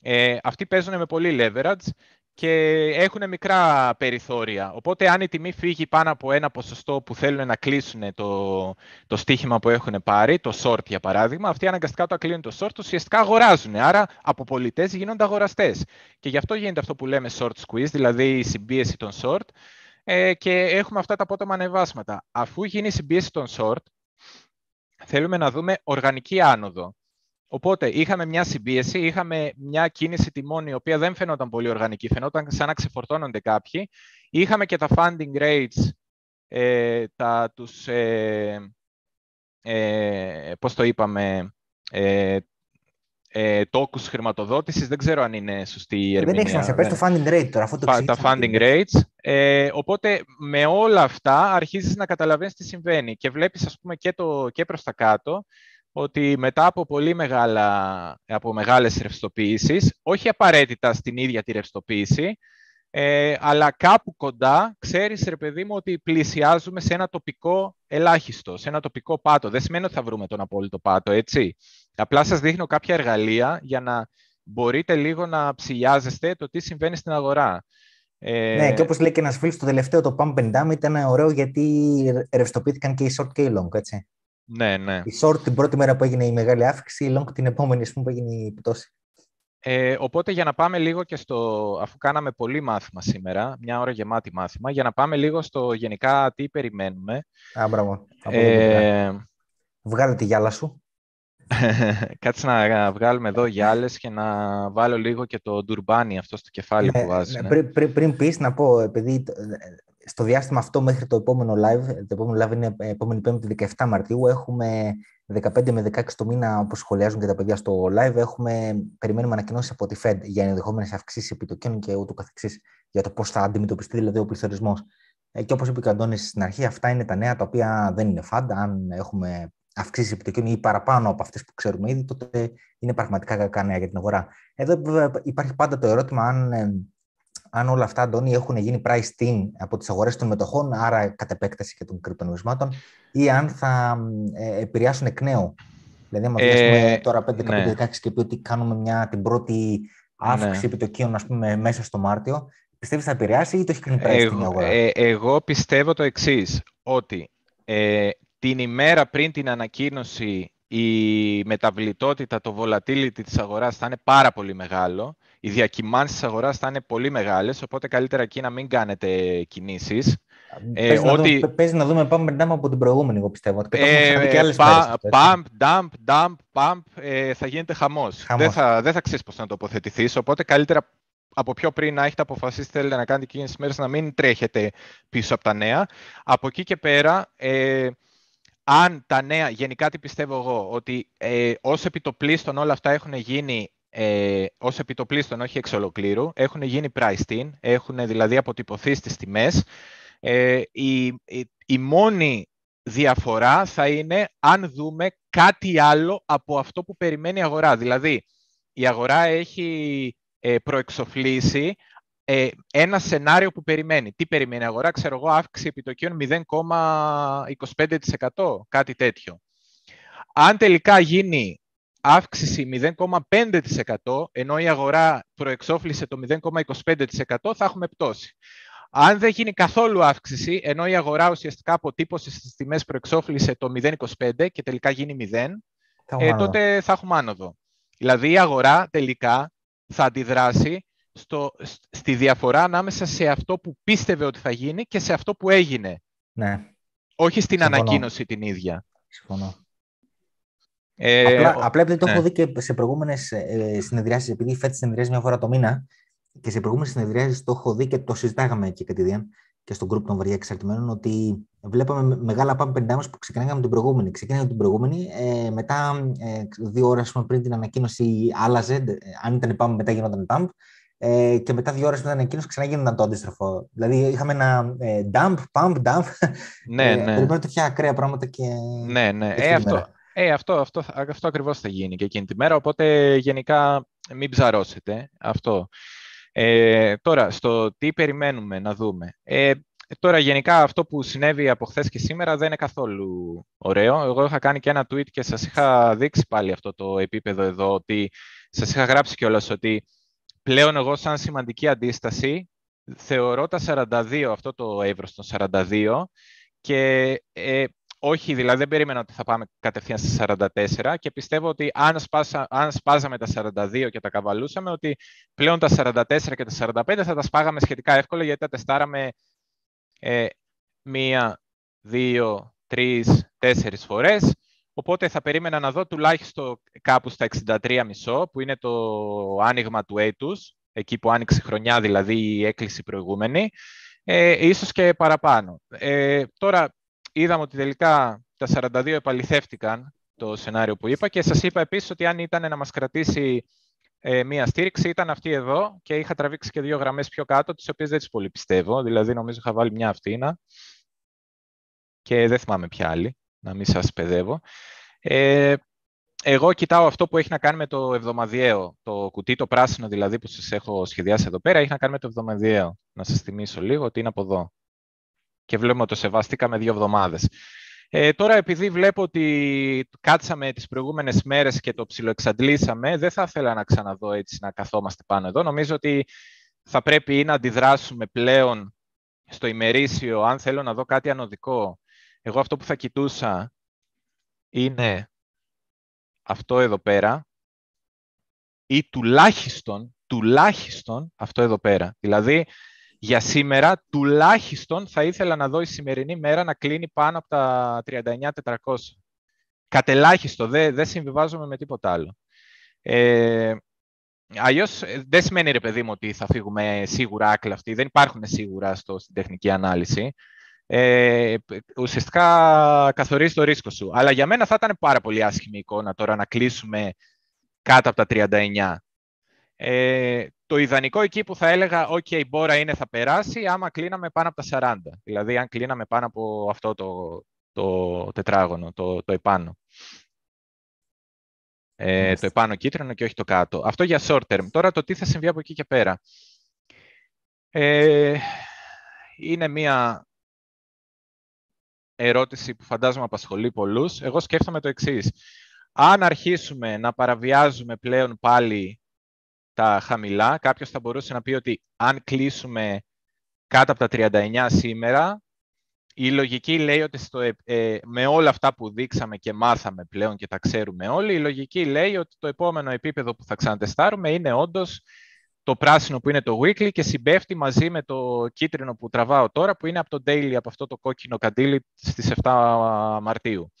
Ε, αυτοί παίζουν με πολύ leverage και έχουν μικρά περιθώρια. Οπότε, αν η τιμή φύγει πάνω από ένα ποσοστό που θέλουν να κλείσουν το, το στοίχημα που έχουν πάρει, το short για παράδειγμα, αυτοί αναγκαστικά όταν κλείνουν το short, ουσιαστικά αγοράζουν. Άρα, από πολιτές γίνονται αγοραστές. Και γι' αυτό γίνεται αυτό που λέμε short squeeze, δηλαδή η συμπίεση των short, ε, και έχουμε αυτά τα απότομα ανεβάσματα. Αφού γίνει η συμπίεση των short, θέλουμε να δούμε οργανική άνοδο. Οπότε είχαμε μια συμπίεση, είχαμε μια κίνηση τιμών η οποία δεν φαινόταν πολύ οργανική, φαινόταν σαν να ξεφορτώνονται κάποιοι. Είχαμε και τα funding rates, ε, τα, τους, ε, ε, πώς το είπαμε, ε, ε, τόκους χρηματοδότησης, δεν ξέρω αν είναι σωστή η ερμηνεία. Δεν έχεις να σε πες το funding rate τώρα, αυτό το ξύχεις. Τα funding rates, ε, οπότε με όλα αυτά αρχίζεις να καταλαβαίνεις τι συμβαίνει και βλέπεις, ας πούμε, και, το, και προς τα κάτω, ότι μετά από πολύ μεγάλα, από μεγάλες ρευστοποιήσεις, όχι απαραίτητα στην ίδια τη ρευστοποίηση, ε, αλλά κάπου κοντά, ξέρεις ρε παιδί μου ότι πλησιάζουμε σε ένα τοπικό ελάχιστο, σε ένα τοπικό πάτο. Δεν σημαίνει ότι θα βρούμε τον απόλυτο πάτο, έτσι. Απλά σας δείχνω κάποια εργαλεία για να μπορείτε λίγο να ψηλιάζεστε το τι συμβαίνει στην αγορά. Ε... Ναι, και όπως λέει και ένας φίλος, το τελευταίο το Pump and Dump ήταν ωραίο γιατί ρευστοποιήθηκαν και οι short και οι long, έτσι. Ναι, ναι. Η short την πρώτη μέρα που έγινε η μεγάλη αύξηση, η long την επόμενη, ας πούμε, που έγινε η πτώση. Ε, οπότε για να πάμε λίγο και στο, αφού κάναμε πολύ μάθημα σήμερα, μια ώρα γεμάτη μάθημα, για να πάμε λίγο στο γενικά τι περιμένουμε. Α, μπράβο. Ε... Βγάλε τη γυάλα σου. Κάτσε να βγάλουμε εδώ γυάλες και να βάλω λίγο και το ντουρμπάνι αυτό στο κεφάλι ναι, που βάζουν. Ναι. Πρι, πρι, πριν πεις, να πω, επειδή... Στο διάστημα αυτό μέχρι το επόμενο live, το επόμενο live είναι επόμενη Πέμπτη δεκαεφτά Μαρτίου, έχουμε δεκαπέντε με δεκαέξι το μήνα, όπως σχολιάζουν και τα παιδιά στο live, έχουμε, περιμένουμε ανακοινώσεις από τη Fed για ενδεχόμενες αυξήσεις επιτοκίων και ούτω καθεξής, για το πώς θα αντιμετωπιστεί δηλαδή ο πληθωρισμός. Και όπως είπε και ο Αντώνης στην αρχή, αυτά είναι τα νέα τα οποία δεν είναι φάντα. Αν έχουμε αυξήσεις επιτοκίων ή παραπάνω από αυτές που ξέρουμε ήδη, τότε είναι πραγματικά κακά νέα για την αγορά. Εδώ υπάρχει πάντα το ερώτημα αν. Αν όλα αυτά, Αντώνη, έχουν γίνει priced in από τις αγορές των μετοχών, άρα κατ' επέκταση και των κρυπτονομισμάτων, ή αν θα ε, επηρεάσουν εκ νέου. Δηλαδή, αν ε, τώρα πέντε δεκαπέντε δεκαέξι ναι. και πει ότι κάνουμε μια, την πρώτη αύξηση ναι. επιτοκίων, ας πούμε, μέσα στο Μάρτιο, πιστεύεις θα επηρεάσει ή το έχει κάνει priced in η αγορά? Ε, ε, εγώ πιστεύω το εξής, ότι ε, την ημέρα πριν την ανακοίνωση η μεταβλητότητα, το volatility της αγοράς θα είναι πάρα πολύ μεγάλο, οι διακυμάνσεις της αγοράς θα είναι πολύ μεγάλες, οπότε καλύτερα εκεί να μην κάνετε κινήσεις. Ε, Παίζει ότι... να, να δούμε pump and dump από την προηγούμενη, εγώ πιστεύω. Ε, πα, pump, dump, dump, pump, ε, θα γίνεται χαμός. χαμός. Δεν θα, δεν θα ξέρεις πώς να τοποθετηθείς, οπότε καλύτερα από πιο πριν να έχετε αποφασίσει θέλετε να κάνετε εκείνες τις μέρες, να μην τρέχετε πίσω από τα νέα. Από εκεί και πέρα... Ε, αν τα νέα, γενικά τι πιστεύω εγώ, ότι ε, ως επιτοπλίστων όλα αυτά έχουν γίνει, ε, ως επιτοπλίστων όχι εξ ολοκλήρου, έχουν γίνει priced in, έχουν δηλαδή αποτυπωθεί στις τιμές, ε, η, η, η μόνη διαφορά θα είναι αν δούμε κάτι άλλο από αυτό που περιμένει η αγορά. Δηλαδή, η αγορά έχει ε, προεξοφλήσει ε, ένα σενάριο που περιμένει. Τι περιμένει η αγορά, ξέρω εγώ, αύξηση επιτοκίων μηδέν κόμμα είκοσι πέντε τοις εκατό, κάτι τέτοιο. Αν τελικά γίνει αύξηση μηδέν κόμμα πέντε τοις εκατό, ενώ η αγορά προεξόφλησε το μηδέν κόμμα είκοσι πέντε τοις εκατό, θα έχουμε πτώσει. Αν δεν γίνει καθόλου αύξηση, ενώ η αγορά ουσιαστικά αποτύπωσε στις τιμές προεξόφλησε το μηδέν κόμμα είκοσι πέντε και τελικά γίνει μηδέν, θα ε, τότε θα έχουμε άνοδο. Δηλαδή η αγορά τελικά θα αντιδράσει Στο, στη διαφορά ανάμεσα σε αυτό που πίστευε ότι θα γίνει και σε αυτό που έγινε. Ναι. Όχι στην Συμφωνώ. Ανακοίνωση την ίδια. Συμφωνώ. Ε, απλά, ο... απλά επειδή το ναι. έχω δει και σε προηγούμενες ε, συνεδριάσεις, επειδή φέτος συνεδριάζει μια φορά το μήνα και σε προηγούμενες συνεδριάσεις το έχω δει και το συζητάγαμε και κατηδίαν και στον group των βαριά εξαρτημένων, ότι βλέπαμε μεγάλα pump and dumps που ξεκινάγαμε την προηγούμενη. Ξεκινάγαμε την προηγούμενη, ε, μετά ε, δύο ώρες πριν την ανακοίνωση άλλαζε, ε, αν ήταν pump μετά γινόταν pump. Και μετά δύο ώρες μετά την ανακοίνωση ξανά γίνονταν το αντίστροφο. Δηλαδή είχαμε ένα ε, dump, pump, dump. Ναι, ναι. Περιμένω τέτοια ακραία πράγματα και. Ναι, ναι. Ε, αυτό, ε, αυτό, αυτό, αυτό ακριβώς θα γίνει και εκείνη τη μέρα. Οπότε γενικά μην ψαρώσετε. Αυτό. Ε, τώρα, στο τι περιμένουμε να δούμε. Ε, τώρα, γενικά αυτό που συνέβη από χθες και σήμερα δεν είναι καθόλου ωραίο. Εγώ είχα κάνει και ένα tweet και σας είχα δείξει πάλι αυτό το επίπεδο εδώ. Ότι σας είχα γράψει κιόλας ότι. Πλέον εγώ σαν σημαντική αντίσταση θεωρώ τα σαράντα δύο, αυτό το εύρος των σαράντα δύο και ε, όχι, δηλαδή δεν περίμενα ότι θα πάμε κατευθείαν στα σαράντα τέσσερα και πιστεύω ότι αν, σπάσα, αν σπάζαμε τα σαράντα δύο και τα καβαλούσαμε ότι πλέον τα σαράντα τέσσερα και τα σαράντα πέντε θα τα σπάγαμε σχετικά εύκολα γιατί τα τεστάραμε ε, μία, δύο, τρεις, τέσσερις φορές. Οπότε θα περίμενα να δω τουλάχιστον κάπου στα εξήντα τρία κόμμα πέντε που είναι το άνοιγμα του έτους, εκεί που άνοιξε χρονιά, δηλαδή η έκκληση προηγούμενη, ε, ίσως και παραπάνω. Ε, τώρα είδαμε ότι τελικά τα σαράντα δύο επαληθεύτηκαν το σενάριο που είπα και σας είπα επίσης ότι αν ήταν να μας κρατήσει ε, μία στήριξη ήταν αυτή εδώ και είχα τραβήξει και δύο γραμμές πιο κάτω, τις οποίες δεν τις πολύ πιστεύω, δηλαδή νομίζω είχα βάλει μια αυτήνα και δεν θυμάμαι ποια άλλη. Να μην σας παιδεύω. Ε, εγώ κοιτάω αυτό που έχει να κάνει με το εβδομαδιαίο. Το κουτί, το πράσινο δηλαδή που σας έχω σχεδιάσει εδώ πέρα, έχει να κάνει με το εβδομαδιαίο. Να σας θυμίσω λίγο ότι είναι από εδώ. Και βλέπουμε ότι το σεβαστήκαμε δύο εβδομάδες. Ε, τώρα επειδή βλέπω ότι κάτσαμε τις προηγούμενες μέρες και το ψιλοεξαντλήσαμε, δεν θα ήθελα να ξαναδώ έτσι να καθόμαστε πάνω εδώ. Νομίζω ότι θα πρέπει να αντιδράσουμε πλέον στο ημερήσιο, αν θέλω να δω κάτι ανωδικό. Εγώ αυτό που θα κοιτούσα είναι αυτό εδώ πέρα ή τουλάχιστον, τουλάχιστον αυτό εδώ πέρα. Δηλαδή, για σήμερα τουλάχιστον θα ήθελα να δω η σημερινή μέρα να κλείνει πάνω από τα τριάντα εννιά χιλιάδες τετρακόσια. Κατελάχιστο, δεν δε συμβιβάζομαι με τίποτα άλλο. Ε, αλλιώς δεν σημαίνει, ρε παιδί μου, ότι θα φύγουμε σίγουρα άκλα αυτοί. Δεν υπάρχουν σίγουρα στο, στην τεχνική ανάλυση. Ε, ουσιαστικά καθορίζει το ρίσκο σου. Αλλά για μένα θα ήταν πάρα πολύ άσχημη εικόνα τώρα να κλείσουμε κάτω από τα τριάντα εννιά. Ε, το ιδανικό εκεί που θα έλεγα «ΟΚ, η μπόρα είναι θα περάσει» άμα κλείναμε πάνω από τα σαράντα. Δηλαδή αν κλείναμε πάνω από αυτό το, το τετράγωνο, το, το επάνω. Ε, το επάνω κίτρινο και όχι το κάτω. Αυτό για short term. Τώρα το τι θα συμβεί από εκεί και πέρα. Ε, είναι μία... ερώτηση που φαντάζομαι απασχολεί πολλούς, εγώ σκέφτομαι το εξής. Αν αρχίσουμε να παραβιάζουμε πλέον πάλι τα χαμηλά, κάποιος θα μπορούσε να πει ότι αν κλείσουμε κάτω από τα τριάντα εννιά σήμερα, Η λογική λέει ότι στο, ε, με όλα αυτά που δείξαμε και μάθαμε πλέον και τα ξέρουμε όλοι, η λογική λέει ότι το επόμενο επίπεδο που θα ξανατεστάρουμε είναι όντως το πράσινο που είναι το weekly και συμπέφτει μαζί με το κίτρινο που τραβάω τώρα, που είναι από το daily, από αυτό το κόκκινο καντήλι στις εφτά Μαρτίου.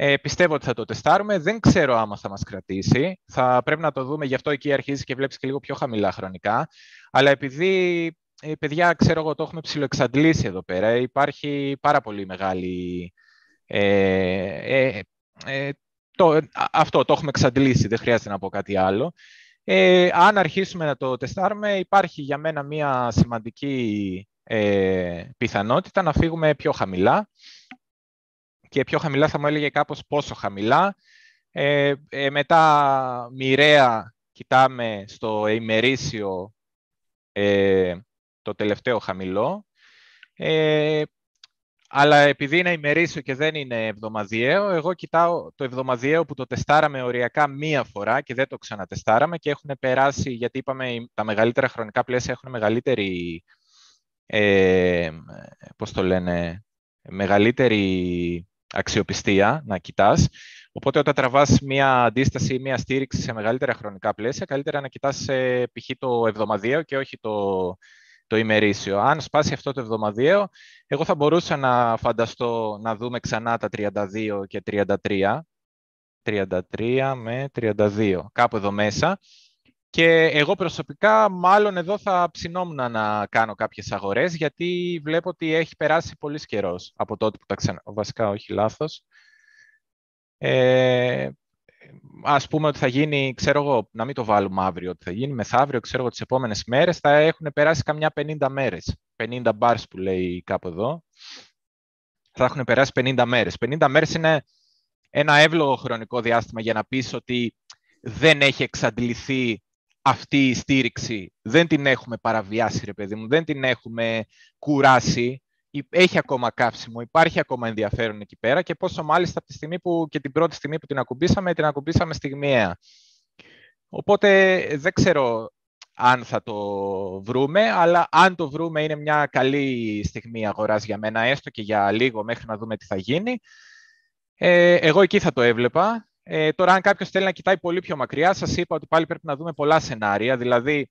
Ε, πιστεύω ότι θα το τεστάρουμε. Δεν ξέρω άμα θα μας κρατήσει. Θα πρέπει να το δούμε, γι' αυτό εκεί αρχίζει και βλέπεις και λίγο πιο χαμηλά χρονικά. Αλλά επειδή... Ε, παιδιά, ξέρω εγώ, το έχουμε ψιλοεξαντλήσει εδώ πέρα. Υπάρχει πάρα πολύ μεγάλη... Ε, ε, ε, το, αυτό, το έχουμε εξαντλήσει, δεν χρειάζεται να πω κάτι άλλο. Ε, αν αρχίσουμε να το τεστάρουμε, υπάρχει για μένα μια σημαντική ε, πιθανότητα να φύγουμε πιο χαμηλά. Και πιο χαμηλά θα μου έλεγε κάπως πόσο χαμηλά. Ε, ε, μετά μοιραία κοιτάμε στο ημερήσιο... Ε, το τελευταίο χαμηλό, ε, αλλά επειδή είναι ημερήσιο και δεν είναι εβδομαδιαίο, εγώ κοιτάω το εβδομαδιαίο που το τεστάραμε οριακά μία φορά και δεν το ξανατεστάραμε και έχουν περάσει, γιατί είπαμε τα μεγαλύτερα χρονικά πλαίσια έχουν μεγαλύτερη, ε, πώς το λένε, μεγαλύτερη αξιοπιστία να κοιτάς. Οπότε όταν τραβάς μια αντίσταση ή μια στήριξη σε μεγαλύτερα χρονικά πλαίσια, καλύτερα να κοιτάς π.χ. το εβδομαδιαίο και όχι το... το ημερήσιο. Αν σπάσει αυτό το εβδομαδιαίο, εγώ θα μπορούσα να φανταστώ να δούμε ξανά τα τριάντα δύο και τριάντα τρία. τριάντα τρία με τριάντα δύο, κάπου εδώ μέσα. Και εγώ προσωπικά, μάλλον εδώ θα ψινόμουν να κάνω κάποιες αγορές, γιατί βλέπω ότι έχει περάσει πολύς καιρός από τότε που τα ξανά... Βασικά, όχι, λάθος. Ε... Ας πούμε ότι θα γίνει, ξέρω εγώ, να μην το βάλουμε αύριο, ότι θα γίνει μεθαύριο, ξέρω εγώ, τις επόμενες μέρες, θα έχουν περάσει καμιά πενήντα μέρες. πενήντα bars που λέει κάπου εδώ. Θα έχουν περάσει πενήντα μέρες. πενήντα μέρες είναι ένα εύλογο χρονικό διάστημα για να πεις ότι δεν έχει εξαντληθεί αυτή η στήριξη. Δεν την έχουμε παραβιάσει, ρε παιδί μου, δεν την έχουμε κουράσει. Έχει ακόμα καύσιμο, υπάρχει ακόμα ενδιαφέρον εκεί πέρα και πόσο μάλιστα από τη στιγμή που και την πρώτη στιγμή που την ακουμπήσαμε, την ακουμπήσαμε στιγμιαία. Οπότε δεν ξέρω αν θα το βρούμε, αλλά αν το βρούμε είναι μια καλή στιγμή αγοράς για μένα, έστω και για λίγο μέχρι να δούμε τι θα γίνει. Ε, εγώ εκεί θα το έβλεπα. Ε, τώρα αν κάποιος θέλει να κοιτάει πολύ πιο μακριά, σας είπα ότι πάλι πρέπει να δούμε πολλά σενάρια, δηλαδή...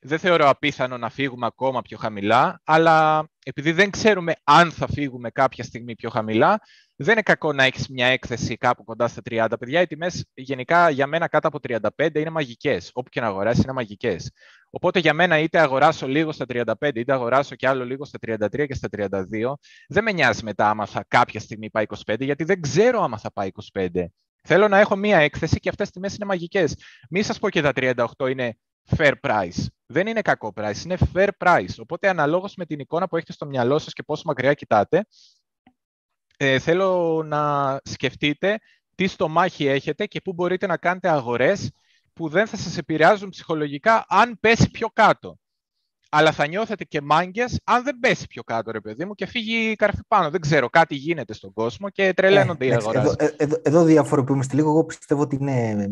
Δεν θεωρώ απίθανο να φύγουμε ακόμα πιο χαμηλά, αλλά επειδή δεν ξέρουμε αν θα φύγουμε κάποια στιγμή πιο χαμηλά, δεν είναι κακό να έχεις μια έκθεση κάπου κοντά στα τριάντα. Παιδιά, οι τιμές γενικά για μένα κάτω από τριάντα πέντε είναι μαγικές. Όπου και να αγοράσεις είναι μαγικές. Οπότε για μένα είτε αγοράσω λίγο στα τριάντα πέντε, είτε αγοράσω και άλλο λίγο στα τριάντα τρία και στα τριάντα δύο. Δεν με νοιάζει μετά άμα θα κάποια στιγμή πάει είκοσι πέντε, γιατί δεν ξέρω άμα θα πάει είκοσι πέντε. Θέλω να έχω μια έκθεση και αυτές τις τιμές είναι μαγικές. Μην σας πω και τα τριάντα οκτώ είναι fair price. Δεν είναι κακό price, είναι fair price. Οπότε αναλόγως με την εικόνα που έχετε στο μυαλό σας και πόσο μακριά κοιτάτε, ε, θέλω να σκεφτείτε τι στομάχι έχετε και πού μπορείτε να κάνετε αγορές που δεν θα σας επηρεάζουν ψυχολογικά αν πέσει πιο κάτω. Αλλά θα νιώθετε και μάγκες αν δεν πέσει πιο κάτω, ρε παιδί μου, και φύγει η καρφή πάνω. Δεν ξέρω, κάτι γίνεται στον κόσμο και τρελαίνονται ε, οι αγορές. Εδώ, εδώ, εδώ διαφοροποιούμαστε λίγο. Εγώ πιστεύω ότι είναι...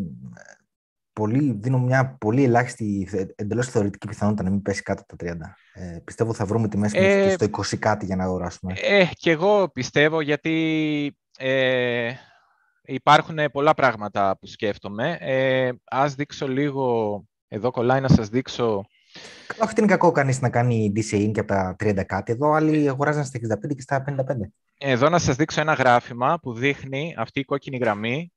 Πολύ, δίνω μια πολύ ελάχιστη, εντελώς θεωρητική πιθανότητα να μην πέσει κάτω από τα τριάντα. Ε, πιστεύω θα βρούμε τη μέση ε, στο είκοσι κάτι για να αγοράσουμε. Ε, και εγώ πιστεύω, γιατί ε, υπάρχουν πολλά πράγματα που σκέφτομαι. Ε, ας δείξω λίγο, εδώ κολλάει να σας δείξω. Όχι, δεν είναι κακό κανείς να κάνει ντι σι άι και από τα τριάντα κάτι. Εδώ άλλοι αγοράζαν στα εξήντα πέντε και στα πενήντα πέντε. Εδώ να σας δείξω ένα γράφημα που δείχνει αυτή η κόκκινη γραμμή.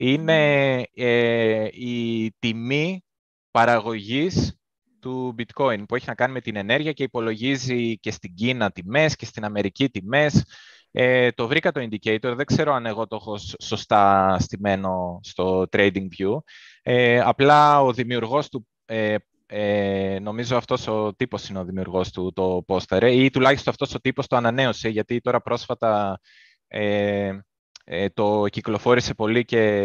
Είναι ε, η τιμή παραγωγής του bitcoin που έχει να κάνει με την ενέργεια και υπολογίζει και στην Κίνα τιμές και στην Αμερική τιμές. Ε, το βρήκα το indicator, δεν ξέρω αν εγώ το έχω σωστά στημένο στο TradingView. Ε, απλά ο δημιουργός του, ε, ε, νομίζω αυτός ο τύπος είναι ο δημιουργός του, το πόσταρε, ή τουλάχιστον αυτός ο τύπος το ανανέωσε, γιατί τώρα πρόσφατα... Ε, το κυκλοφόρησε πολύ και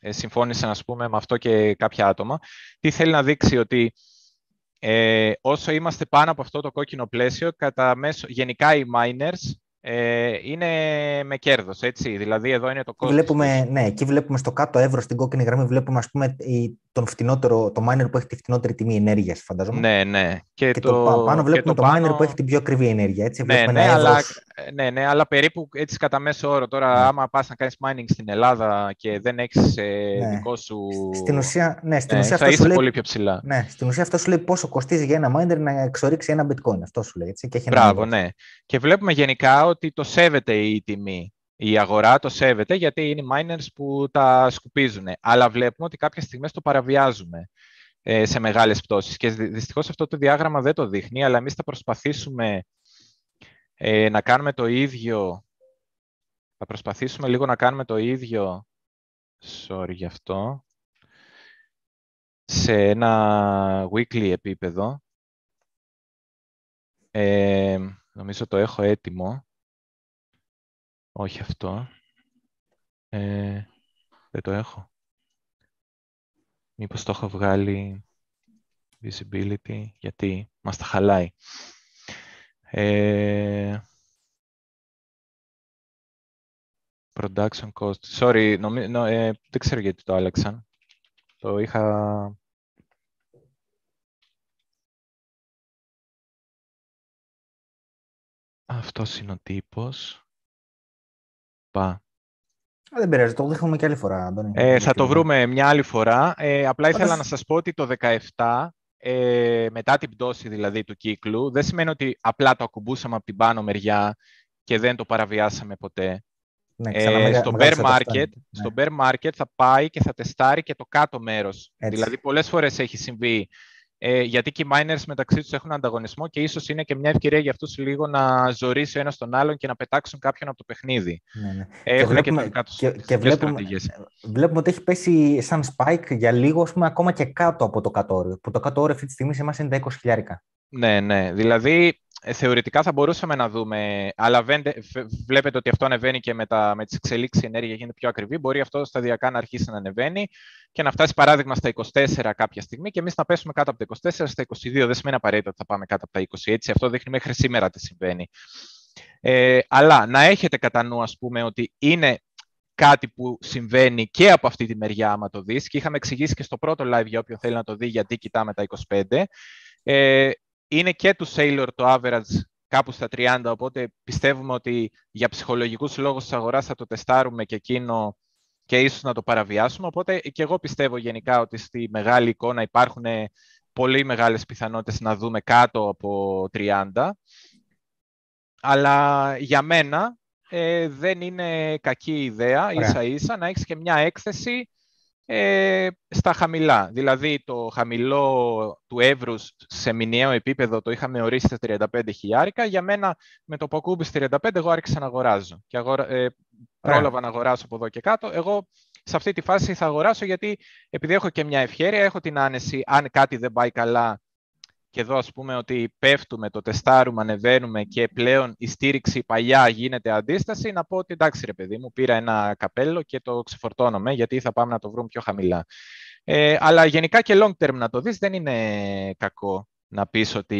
συμφώνησαν, ας πούμε, με αυτό και κάποια άτομα. Τι θέλει να δείξει, ότι ε, όσο είμαστε πάνω από αυτό το κόκκινο πλαίσιο, κατά μέσο, γενικά οι miners ε, είναι με κέρδος, έτσι. Δηλαδή εδώ είναι το κόστος. Βλέπουμε, ναι, εκεί βλέπουμε στο κάτω ευρώ στην κόκκινη γραμμή, βλέπουμε ας πούμε τον φτηνότερο, το miner που έχει τη φτηνότερη τιμή ενέργειας, φανταζόμαστε. Ναι, ναι. Και, και το, το πάνω βλέπουμε το, το πάνω... miner που έχει την πιο ακριβή ενέργεια, έτσι. Ναι, ναι, ναι, αλλά, ναι, ναι, αλλά περίπου έτσι κατά μέσο όρο. Τώρα, ναι. άμα πας να κάνεις mining στην Ελλάδα και δεν έχεις ε, ναι. δικό σου... Στην ουσία, ναι, στην ναι, ουσία θα αυτό είσαι λέει... πολύ πιο ψηλά. Ναι, στην ουσία αυτό σου λέει πόσο κοστίζει για ένα miner να εξορίξει ένα bitcoin. Αυτό σου λέει, έτσι. Και έχει Μπράβο, ένα ναι. Και βλέπουμε γενικά ότι το σέβεται η τιμή. Η αγορά το σέβεται, γιατί είναι οι miners που τα σκουπίζουν. Αλλά βλέπουμε ότι κάποιες στιγμές το παραβιάζουμε ε, σε μεγάλες πτώσεις. Και δυστυχώς αυτό το διάγραμμα δεν το δείχνει, αλλά εμείς θα προσπαθήσουμε ε, να κάνουμε το ίδιο. Θα προσπαθήσουμε λίγο να κάνουμε το ίδιο. Sorry γι' αυτό. Σε ένα weekly επίπεδο. Ε, νομίζω το έχω έτοιμο. Όχι αυτό. Ε, δεν το έχω. Μήπως το έχω βγάλει visibility, γιατί μας τα χαλάει. Ε, production cost. Sorry, νομι... no, ε, δεν ξέρω γιατί το άλλαξαν. Το είχα... Αυτός είναι ο τύπος. Πα. Δεν πειράζει, το δείχνουμε και άλλη φορά, Αντώνη. Ε, θα το βρούμε μια άλλη φορά. Ε, απλά ήθελα να σας πω ότι το δεκαεπτά, ε, μετά την πτώση δηλαδή του κύκλου, δεν σημαίνει ότι απλά το ακουμπούσαμε από την πάνω μεριά και δεν το παραβιάσαμε ποτέ. Ναι, ε, στο, bear market, στο bear market θα πάει και θα τεστάρει και το κάτω μέρος. Έτσι. Δηλαδή πολλές φορές έχει συμβεί. Ε, γιατί και οι miners μεταξύ τους έχουν ανταγωνισμό και ίσως είναι και μια ευκαιρία για αυτούς λίγο να ζορίσει ο ένας τον άλλον και να πετάξουν κάποιον από το παιχνίδι. Ναι, ναι. Έχουν και, βλέπουμε, και, και, και βλέπουμε, βλέπουμε ότι έχει πέσει σαν spike για λίγο, ας πούμε, ακόμα και κάτω από το κατόριο. Που το κατόριο αυτή τη στιγμή σε εμάς είναι τα είκοσι χιλιάδες. Ναι, ναι. Δηλαδή θεωρητικά θα μπορούσαμε να δούμε, αλλά βλέπετε ότι αυτό ανεβαίνει και με, τα, με τις εξελίξεις ενέργεια γίνεται πιο ακριβή. Μπορεί αυτό σταδιακά να αρχίσει να ανεβαίνει και να φτάσει παράδειγμα στα είκοσι τέσσερα κάποια στιγμή και εμείς να πέσουμε κάτω από τα είκοσι τέσσερα στα είκοσι δύο. Δεν σημαίνει απαραίτητα ότι θα πάμε κάτω από τα είκοσι. Έτσι, αυτό δείχνει μέχρι σήμερα τι συμβαίνει. Ε, αλλά να έχετε κατά νου, ας πούμε, ότι είναι κάτι που συμβαίνει και από αυτή τη μεριά, άμα το δεις. Και είχαμε εξηγήσει και στο πρώτο live για όποιον θέλει να το δει, γιατί κοιτάμε τα είκοσι πέντε. Ε, Είναι και του Sailor το average κάπου στα τριάντα, οπότε πιστεύουμε ότι για ψυχολογικούς λόγους της αγοράς θα το τεστάρουμε και εκείνο και ίσως να το παραβιάσουμε. Οπότε και εγώ πιστεύω γενικά ότι στη μεγάλη εικόνα υπάρχουν πολύ μεγάλες πιθανότητες να δούμε κάτω από τριάντα. Αλλά για μένα ε, δεν είναι κακή ιδέα Ωραία. ίσα ίσα να έχεις και μια έκθεση Ε, στα χαμηλά. Δηλαδή το χαμηλό του εύρους σε μηνιαίο επίπεδο το είχαμε ορίσει στα τριάντα πέντε χιλιάρικα. Για μένα με το που ακούμπησε στα τριάντα πέντε εγώ άρχισα να αγοράζω. Και αγορα... ε, πρόλαβα yeah. να αγοράσω από εδώ και κάτω. Εγώ σε αυτή τη φάση θα αγοράσω γιατί επειδή έχω και μια ευχέρεια, έχω την άνεση αν κάτι δεν πάει καλά και εδώ ας πούμε ότι πέφτουμε, το τεστάρουμε, ανεβαίνουμε και πλέον η στήριξη παλιά γίνεται αντίσταση, να πω ότι εντάξει ρε παιδί μου, πήρα ένα καπέλο και το ξεφορτώνομαι γιατί θα πάμε να το βρούμε πιο χαμηλά. Ε, αλλά γενικά και long term να το δεις δεν είναι κακό να πεις ότι...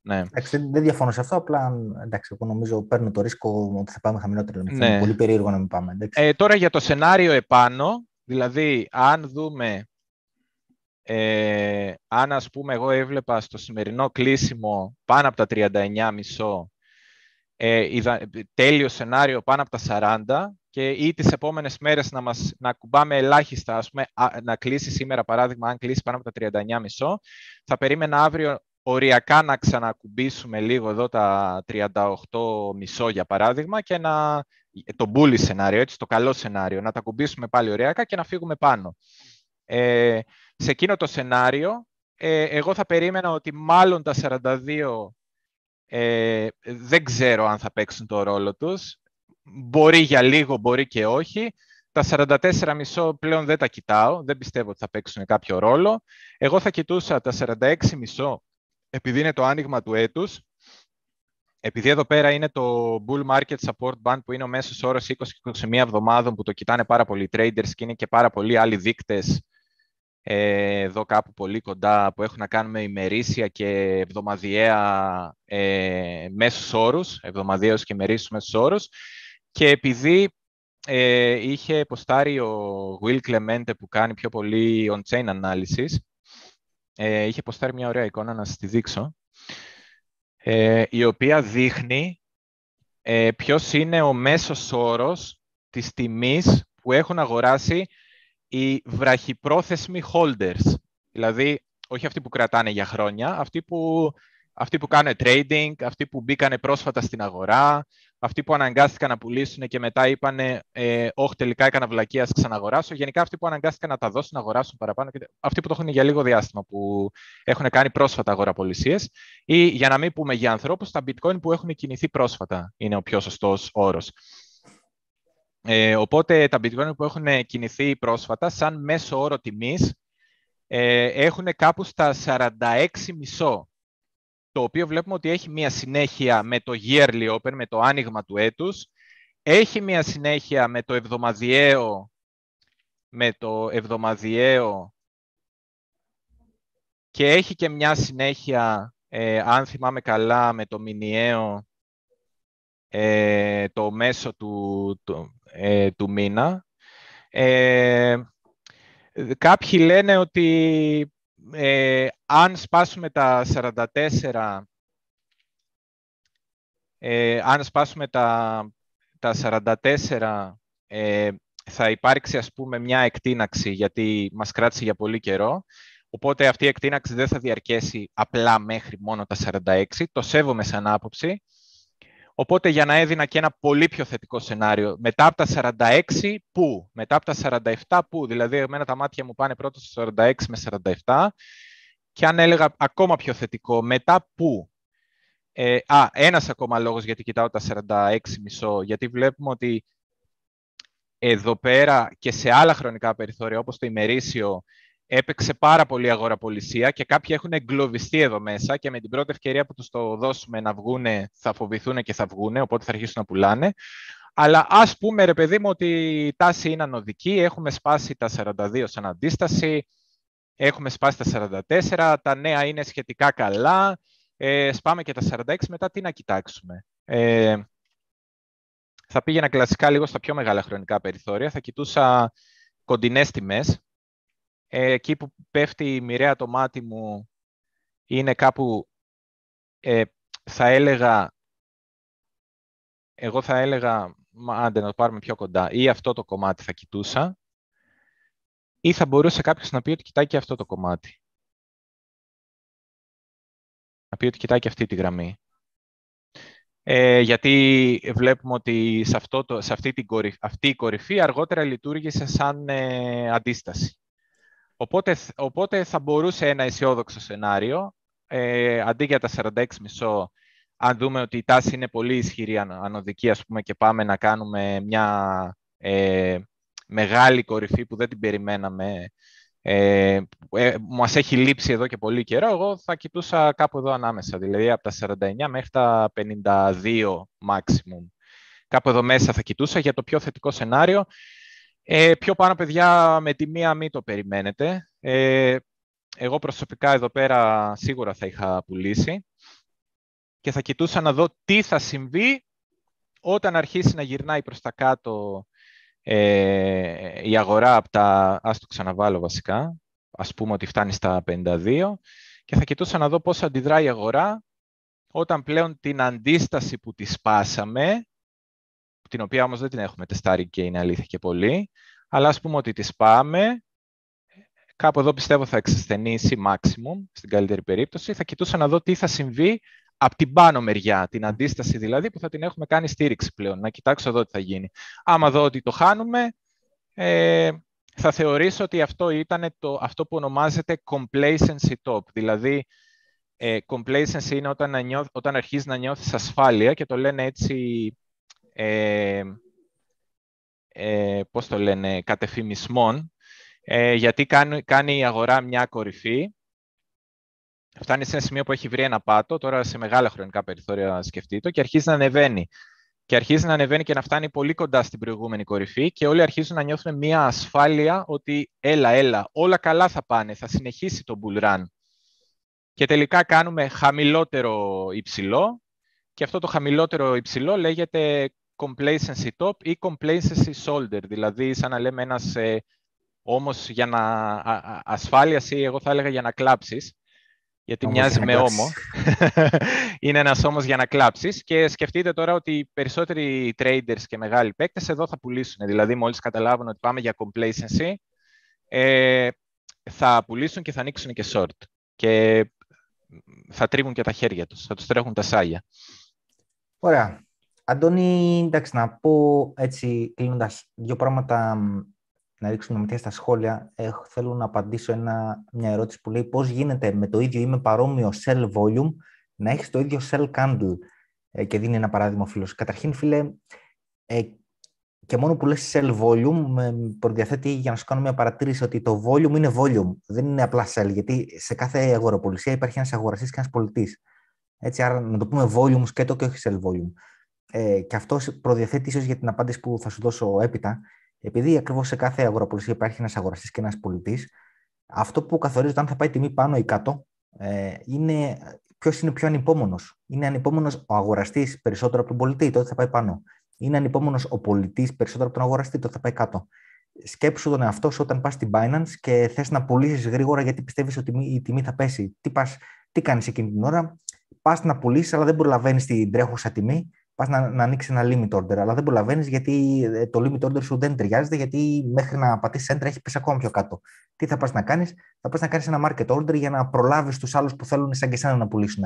Ναι. Ναι. Εντάξει, δεν διαφωνώ σε αυτό, απλά εντάξει, εγώ νομίζω παίρνω το ρίσκο ότι θα πάμε χαμηλότερο. Ναι. Είναι πολύ περίεργο να μην πάμε. Ε, τώρα για το σενάριο επάνω, δηλαδή αν δούμε... Ε, αν ας πούμε εγώ έβλεπα στο σημερινό κλείσιμο πάνω από τα τριάντα εννιά κόμμα πέντε, ε, τέλειο σενάριο πάνω από τα σαράντα και ή τις επόμενες μέρες να, μας, να κουμπάμε ελάχιστα, ας πούμε, να κλείσει σήμερα παράδειγμα, αν κλείσει πάνω από τα τριάντα εννιά κόμμα πέντε, θα περίμενα αύριο οριακά να ξανακουμπήσουμε λίγο εδώ τα τριάντα οκτώ κόμμα πέντε για παράδειγμα και να, το bullish σενάριο, έτσι, το καλό σενάριο, να τα κουμπήσουμε πάλι οριακά και να φύγουμε πάνω. Ε, σε εκείνο το σενάριο, ε, εγώ θα περίμενα ότι μάλλον τα σαράντα δύο ε, δεν ξέρω αν θα παίξουν το ρόλο τους. Μπορεί για λίγο, μπορεί και όχι. Τα σαράντα τέσσερα κόμμα πέντε πλέον δεν τα κοιτάω. Δεν πιστεύω ότι θα παίξουν κάποιο ρόλο. Εγώ θα κοιτούσα τα σαράντα έξι κόμμα πέντε επειδή είναι το άνοιγμα του έτους. Επειδή εδώ πέρα είναι το Bull Market Support Band που είναι ο μέσος όρος είκοσι με είκοσι μία εβδομάδων που το κοιτάνε πάρα πολλοί traders και είναι και πάρα πολλοί άλλοι δείκτες ε, εδώ κάπου πολύ κοντά, που έχουν να κάνουν με ημερήσια και εβδομαδιαία ε, μέσους όρους, εβδομαδιαίους και ημερήσιους μέσους όρους. Και επειδή ε, είχε ποστάρει ο Will Clemente, που κάνει πιο πολύ on-chain ανάλυσης, ε, είχε ποστάρει μια ωραία εικόνα, να σας τη δείξω, ε, η οποία δείχνει ε, ποιος είναι ο μέσος όρος της τιμής που έχουν αγοράσει οι βραχυπρόθεσμοι holders. Δηλαδή, όχι αυτοί που κρατάνε για χρόνια, αυτοί που, αυτοί που κάνουν trading, αυτοί που μπήκανε πρόσφατα στην αγορά, αυτοί που αναγκάστηκαν να πουλήσουν και μετά είπανε ε, όχι, τελικά έκανα βλακεία, ας ξαναγοράσω. Γενικά, αυτοί που αναγκάστηκαν να τα δώσουν, να αγοράσουν παραπάνω, και αυτοί που το έχουν για λίγο διάστημα, που έχουν κάνει πρόσφατα αγοραπολισίες. Ή για να μην πούμε για ανθρώπους, τα bitcoin που έχουν κινηθεί πρόσφατα είναι ο πιο σωστός όρος. Ε, οπότε τα bitcoin που έχουν κινηθεί πρόσφατα, σαν μέσο όρο τιμής, ε, έχουν κάπου στα σαράντα έξι κόμμα πέντε, το οποίο βλέπουμε ότι έχει μία συνέχεια με το yearly open, με το άνοιγμα του έτους, έχει μία συνέχεια με το εβδομαδιαίο, με το εβδομαδιαίο και έχει και μία συνέχεια, ε, αν θυμάμαι καλά, με το μηνιαίο, ε, το μέσο του... του Ε, του μήνα. Ε, κάποιοι λένε ότι ε, αν σπάσουμε τα σαράντα τέσσερα, ε, αν σπάσουμε τα, τα σαράντα τέσσερα, ε, θα υπάρξει, ας πούμε, μια εκτείναξη, γιατί μας κράτησε για πολύ καιρό. Οπότε αυτή η εκτείναξη δεν θα διαρκέσει απλά μέχρι μόνο τα σαράντα έξι. Το σέβομαι σαν άποψη. Οπότε για να έδινα και ένα πολύ πιο θετικό σενάριο, μετά από τα σαράντα έξι που, μετά από τα σαράντα επτά που, δηλαδή εμένα τα μάτια μου πάνε πρώτα στο σαράντα έξι με σαράντα επτά, και αν έλεγα ακόμα πιο θετικό, μετά που, ε, α, ένας ακόμα λόγος γιατί κοιτάω τα σαράντα έξι κόμμα πέντε, γιατί βλέπουμε ότι εδώ πέρα και σε άλλα χρονικά περιθώρια, όπως το ημερήσιο, έπαιξε πάρα πολύ αγοραπολισία και κάποιοι έχουν εγκλωβιστεί εδώ μέσα και με την πρώτη ευκαιρία που τους το δώσουμε να βγούνε, θα φοβηθούν και θα βγούνε, οπότε θα αρχίσουν να πουλάνε. Αλλά ας πούμε, ρε παιδί μου, ότι η τάση είναι ανωδική, έχουμε σπάσει τα σαράντα δύο σαν αντίσταση, έχουμε σπάσει τα σαράντα τέσσερα, τα νέα είναι σχετικά καλά, ε, σπάμε και τα σαράντα έξι, μετά τι να κοιτάξουμε. Ε, θα πήγαινα κλασικά λίγο στα πιο μεγάλα χρονικά περιθώρια, θα κοιτούσα κοντινές τιμές. Εκεί που πέφτει η μοιραία το μάτι μου είναι κάπου, ε, θα έλεγα, εγώ θα έλεγα, άντε να το πάρουμε πιο κοντά, ή αυτό το κομμάτι θα κοιτούσα, ή θα μπορούσε κάποιος να πει ότι κοιτάει και αυτό το κομμάτι. Να πει ότι κοιτάει και αυτή τη γραμμή. Ε, γιατί βλέπουμε ότι σε, αυτό το, σε αυτή, την κορυφ, αυτή η κορυφή αργότερα λειτουργήσε σαν ε, αντίσταση. Οπότε, οπότε θα μπορούσε ένα αισιόδοξο σενάριο, ε, αντί για τα σαράντα έξι κόμμα πέντε, αν δούμε ότι η τάση είναι πολύ ισχυρή, ανωδική, ας πούμε, και πάμε να κάνουμε μια ε, μεγάλη κορυφή που δεν την περιμέναμε, ε, ε, μας έχει λείψει εδώ και πολύ καιρό, εγώ θα κοιτούσα κάπου εδώ ανάμεσα, δηλαδή από τα σαράντα εννιά μέχρι τα πενήντα δύο maximum. Κάπου εδώ μέσα θα κοιτούσα για το πιο θετικό σενάριο. Ε, πιο πάνω, παιδιά, με τη μία μη το περιμένετε. Ε, εγώ προσωπικά εδώ πέρα σίγουρα θα είχα πουλήσει και θα κοιτούσα να δω τι θα συμβεί όταν αρχίσει να γυρνάει προς τα κάτω ε, η αγορά από τα... Ας το ξαναβάλω βασικά. Ας πούμε ότι φτάνει στα πενήντα δύο και θα κοιτούσα να δω πώς αντιδράει η αγορά όταν πλέον την αντίσταση που τη σπάσαμε, την οποία όμως δεν την έχουμε τεστάρει και είναι αλήθεια και πολύ, αλλά ας πούμε ότι τη σπάμε, κάπου εδώ πιστεύω θα εξασθενήσει maximum, στην καλύτερη περίπτωση, θα κοιτούσα να δω τι θα συμβεί από την πάνω μεριά, την αντίσταση δηλαδή, που θα την έχουμε κάνει στήριξη πλέον, να κοιτάξω εδώ τι θα γίνει. Άμα δω ότι το χάνουμε, ε, θα θεωρήσω ότι αυτό ήταν το, αυτό που ονομάζεται complacency top, δηλαδή ε, complacency είναι όταν, να νιώθ, όταν αρχίζεις να νιώθεις ασφάλεια και το λένε έτσι... Ε, ε, πώς το λένε, κατεφημισμών, ε, γιατί κάνει, κάνει η αγορά μια κορυφή, φτάνει σε ένα σημείο που έχει βρει ένα πάτο, τώρα σε μεγάλα χρονικά περιθώρια σκεφτεί το, και αρχίζει να ανεβαίνει. και αρχίζει να ανεβαίνει και να φτάνει πολύ κοντά στην προηγούμενη κορυφή και όλοι αρχίζουν να νιώθουν μια ασφάλεια ότι έλα, έλα, όλα καλά θα πάνε, θα συνεχίσει το bull run. Και τελικά κάνουμε χαμηλότερο υψηλό και αυτό το χαμηλότερο υψηλό λέγεται complacency top ή complacency shoulder, δηλαδή σαν να λέμε ένας ε, όμως για να ασφάλειας ή εγώ θα έλεγα για να κλάψεις, γιατί όμως μοιάζει με κλάψεις. Όμο. Είναι ένας όμως για να κλάψεις και σκεφτείτε τώρα ότι οι περισσότεροι traders και μεγάλοι παίκτες εδώ θα πουλήσουν, δηλαδή μόλις καταλάβουν ότι πάμε για complacency ε, θα πουλήσουν και θα ανοίξουν και short και θα τρίβουν και τα χέρια τους, θα τους τρέχουν τα σάγια. Ωραία. Αντώνη, εντάξει, να πω έτσι κλείνοντας δύο πράγματα, να ρίξουμε ματιά στα σχόλια. Ε, θέλω να απαντήσω ένα, μια ερώτηση που λέει πώς γίνεται με το ίδιο ή με παρόμοιο sell volume να έχεις το ίδιο sell candle ε, και δίνει ένα παράδειγμα ο φίλος. Καταρχήν, φίλε, ε, και μόνο που λες sell volume ε, προδιαθέτει για να σου κάνω μια παρατήρηση ότι το volume είναι volume, δεν είναι απλά sell, γιατί σε κάθε αγοραπολισία υπάρχει ένας αγοραστής και ένας πολιτής. Έτσι, άρα να το πούμε volume σκέτο και όχι sell volume. Ε, και αυτό προδιαθέτει ίσως για την απάντηση που θα σου δώσω έπειτα, επειδή ακριβώς σε κάθε αγοραπολισία υπάρχει ένας αγοραστής και ένας πολιτής, αυτό που καθορίζει αν θα πάει τιμή πάνω ή κάτω ε, είναι ποιος είναι πιο ανυπόμονος. Είναι ανυπόμονος ο αγοραστής περισσότερο από τον πολιτή, τότε θα πάει πάνω. Είναι ανυπόμονος ο πολιτής περισσότερο από τον αγοραστή, τότε θα πάει κάτω. Σκέψου τον εαυτό σου όταν πας στην Binance και θες να πουλήσεις γρήγορα γιατί πιστεύεις ότι η τιμή θα πέσει. Τι, πας, τι κάνεις εκείνη την ώρα, πας να πουλήσεις, αλλά δεν προλαβαίνεις την τρέχουσα τιμή. Πας να, να ανοίξεις ένα limit order, αλλά δεν προλαβαίνεις γιατί το limit order σου δεν ταιριάζεται, γιατί μέχρι να πατήσεις enter έχει πέσει ακόμα πιο κάτω. Τι θα πας να κάνεις, θα πας να κάνεις ένα market order για να προλάβεις τους άλλους που θέλουν σαν και σένα να πουλήσουν.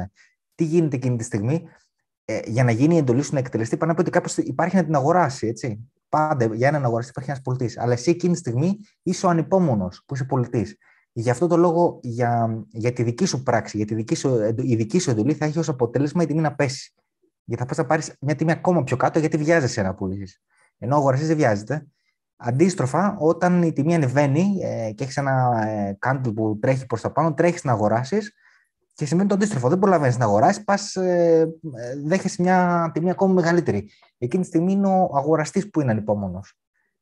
Τι γίνεται εκείνη τη στιγμή, ε, για να γίνει η εντολή σου να εκτελεστεί, πάνε να πει ότι κάποιος υπάρχει να την αγοράσει. Έτσι. Πάντα για έναν αγοραστή υπάρχει ένας πολιτής. Αλλά εσύ εκείνη τη στιγμή είσαι ο ανυπόμονος που είσαι πολιτής. Γι' αυτό το λόγο, για, για τη δική σου πράξη, για τη δική σου, η δική σου εντολή θα έχει ως αποτέλεσμα η τιμή να πέσει. Γιατί θα πας να πάρεις μια τιμή ακόμα πιο κάτω, γιατί βιάζεσαι να πουλήσεις. Ενώ ο αγοραστής δεν βιάζεται. Αντίστροφα, όταν η τιμή ανεβαίνει ε, και έχεις ένα ε, candle που τρέχει προς τα πάνω, τρέχεις να αγοράσεις και σημαίνει το αντίστροφο. Δεν προλαβαίνεις να αγοράσεις, πας, ε, ε, δέχεσαι μια τιμή ακόμα μεγαλύτερη. Εκείνη τη στιγμή είναι ο αγοραστής που είναι ανυπόμονος.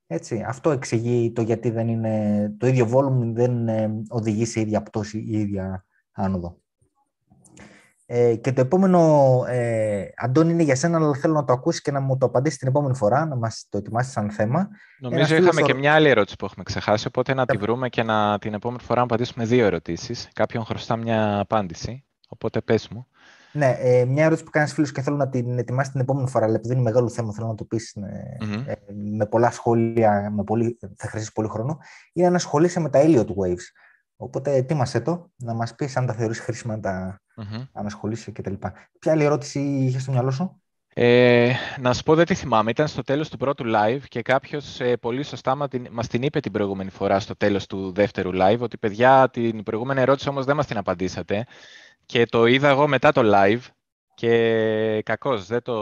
Έτσι, αυτό εξηγεί το γιατί δεν είναι, το ίδιο volume δεν ε, οδηγεί σε ίδια πτώση ή ίδια άνοδο. Ε, και το επόμενο, ε, Αντώνη, είναι για σένα, αλλά θέλω να το ακούσεις και να μου το απαντήσεις την επόμενη φορά, να μας το ετοιμάσεις σαν θέμα. Νομίζω Ένας είχαμε ο... και μια άλλη ερώτηση που έχουμε ξεχάσει, οπότε να τα... τη βρούμε και να, την επόμενη φορά να απαντήσουμε δύο ερωτήσεις. Κάποιον χρωστά μια απάντηση, οπότε πες μου. Ναι, ε, μια ερώτηση που κάνεις φίλος και θέλω να την ετοιμάσεις την επόμενη φορά, αλλά επειδή είναι μεγάλο θέμα, θέλω να το πεις ε, mm-hmm. ε, με πολλά σχόλια, με πολύ, θα χρειάζεσαι πολύ χρόνο, είναι να ασχολείσαι με τα Elliott Waves. Οπότε ετοίμασέ το, να μας πεις αν τα θεωρείς χρήσιμα να τα mm-hmm. ανασχολείσαι κτλ. Ποια άλλη ερώτηση είχες στο μυαλό σου? Ε, να σου πω, δεν τη θυμάμαι. Ήταν στο τέλος του πρώτου live και κάποιος ε, πολύ σωστά μας την είπε την προηγούμενη φορά στο τέλος του δεύτερου live, ότι παιδιά την προηγούμενη ερώτηση όμως δεν μας την απαντήσατε και το είδα εγώ μετά το live και κακώς δεν το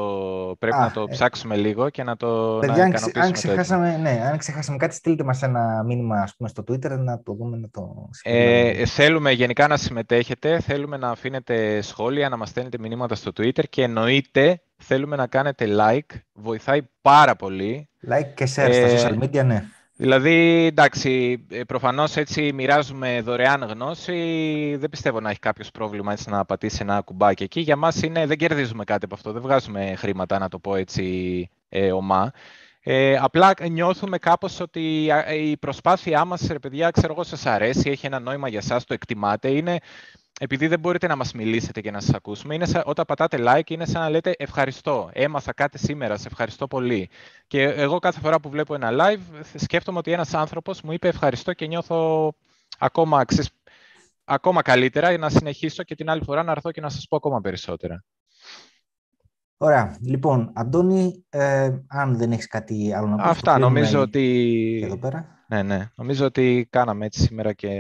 πρέπει Α, να το ε... ψάξουμε λίγο και να το παιδιά, να αν, ικανοποιήσουμε αν ξεχάσαμε, το ναι, αν ξεχάσαμε κάτι, στείλτε μας ένα μήνυμα ας πούμε, στο Twitter να το δούμε. Να το... Ε, θέλουμε γενικά να συμμετέχετε, θέλουμε να αφήνετε σχόλια, να μας στέλνετε μηνύματα στο Twitter και εννοείται θέλουμε να κάνετε like, βοηθάει πάρα πολύ. Like και share ε, στα social media, ναι. Δηλαδή, εντάξει, προφανώς έτσι μοιράζουμε δωρεάν γνώση. Δεν πιστεύω να έχει κάποιος πρόβλημα έτσι να πατήσει ένα κουμπάκι εκεί. Για μας είναι, δεν κερδίζουμε κάτι από αυτό, δεν βγάζουμε χρήματα, να το πω έτσι ε, ομά. Ε, απλά νιώθουμε κάπως ότι η προσπάθειά μας, ρε παιδιά, ξέρω εγώ σας αρέσει, έχει ένα νόημα για σας, το εκτιμάτε. Είναι, επειδή δεν μπορείτε να μας μιλήσετε και να σας ακούσουμε, είναι σαν, όταν πατάτε like είναι σαν να λέτε ευχαριστώ, έμαθα κάτι σήμερα, σε ευχαριστώ πολύ. Και εγώ κάθε φορά που βλέπω ένα live σκέφτομαι ότι ένας άνθρωπος μου είπε ευχαριστώ και νιώθω ακόμα, ξεσ... ακόμα καλύτερα να συνεχίσω και την άλλη φορά να έρθω και να σας πω ακόμα περισσότερα. Ωραία. Λοιπόν, Αντώνη, ε, αν δεν έχεις κάτι άλλο να πω. Αυτά, νομίζω ότι... Ναι, ναι. Νομίζω ότι κάναμε έτσι σήμερα και...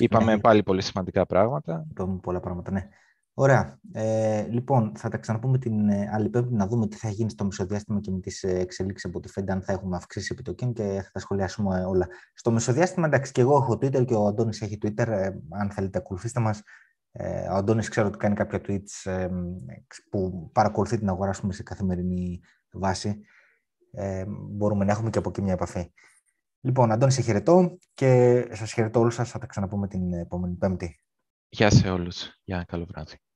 Είπαμε ναι. πάλι πολύ σημαντικά πράγματα. Είπαμε πολλά πράγματα, ναι. Ωραία. Ε, λοιπόν, θα τα ξαναπούμε την άλλη Πέμπτη να δούμε τι θα γίνει στο μεσοδιάστημα και με τις εξελίξεις από τη Fed, αν θα έχουμε αυξήσει επιτοκίων και θα τα σχολιάσουμε όλα. Στο μεσοδιάστημα, εντάξει, και εγώ έχω Twitter και ο Αντώνης έχει Twitter. Ε, αν θέλετε, ακολουθήστε μας. Ε, ο Αντώνης ξέρω ότι κάνει κάποια tweets ε, που παρακολουθεί την αγορά πούμε, σε καθημερινή βάση. Ε, μπορούμε να έχουμε και από εκεί μια επαφή. Λοιπόν, Αντώνη, σε χαιρετώ και σας χαιρετώ όλους σας. Θα τα ξαναπούμε την επόμενη Πέμπτη. Γεια σε όλους. Γεια, καλό βράδυ.